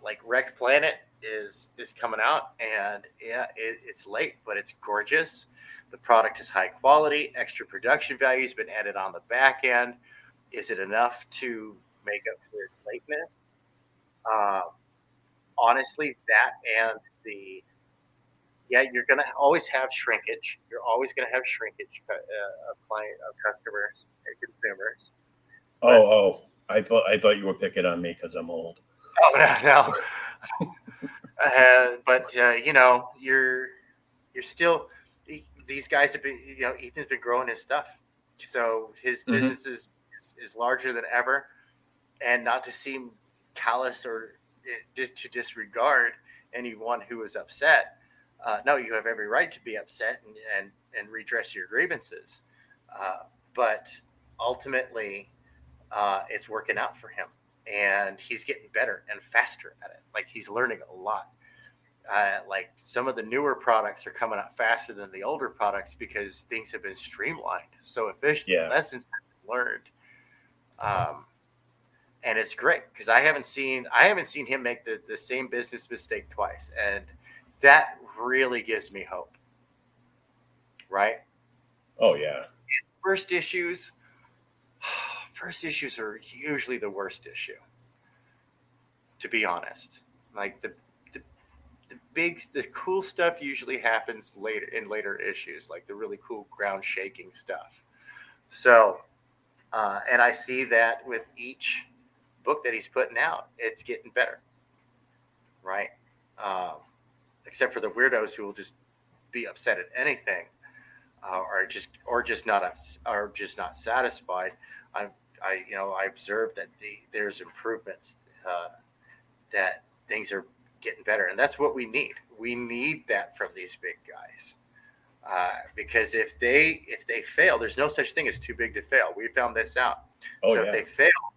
Like Wrecked Planet is coming out, and yeah, it's late, but it's gorgeous. The product is high quality. Extra production value has been added on the back end. Is it enough to make up for its lateness? Honestly, that and you're going to always have shrinkage. You're always going to have shrinkage of client, of customers and consumers. I thought you were picking on me because I'm old. Oh, no. But you know, you're still, these guys have been, you know, Ethan's been growing his stuff. So his business is larger than ever. And not to seem callous or to disregard anyone who is upset. No, you have every right to be upset and redress your grievances. But ultimately, it's working out for him. And he's getting better and faster at it. Like, he's learning a lot. Like, some of the newer products are coming out faster than the older products because things have been streamlined so efficiently. Yeah. Lessons have been learned. And it's great because I haven't seen him make the same business mistake twice. And that really gives me hope. Right? Oh, yeah. First issues are usually the worst issue, to be honest. Like the cool stuff usually happens later in later issues, like the really cool ground shaking stuff. So, and I see that with each book that he's putting out, it's getting better. Right. Except for the weirdos who will just be upset at anything, or just not satisfied. I observed that there's improvements, that things are getting better, and that's what we need. We need that from these big guys, because if they fail, there's no such thing as too big to fail. We found this out. Oh, so yeah. If they fail,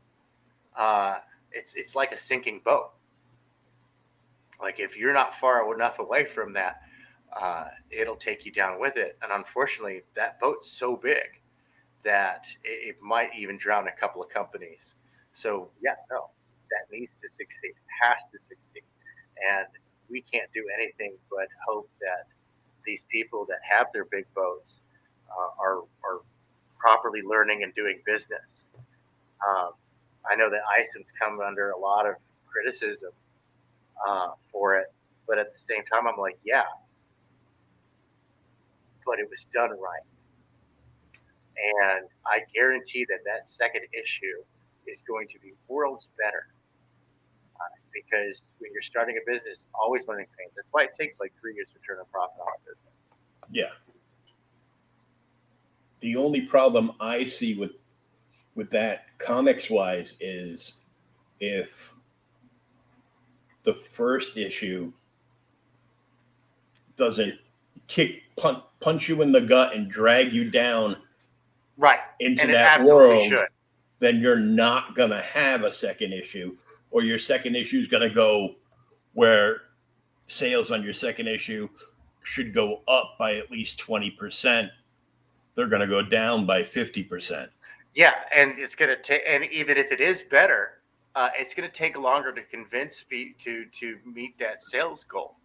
it's like a sinking boat. Like, if you're not far enough away from that, it'll take you down with it. And unfortunately, that boat's so big that it might even drown a couple of companies. So, that needs to succeed. It has to succeed. And we can't do anything but hope that these people that have their big boats are properly learning and doing business. I know that ISIM's come under a lot of criticism for it, but at the same time, I'm like, yeah, but it was done right. And I guarantee that second issue is going to be worlds better, because when you're starting a business, always learning things. That's why it takes like 3 years to turn a profit on a business. Yeah. The only problem I see with that comics wise is if the first issue doesn't punch you in the gut and drag you down right into that world, then you're not going to have a second issue, or your second issue is going to go where sales on your second issue should go up by at least 20%. They're going to go down by 50%. Yeah. And it's going to take, and even if it is better, it's going to take longer to convince me to meet that sales goal.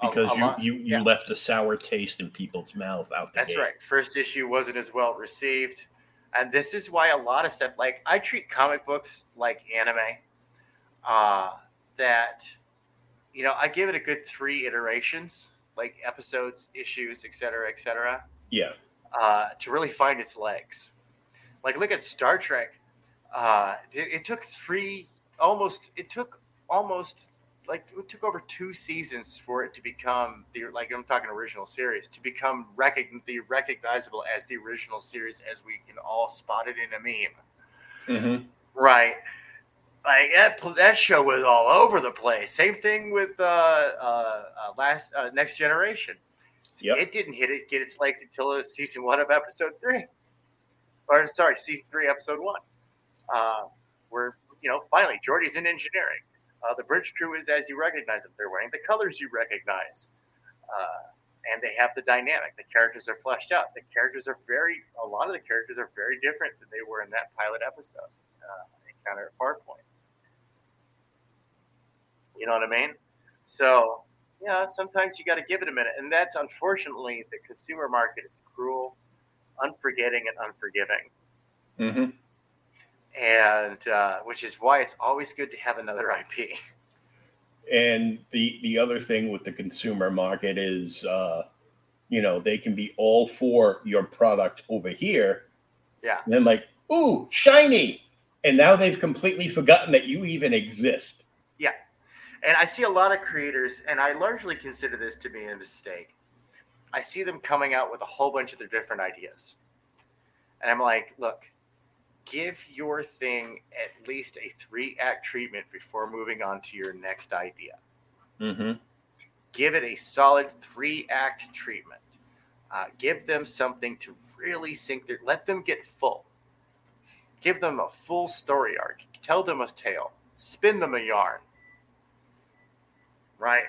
Because you left a sour taste in people's mouth out there. That's right. First issue wasn't as well received. And this is why a lot of stuff, like, I treat comic books like anime, that, you know, I give it a good 3 iterations like episodes, issues, et cetera, to really find its legs. Like, look at Star Trek. It took over two seasons for it to become I'm talking original series, to become recognizable as the original series as we can all spot it in a meme. Mm-hmm. Right. Like that show was all over the place. Same thing with Next Generation. Yep. It didn't get its legs until season one of episode three. Or sorry, season three, episode one. Where finally Geordi's in engineering. The bridge crew is as you recognize them. They're wearing the colors you recognize, and they have the dynamic. The characters are fleshed out. A lot of the characters are very different than they were in that pilot episode. Encounter at Farpoint. You know what I mean? So, sometimes you got to give it a minute. And that's, unfortunately, the consumer market is cruel, unforgetting, and unforgiving. Mm-hmm. And which is why it's always good to have another IP. And the other thing with the consumer market is, they can be all for your product over here. Yeah. And then like, ooh, shiny. And now they've completely forgotten that you even exist. Yeah. And I see a lot of creators, and I largely consider this to be a mistake. I see them coming out with a whole bunch of their different ideas. And I'm like, look, give your thing at least a 3-act treatment before moving on to your next idea. Mm-hmm. Give it a solid 3-act treatment. Give them something to really sink their – let them get full. Give them a full story arc. Tell them a tale. Spin them a yarn. Right?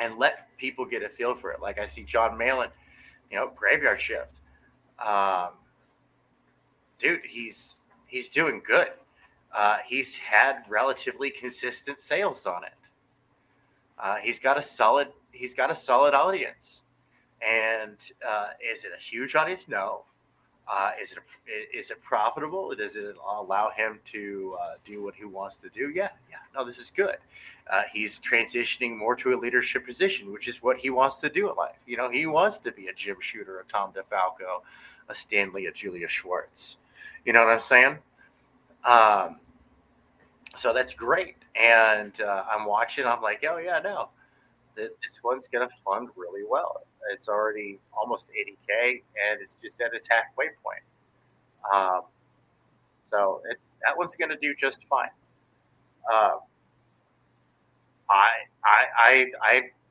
And let people get a feel for it. Like I see John Malin, Graveyard Shift. Dude, he's doing good. He's had relatively consistent sales on it. He's got a solid audience. And is it a huge audience? No. Is it profitable? Does it allow him to do what he wants to do? Yeah. No, this is good. He's transitioning more to a leadership position, which is what he wants to do in life. He wants to be a Jim Shooter, a Tom DeFalco, a Stan Lee, a Julius Schwartz. You know what I'm saying? So that's great. And I'm watching. I'm like, oh, yeah, no. This one's going to fund really well. It's already almost 80K, and it's just at its halfway point. So that one's going to do just fine.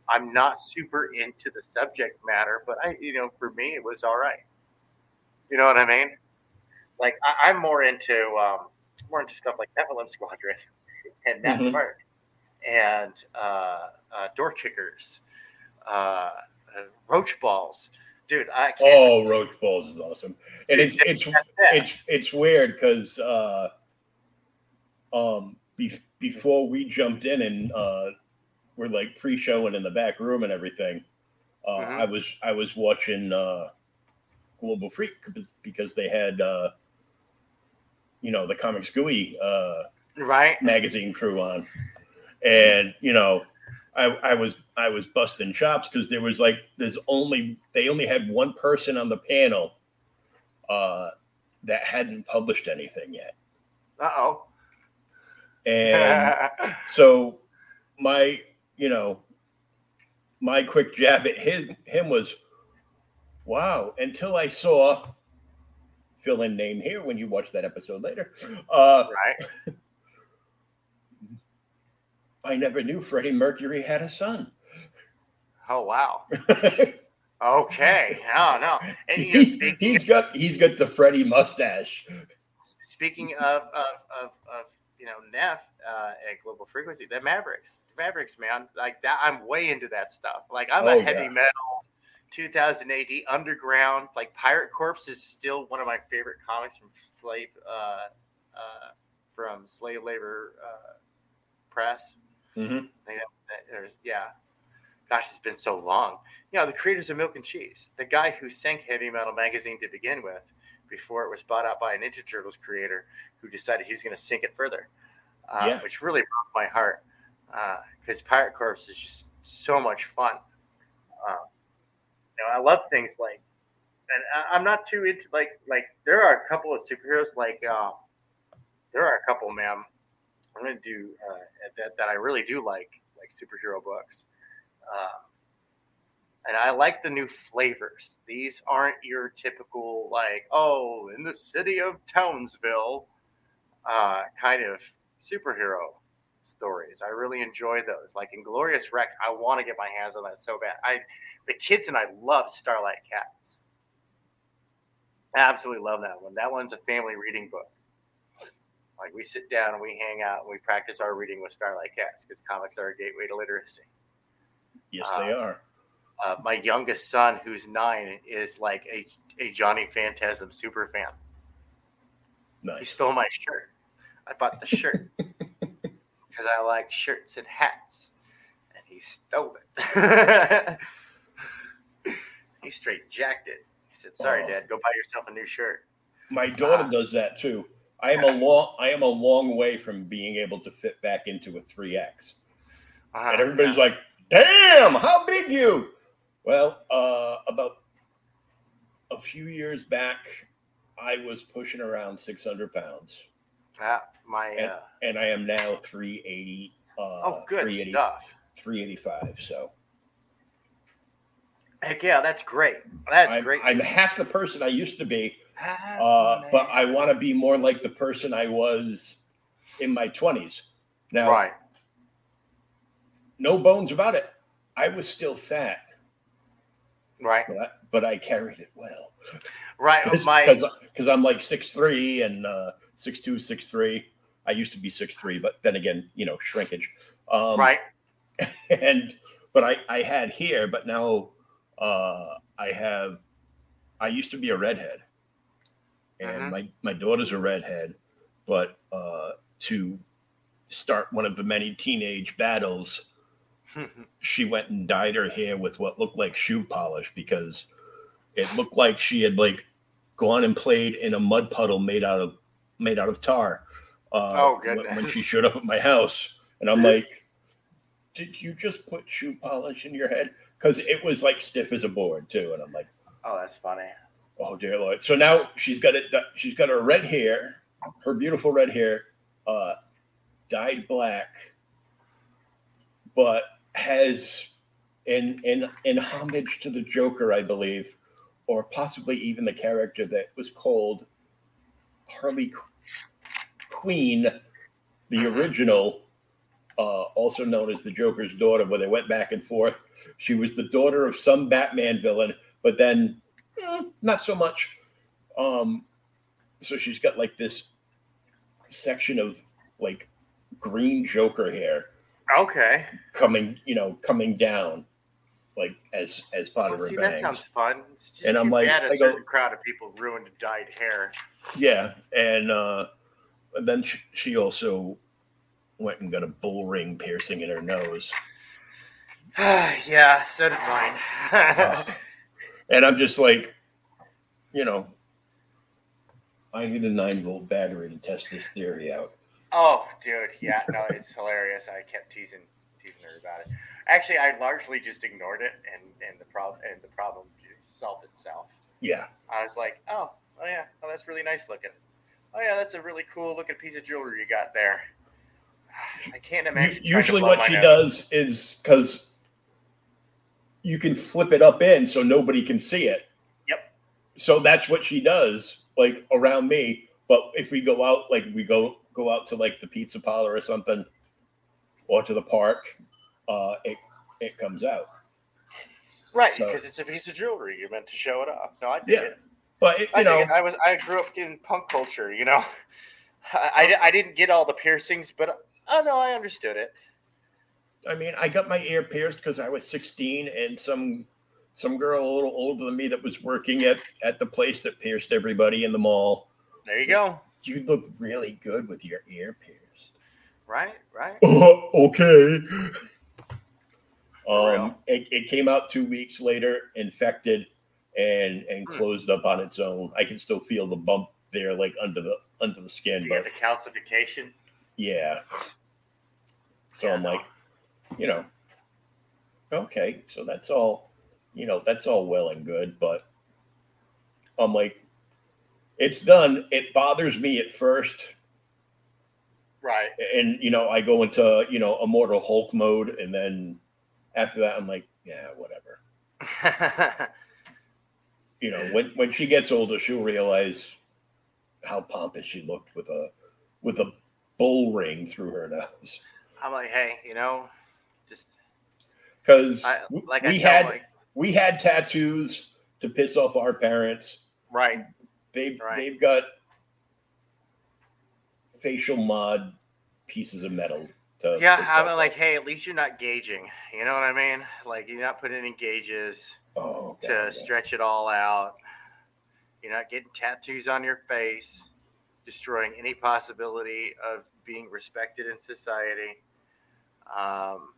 I'm not super into the subject matter, but for me, it was all right. You know what I mean? Like I'm more into stuff like Nephilim Squadron and that mm-hmm. part. And door kickers, roach balls, dude. I can't. Oh, roach balls is awesome, and dude, it's weird because before we jumped in and we're like pre-showing in the back room and everything, mm-hmm. I was watching Global Freak because they had the Comics Gooey magazine crew on. And I was busting chops because there was like they only had one person on the panel that hadn't published anything yet. Uh-oh. And so my quick jab at him was, wow, until I saw fill in name here when you watch that episode later. Right. I never knew Freddie Mercury had a son. Oh wow! Okay, no. And, he's got the Freddie mustache. Speaking of Neff at Global Frequency, the Mavericks, man, like that. I'm way into that stuff. Like I'm a heavy metal 2000 AD underground. Like Pirate Corpse is still one of my favorite comics from slave labor press. Mm-hmm. Gosh, it's been so long. The creators of Milk and Cheese, the guy who sank Heavy Metal Magazine to begin with, before it was bought out by a Ninja Turtles creator who decided he was going to sink it further, which really broke my heart because Pirate Corpse is just so much fun. You know, I love things like, and I'm not too into like there are a couple of superheroes like there are a couple, ma'am. I'm gonna do that I really do like superhero books, and I like the new flavors. These aren't your typical like oh in the city of Townsville kind of superhero stories. I really enjoy those. Like Inglourious Rex, I want to get my hands on that so bad. The kids and I love Starlight Cats. Absolutely love that one. That one's a family reading book. Like we sit down and we hang out and we practice our reading with Starlight Cats because comics are a gateway to literacy. Yes, they are. My youngest son, who's 9, is like a Johnny Phantasm super fan. Nice. He stole my shirt. I bought the shirt because I like shirts and hats, and he stole it. He straight jacked it. He said, "Sorry, Dad, go buy yourself a new shirt." My daughter does that too. I am a long way from being able to fit back into a 3X. And everybody's like, damn, how big you? Well, about a few years back, I was pushing around 600 pounds. And I am now 380. Oh, good 380, stuff. 385, so. Heck yeah, that's great. That's great. I'm half the person I used to be. But I want to be more like the person I was in my 20s. Now, right. No bones about it. I was still fat. Right. But I carried it well. Right. Because I'm like 6'3" and 6'2", 6'3". I used to be 6'3", but then again, you know, shrinkage. Right. But I had hair, but now I used to be a redhead. And my daughter's a redhead, but to start one of the many teenage battles, she went and dyed her hair with what looked like shoe polish because it looked like she had like gone and played in a mud puddle made out of tar. When she showed up at my house, and I'm like, "Did you just put shoe polish in your head?" Because it was like stiff as a board too, and I'm like, "Oh, that's funny." Oh dear Lord! So now she's got it. She's got her red hair, her beautiful red hair, dyed black, but has in homage to the Joker, I believe, or possibly even the character that was called Harley Queen, the original, also known as the Joker's daughter, where they went back and forth. She was the daughter of some Batman villain, but then. Not so much. So she's got like this section of like green Joker hair. Okay. Coming down like as part of her bangs. That sounds fun. It's just and I'm like, a certain crowd of people ruined dyed hair. Yeah, and then she also went and got a bull ring piercing in her nose. Yeah, so did mine. And I'm just like, you know, I need a 9-volt battery to test this theory out. Oh, dude. Yeah, no, it's hilarious. I kept teasing her about it. Actually, I largely just ignored it, and the problem solved itself. Yeah. I was like, oh, that's really nice looking. Oh, yeah, that's a really cool looking piece of jewelry you got there. I can't imagine. Usually what she does is because... you can flip it up in so nobody can see it. Yep. So that's what she does, like around me. But if we go out, like we go out to like the pizza parlor or something, or to the park, it comes out. Right, because it's a piece of jewelry. You're meant to show it off. No, I did. Yeah. But I grew up in punk culture. You know, I didn't get all the piercings, but oh no, I understood it. I mean, I got my ear pierced because I was 16, and some girl a little older than me that was working at the place that pierced everybody in the mall. There you go. You look really good with your ear pierced. Right. Okay. It came out 2 weeks later, infected, and closed up on its own. I can still feel the bump there, like under the skin. You got the calcification. Yeah. So yeah, I'm like. You know, Okay, so that's all, you know, that's all well and good, but I'm like, it's done. It bothers me at first. Right. And, you know, I go into, you know, Immortal Hulk mode. And then after that, I'm like, yeah, whatever. You know, when she gets older, she'll realize how pompous she looked with a bull ring through her nose. I'm like, hey, you know, just because we had tattoos to piss off our parents. Right. They've got facial mod pieces of metal. I'm like, hey, at least you're not gauging. You know what I mean? Like, you're not putting any gauges stretch it all out. You're not getting tattoos on your face, destroying any possibility of being respected in society.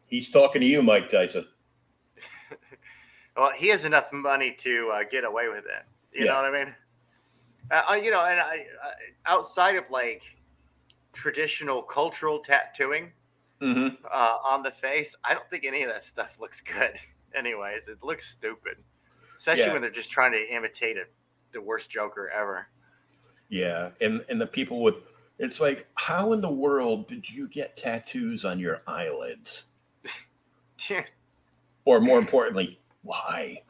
He's talking to you, Mike Tyson. Well, he has enough money to get away with it. You know what I mean? You know, and I outside of like traditional cultural tattooing on the face, I don't think any of that stuff looks good. Anyways, it looks stupid, especially when they're just trying to imitate the worst Joker ever. Yeah, and the people with it's like, how in the world did you get tattoos on your eyelids? Or more importantly, why?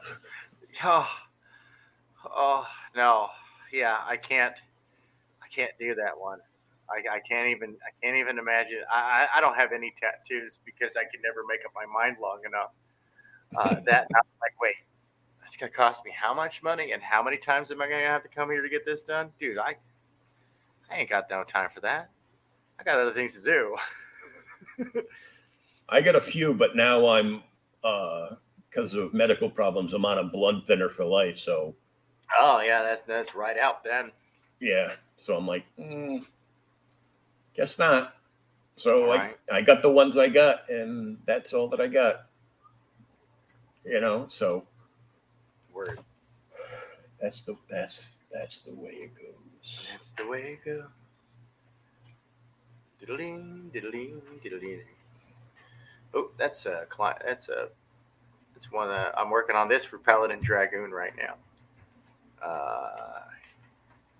Oh no. Yeah, I can't do that one. I can't even imagine. I don't have any tattoos because I could never make up my mind long enough. I'm like, wait, that's gonna cost me how much money and how many times am I gonna have to come here to get this done, dude? I ain't got no time for that. I got other things to do. I got a few, but now I'm because of medical problems, I'm on a blood thinner for life, so. Oh, yeah, that's right out then. Yeah, so I'm like, guess not. So right. I got the ones I got, and that's all that I got. You know, so. Word. That's the way it goes. That's the way it goes. Diddling, diddling, diddling. Oh, that's a client. That's one I'm working on this for Paladin Dragoon right now.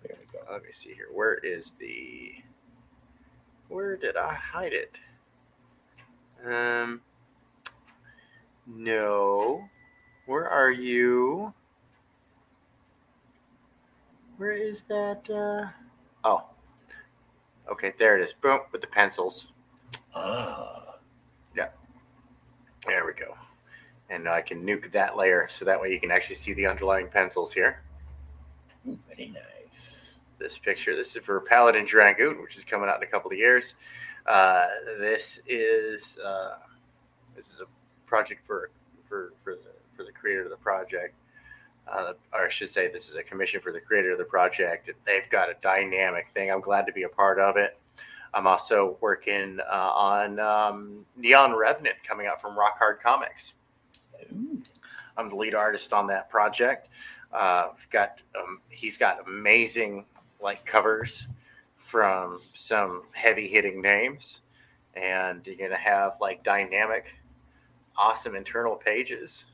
There we go. Let me see here. Where did I hide it? No. Where are you? Where is that? Oh. Okay, there it is. Boom, with the pencils. Ah. Yeah. There we go. And I can nuke that layer so that way you can actually see the underlying pencils here. Ooh, very nice. This picture, this is for Paladin Dragoon, which is coming out in a couple of years. This is a project for the creator of the project, or I should say, this is a commission for the creator of the project. They've got a dynamic thing. I'm glad to be a part of it. I'm also working on Neon Revenant coming out from Rock Hard Comics. Ooh. I'm the lead artist on that project. He's got amazing like covers from some heavy hitting names, and you're gonna have like dynamic, awesome internal pages.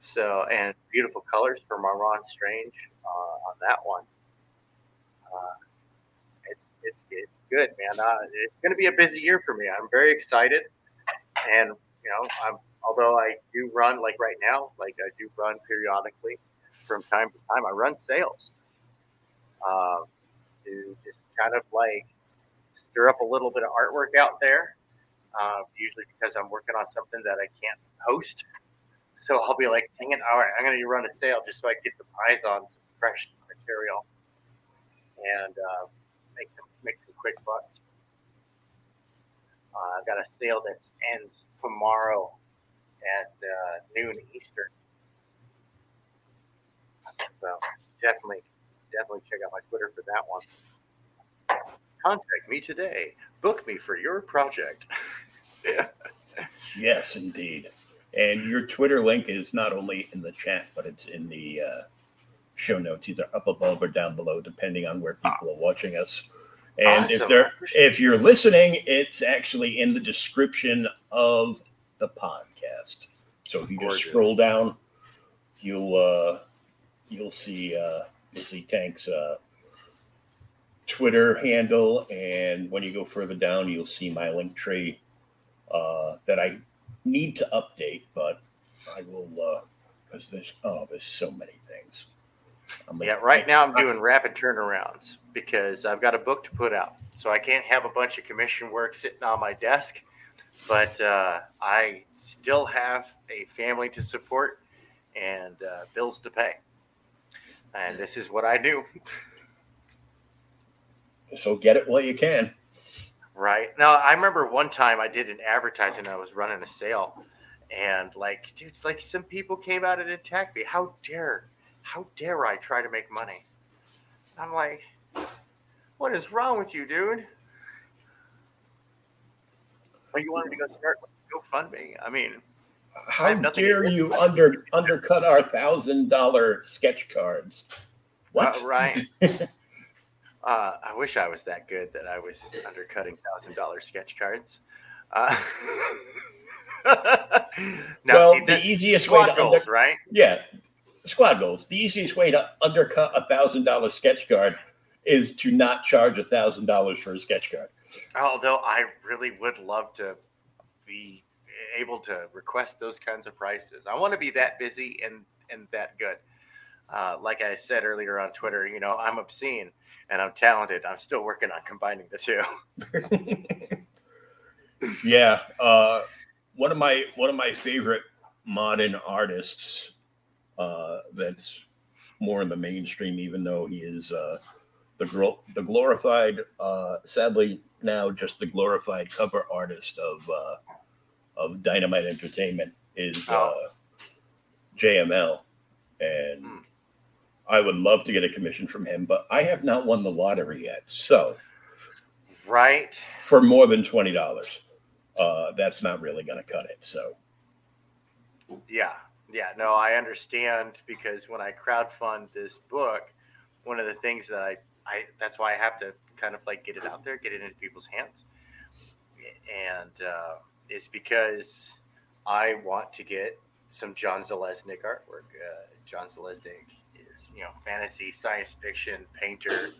So and beautiful colors from Marron Strange on that one. It's good, man. It's gonna be a busy year for me. I'm very excited, and you know I'm. Although I do run, like right now, like I do run periodically from time to time. I run sales to just kind of like stir up a little bit of artwork out there, usually because I'm working on something that I can't post. So I'll be like, dang it, all right, I'm going to run a sale just so I can get some eyes on some fresh material and make some quick bucks. I've got a sale that ends tomorrow at noon Eastern. So definitely check out my Twitter for that one. Contact me today. Book me for your project. Yes, indeed. And your Twitter link is not only in the chat, but it's in the show notes, either up above or down below, depending on where people are watching us. And awesome. If you're listening, it's actually in the description of the podcast. podcast. So if you just scroll down, you'll see Tank's Twitter handle, and when you go further down, you'll see my link tree that I need to update, but I will because there's so many things. Right now I'm doing rapid turnarounds because I've got a book to put out, so I can't have a bunch of commission work sitting on my desk. But I still have a family to support and bills to pay, and this is what I do. So get it while you can. Right. Now, I remember one time I did an advertising. I was running a sale, and some people came out and attacked me. How dare I try to make money? I'm like, what is wrong with you, dude? Or you wanted to go start GoFundMe? I mean, how dare you undercut our $1,000 sketch cards? What? Right. I wish I was that good that I was undercutting $1,000 sketch cards. The easiest way to goals, right? Yeah. Squad goals. The easiest way to undercut $1,000 sketch card is to not charge $1,000 for a sketch card. Although I really would love to be able to request those kinds of prices. I want to be that busy and that good. Like I said earlier on Twitter, I'm obscene and I'm talented. I'm still working on combining the two. Yeah. One of my favorite modern artists that's more in the mainstream, even though he is the glorified, sadly now just the glorified cover artist of Dynamite Entertainment is JML. And I would love to get a commission from him, but I have not won the lottery yet. So, right, for more than $20, that's not really going to cut it. So, yeah, no, I understand, because when I crowdfund this book, one of the things that I that's why I have to kind of get it out there, get it into people's hands, and it's because I want to get some John Zalesnik artwork. John Zalesnik is, fantasy, science fiction painter,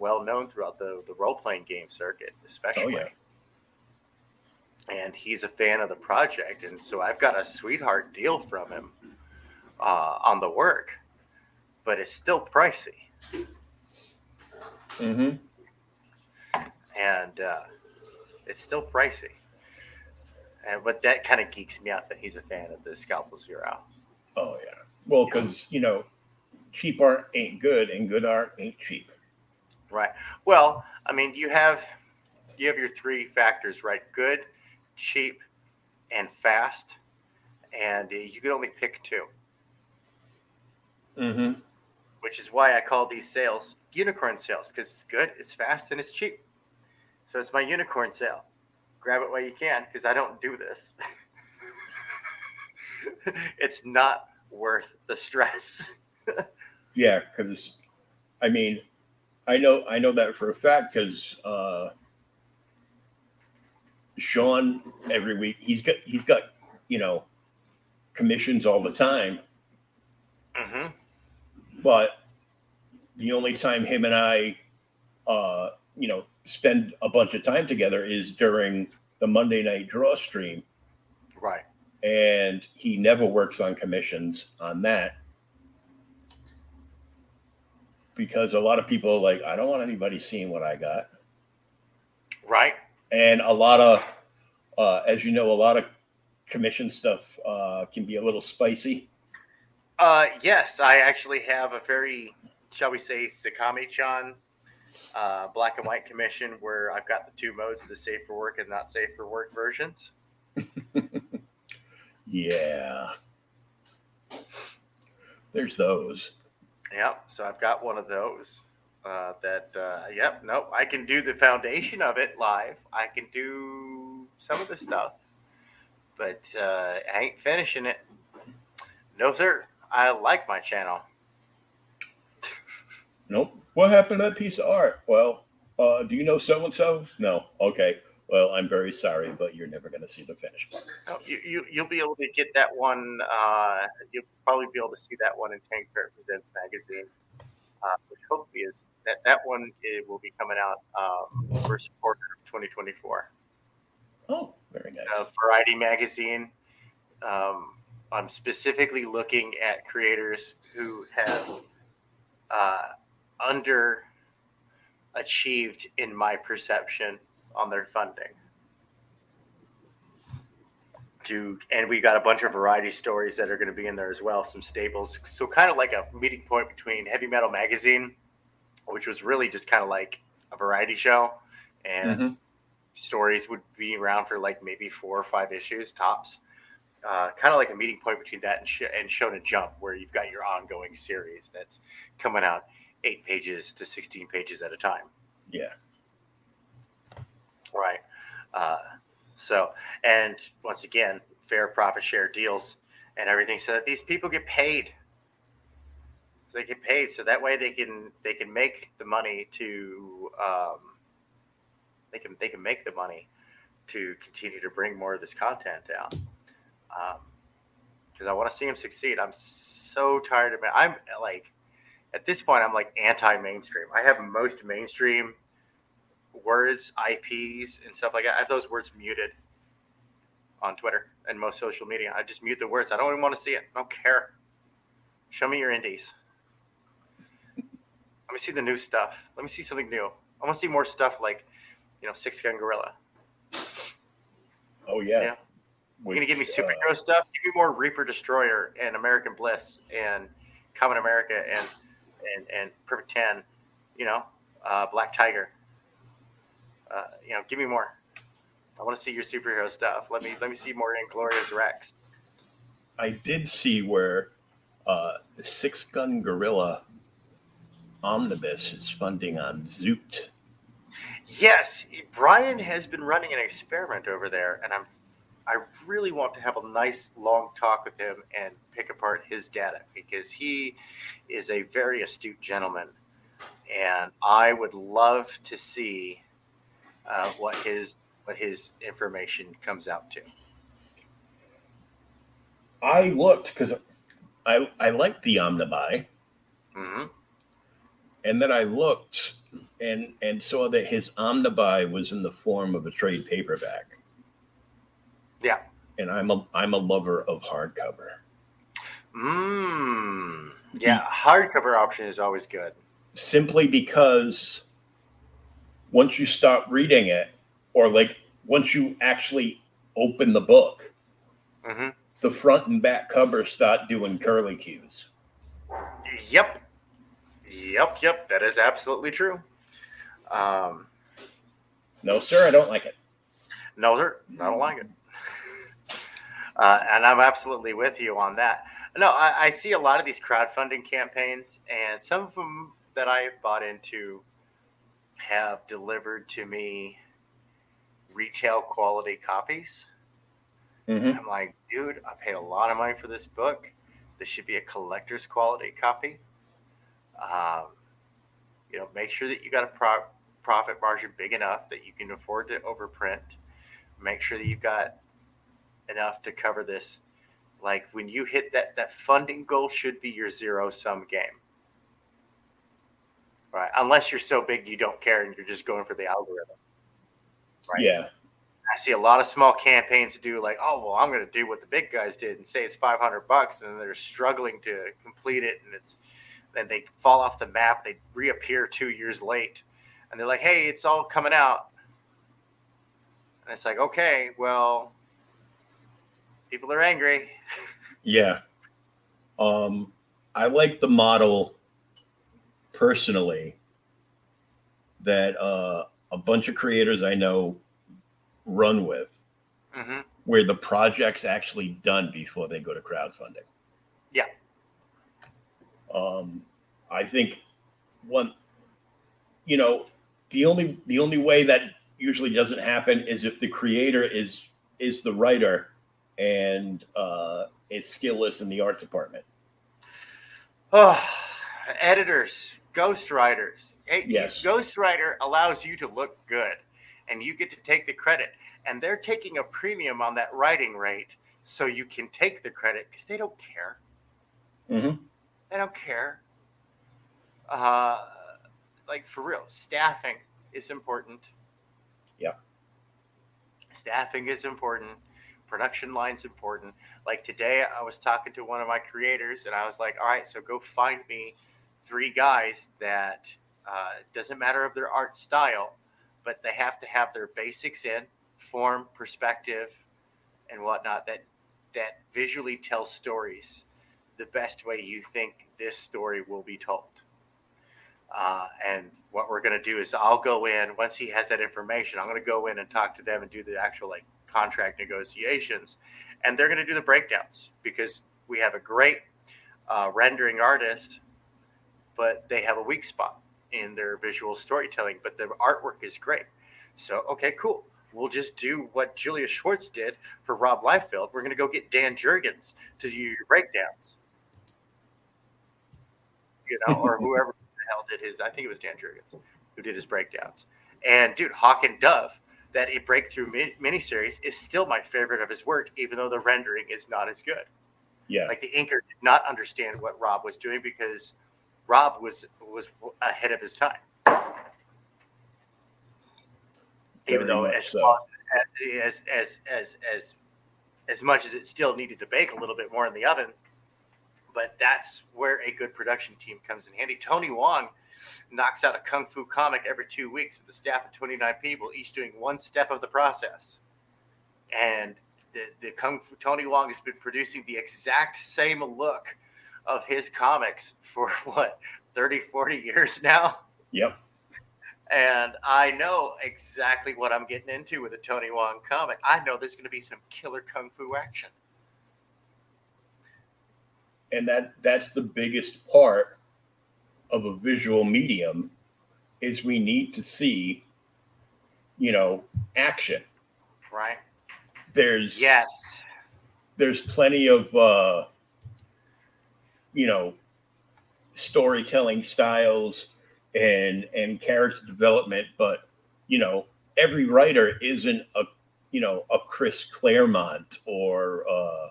well known throughout the role-playing game circuit, especially. Oh, yeah. And he's a fan of the project, and so I've got a sweetheart deal from him on the work, but it's still pricey. Mm-hmm. And it's still pricey. But that kind of geeks me out that he's a fan of the Scalpel Zero. Oh, yeah. Well, because, cheap art ain't good, and good art ain't cheap. Right. Well, I mean, you have your three factors, right? Good, cheap, and fast. And you can only pick two. Mm-hmm. Which is why I call these sales unicorn sales, because it's good, it's fast, and it's cheap. So it's my unicorn sale. Grab it while you can, because I don't do this. It's not worth the stress. Yeah, because I know that for a fact, because Sean, every week he's got commissions all the time. Mm-hmm. But the only time him and I spend a bunch of time together is during the Monday night draw stream. Right. And he never works on commissions on that, because a lot of people are like, I don't want anybody seeing what I got. Right. And a lot of, as you know, a lot of commission stuff can be a little spicy. Yes, I actually have a very, shall we say, Sakami-chan black and white commission where I've got the two modes, the safe for work and not safe for work versions. Yeah. There's those. Yep. So I've got one of those I can do the foundation of it live. I can do some of the stuff, but I ain't finishing it. No, sir. I like my channel. Nope. What happened to that piece of art? Well, do you know so-and-so? No. Okay. well, I'm very sorry, but you're never going to see the finished book. You'll be able to get that one. You'll probably be able to see that one in Tank Ferret Presents magazine, which hopefully is that one. It will be coming out first quarter of 2024. Oh, very nice. Variety magazine. I'm specifically looking at creators who have underachieved, in my perception, on their funding. And we got a bunch of variety stories that are going to be in there as well, some staples. So kind of like a meeting point between Heavy Metal Magazine, which was really just kind of like a variety show, and stories would be around for like maybe 4 or 5 issues tops. Kind of like a meeting point between that and Shonen Jump, where you've got your ongoing series that's coming out 8 pages to 16 pages at a time. Yeah. Right. And once again, fair profit share deals and everything, so that these people get paid. They get paid so that way they can make the money to they can make the money to continue to bring more of this content out. Because I want to see him succeed. I'm so tired of it. I'm like, at this point, I'm like anti-mainstream. I have most mainstream words, IPs, and stuff like that. I have those words muted on Twitter and most social media. I just mute the words. I don't even want to see it. I don't care. Show me your indies. Let me see the new stuff. Let me see something new. I want to see more stuff like, Six Gun Gorilla. Oh, yeah. You're going to give me superhero stuff? Give me more Reaper Destroyer and American Bliss and Common America and Perfect 10, Black Tiger. Give me more. I want to see your superhero stuff. Let me see more Inglourious Rex. I did see where the Six Gun Gorilla Omnibus is funding on Zoot. Yes, Brian has been running an experiment over there, and I really want to have a nice long talk with him and pick apart his data, because he is a very astute gentleman, and I would love to see what his information comes out to. I looked, because I liked the Omnibuy, and then I looked and saw that his Omnibuy was in the form of a trade paperback. Yeah, and I'm a lover of hardcover. Yeah, hardcover option is always good. Simply because once you start reading it, or like once you actually open the book, the front and back cover start doing curly cues. Yep. That is absolutely true. No, sir, I don't like it. No, sir, I don't like it. And I'm absolutely with you on that. No, I see a lot of these crowdfunding campaigns, and some of them that I've bought into have delivered to me retail quality copies. And I'm like, dude, I paid a lot of money for this book. This should be a collector's quality copy. Make sure that you got a profit margin big enough that you can afford to overprint. Make sure that you've got enough to cover this. Like, when you hit that funding goal, should be your zero-sum game, right? Unless you're so big you don't care and you're just going for the algorithm, right? Yeah, I see a lot of small campaigns do like, oh well, I'm going to do what the big guys did and say it's $500, and then they're struggling to complete it, and they fall off the map. They reappear 2 years late, and they're like, hey, it's all coming out, and it's like, okay, well. People are angry. Yeah. I like the model personally that a bunch of creators I know run with, where the project's actually done before they go to crowdfunding. Yeah. I think the only way that usually doesn't happen is if the creator is the writer and is skillless in the art department. Oh, editors, ghostwriters. Yes. Ghostwriter allows you to look good and you get to take the credit. And they're taking a premium on that writing rate so you can take the credit because they don't care. Mm-hmm. They don't care. Like, for real, staffing is important. Yeah. Staffing is important. Production line's important. Like, today I was talking to one of my creators, and I was like, all right, so go find me three guys that doesn't matter of their art style, but they have to have their basics in, form, perspective, and whatnot, that visually tell stories the best way you think this story will be told. And what we're going to do is I'll go in, once he has that information, I'm going to go in and talk to them and do the actual like contract negotiations. And they're going to do the breakdowns because we have a great rendering artist, but they have a weak spot in their visual storytelling. But the artwork is great. So, okay, cool. We'll just do what Julius Schwartz did for Rob Liefeld. We're going to go get Dan Jurgens to do your breakdowns. You know, or whoever the hell did his, I think it was Dan Jurgens who did his breakdowns. And dude, Hawk and Dove, that a breakthrough miniseries is still my favorite of his work, even though the rendering is not as good. Yeah. Like the inker did not understand what Rob was doing because Rob was ahead of his time. Even though as much as it still needed to bake a little bit more in the oven, but that's where a good production team comes in handy. Tony Wong knocks out a kung fu comic every 2 weeks with a staff of 29 people, each doing one step of the process. And the kung fu Tony Wong has been producing the exact same look of his comics for what, 30, 40 years now? Yep. And I know exactly what I'm getting into with a Tony Wong comic. I know there's going to be some killer kung fu action. And that's the biggest part of a visual medium is we need to see, you know, action. Right. There's plenty of, you know, storytelling styles and character development, but you know, every writer isn't a Chris Claremont or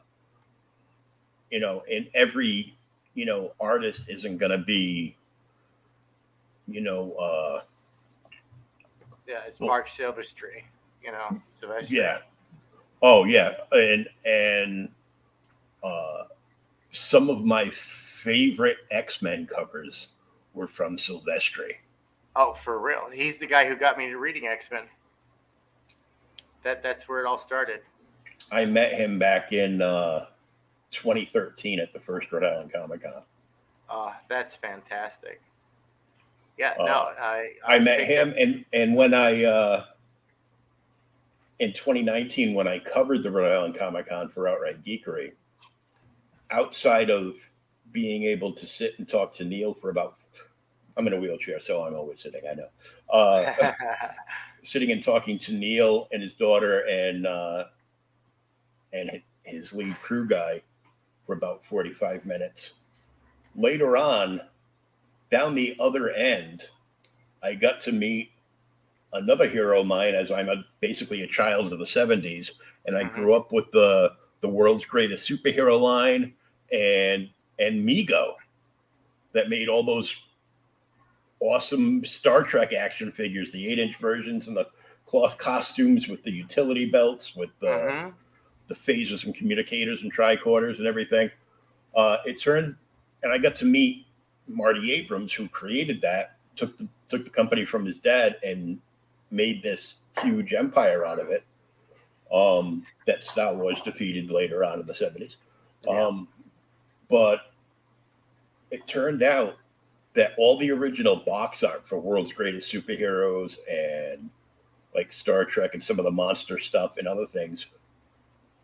you know, and every artist isn't going to be it's Mark Silvestri, Silvestri. Yeah. Oh yeah, and some of my favorite X-Men covers were from Silvestri. Oh, for real. He's the guy who got me to reading X-Men. That's where it all started. I met him back in 2013 at the first Rhode Island Comic Con. Oh, that's fantastic. Yeah, I met him and when I in 2019 when I covered the Rhode Island Comic Con for Outright Geekery, outside of being able to sit and talk to Neil for about, I'm in a wheelchair, so I'm always sitting, I know. Sitting and talking to Neil and his daughter and his lead crew guy for about 45 minutes. Later on, down the other end, I got to meet another hero of mine, as I'm basically a child of the 70s, and I grew up with the world's greatest superhero line and Mego that made all those awesome Star Trek action figures, the 8-inch versions and the cloth costumes with the utility belts, with the phasers and communicators and tricorders and everything. And I got to meet Marty Abrams, who created that, took the company from his dad and made this huge empire out of it. That Star was defeated later on in the 70s. But it turned out that all the original box art for World's Greatest Superheroes and like Star Trek and some of the monster stuff and other things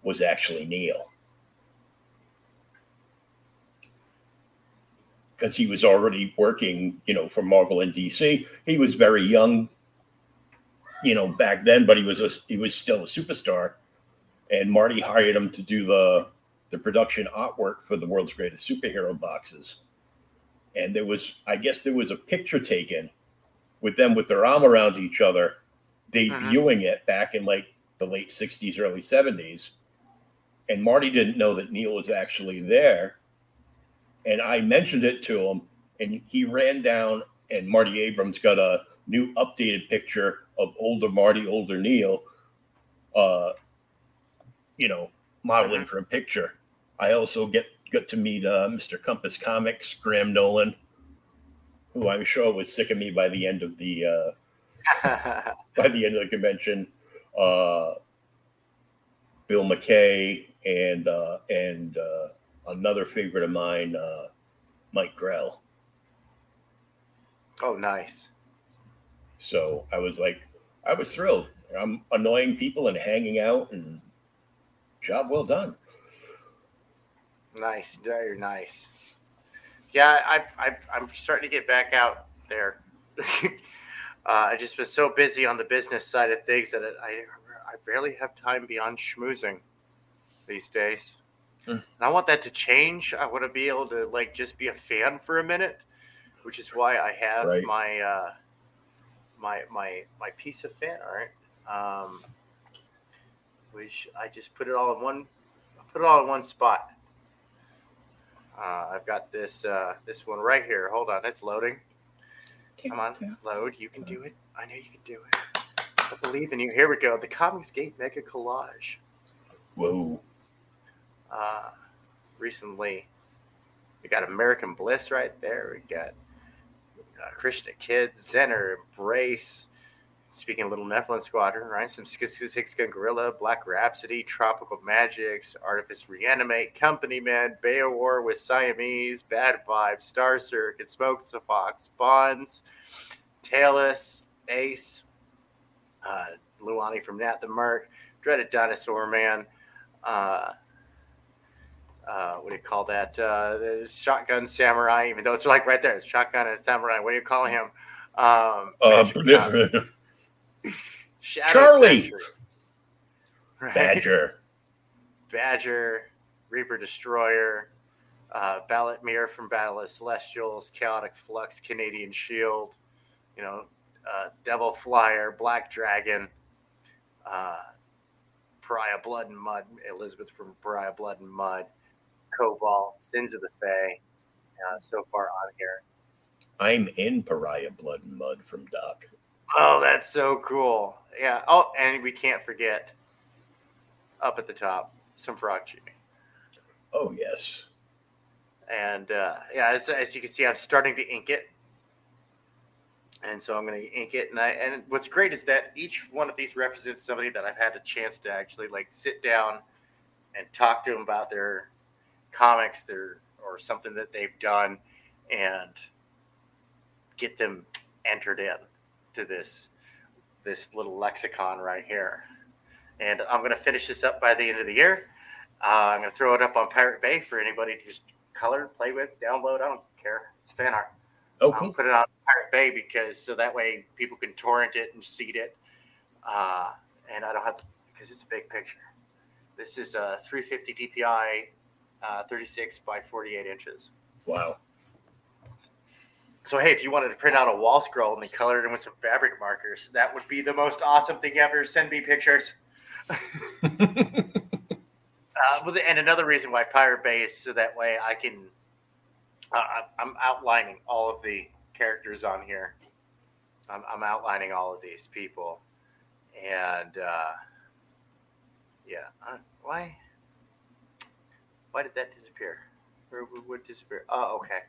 was actually Neil. Because he was already working, for Marvel and DC. He was very young, back then, but he was still a superstar. And Marty hired him to do the production artwork for the World's Greatest Superhero boxes. And there was a picture taken with them with their arm around each other debuting it back in like the late 60s, early 70s. And Marty didn't know that Neil was actually there. And I mentioned it to him, and he ran down, and Marty Abrams got a new updated picture of older Marty, older Neil, modeling for a picture. I also got to meet Mr. Compass Comics, Graham Nolan, who I'm sure was sick of me by the end of the convention. Bill McKay and another favorite of mine, Mike Grell. Oh, nice. So I was thrilled. I'm annoying people and hanging out, and job well done. Nice, very nice. Yeah, I'm starting to get back out there. I've just been so busy on the business side of things that I barely have time beyond schmoozing these days. And I want that to change. I want to be able to just be a fan for a minute, which is why I have my my piece of fan art, which I just put it all in one spot. I've got this one right here. Hold on, it's loading. Come on, load. You can do it. I know you can do it. I believe in you. Here we go. The Comics Gate Mega Collage. Whoa. Recently, we got American Bliss right there. We got Krishna Kid, Zenner, Embrace. Speaking of Little Nephilim Squadron, right? Some Six-Gun Gorilla, Black Rhapsody, Tropical Magics, Artifice Reanimate, Company Man, Beowar with Siamese, Bad Vibes, Star Circ, and Smokes the Fox, Bonds, Talus, Ace, Luani from Nat the Merc, Dreaded Dinosaur Man, what do you call that? The Shotgun Samurai, even though it's right there. It's Shotgun and Samurai. What do you call him? Charlie Century, right? Badger, Reaper Destroyer, Ballot Mirror from Battle of Celestials, Chaotic Flux, Canadian Shield, Devil Flyer, Black Dragon, Pariah Blood and Mud, Elizabeth from Pariah Blood and Mud, Cobalt, Sins of the Fae, so far on here. I'm in Pariah Blood and Mud from Doc. Oh, that's so cool. Yeah. Oh, and we can't forget, up at the top, some Frog Jimmy. Oh, yes. And, as you can see, I'm starting to ink it. And so I'm going to ink it. And what's great is that each one of these represents somebody that I've had a chance to actually sit down and talk to them about their comics, or something that they've done, and get them entered in to this little lexicon right here. And I'm going to finish this up by the end of the year. I'm going to throw it up on Pirate Bay for anybody to just color, play with, download. I don't care. It's fan art. Okay. I'll put it on Pirate Bay so that way people can torrent it and seed it. And I don't have to, because it's a big picture. This is a 350 DPI, 36 by 48 inches. Wow. So, hey, if you wanted to print out a wall scroll and then color it in with some fabric markers, that would be the most awesome thing ever. Send me pictures. And another reason why Pirate Bay is so that way I can – I'm outlining all of the characters on here. I'm outlining all of these people. And, why did that disappear? Or would it disappear? Oh, okay.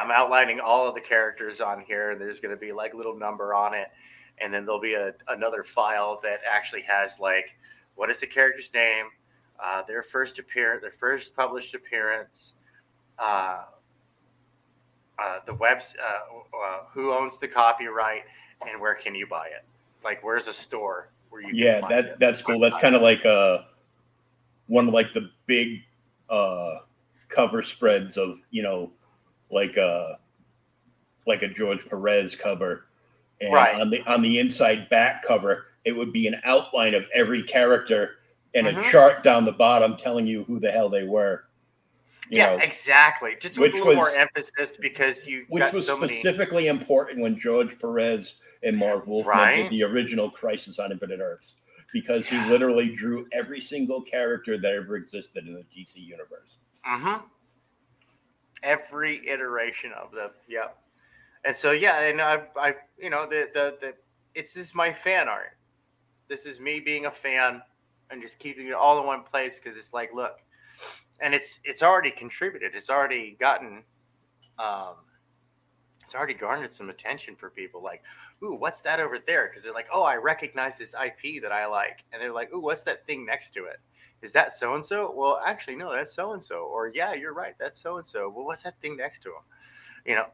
I'm outlining all of the characters on here, and there's going to be a little number on it. And then there'll be another file that actually has what is the character's name, their first published appearance, the webs, who owns the copyright, and where can you buy it? Where's a store where you can find it? That's cool. That's kind of one of the big, cover spreads of, like a George Perez cover. And on the inside back cover, it would be an outline of every character and a chart down the bottom telling you who the hell they were. You know, exactly. Just with a little more emphasis because you got so many. Which was specifically important when George Perez and Marv Wolfman did the original Crisis on Infinite Earths, because he literally drew every single character that ever existed in the DC universe. Mm-hmm. Every iteration of them. Yep. And so, and I you know, this is my fan art. This is me being a fan and just keeping it all in one place because it's like, look. And it's already contributed. It's already gotten, it's already garnered some attention for people. Like, ooh, what's that over there? Because they're like, oh, I recognize this IP that I like. And they're like, ooh, what's that thing next to it? Is that so-and-so? Well, actually, no, that's so-and-so. Or, yeah, you're right, that's so-and-so. Well, what's that thing next to him? You know,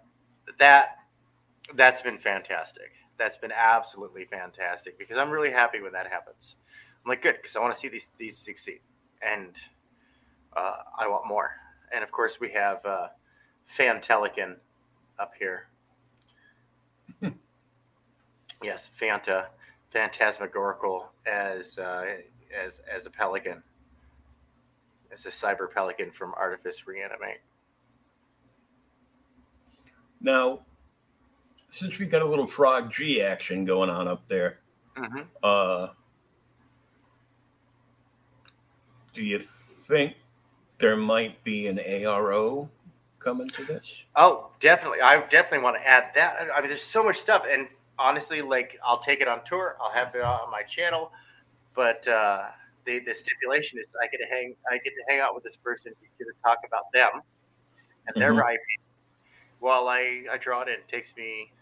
that's been fantastic. That's been absolutely fantastic because I'm really happy when that happens. I'm like, good, because I want to see these succeed. And... I want more. And, of course, we have Fantelican up here. Yes, Fanta, Phantasmagorical as a pelican, as a cyber pelican from Artifice Reanimate. Now, since we got a little Frog G action going on up there, do you think there might be an ARO coming to this? Oh, definitely. I definitely want to add that. I mean, there's so much stuff. And honestly, like, I'll take it on tour. I'll have it on my channel. But the stipulation is I get to hang out with this person to talk about them and their IP while I draw it in. It takes me,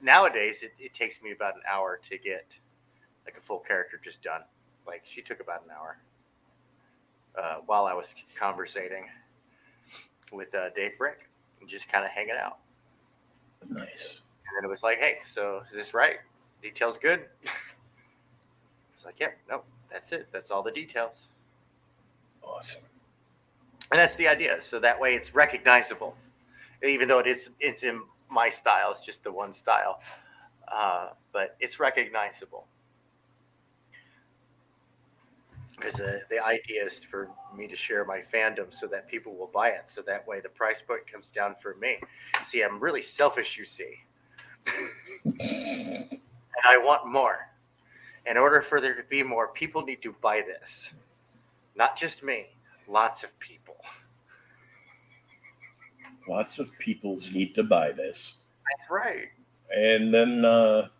nowadays, it takes me about an hour to get, like, a full character just done. Like, she took about an hour. While I was conversating with Dave Brick and just kind of hanging out. Nice. And then it was like, hey, so is this right? Details good? It's like, yeah, no, that's it. That's all the details. Awesome. And that's the idea. So that way it's recognizable. Even though it's in my style, it's just the one style. But it's recognizable. Because the idea is for me to share my fandom so that people will buy it. So that way the price point comes down for me. See, I'm really selfish, you see. And I want more. In order for there to be more, people need to buy this. Not just me. Lots of people. Lots of peoples need to buy this. That's right. And then the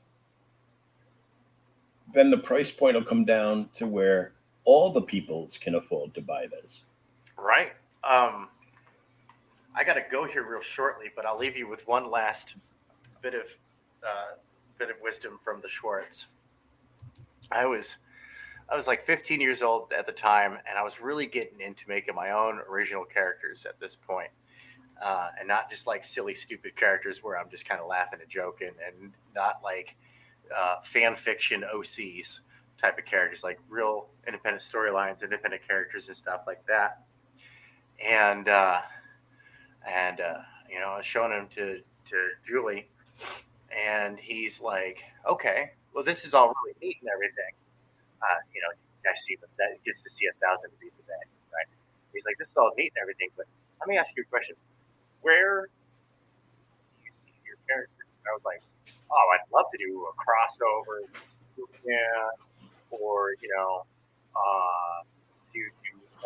price point will come down to where all the peoples can afford to buy this. Right. I got to go here real shortly, but I'll leave you with one last bit of wisdom from the Schwartz. I was like 15 years old at the time, and I was really getting into making my own original characters at this point. And not just like silly, stupid characters where I'm just kind of laughing and joking, and not like fan fiction OCs. Type of characters, like real independent storylines, independent characters and stuff like that. And you know, I was showing him to Julie, and he's like, okay, well, this is all really neat and everything. You know, I see that he gets to see 1,000 of these a day, right? He's like, this is all neat and everything, but let me ask you a question. Where do you see your characters? And I was like, oh, I'd love to do a crossover, or, you know, do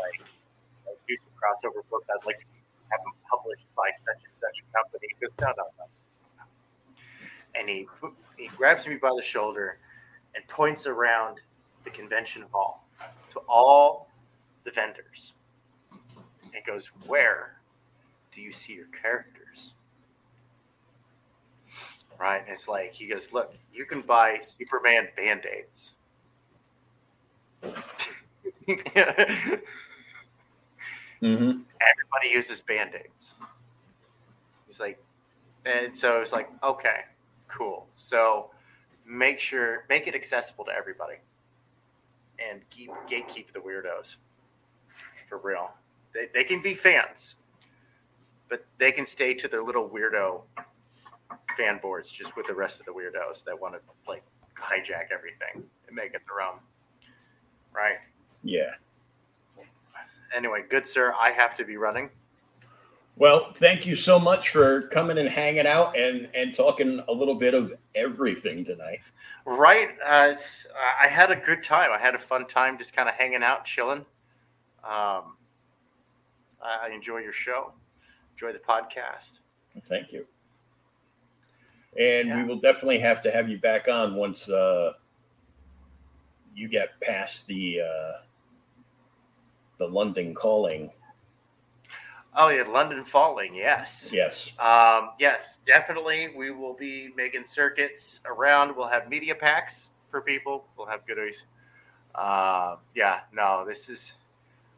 like do some crossover books. I'd like to have them published by such and such a company. He goes, no. And he grabs me by the shoulder and points around the convention hall to all the vendors. And goes, where do you see your characters? Right? And it's like, he goes, look, you can buy Superman Band-Aids. Everybody uses Band-Aids. He's like, and so it's like, okay, cool. So make it accessible to everybody, and gatekeep the weirdos for real. They can be fans, but they can stay to their little weirdo fan boards just with the rest of the weirdos that want to like hijack everything and make it their own. Right? Yeah. Anyway, good sir, I have to be running. Well, thank you so much for coming and hanging out and talking a little bit of everything tonight. Right. I had a good time. I had a fun time just kind of hanging out, chilling. I enjoy your show. Enjoy the podcast. Thank you. And yeah, we will definitely have to have you back on once you get past the London Calling. Oh, yeah, London Falling, yes. Yes. Yes, definitely. We will be making circuits around. We'll have media packs for people. We'll have goodies.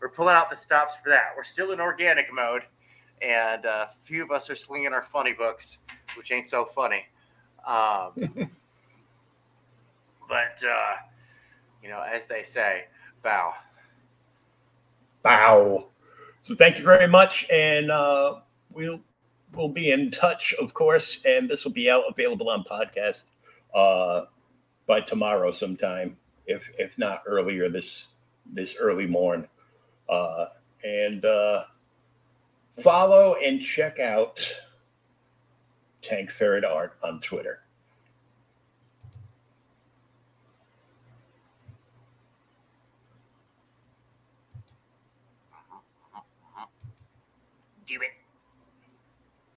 We're pulling out the stops for that. We're still in organic mode, and a few of us are slinging our funny books, which ain't so funny. But as they say, bow. Bow. So thank you very much, and we'll be in touch, of course, and this will be out available on podcast by tomorrow sometime, if not earlier this early morn. And follow and check out Tank Ferret Art on Twitter.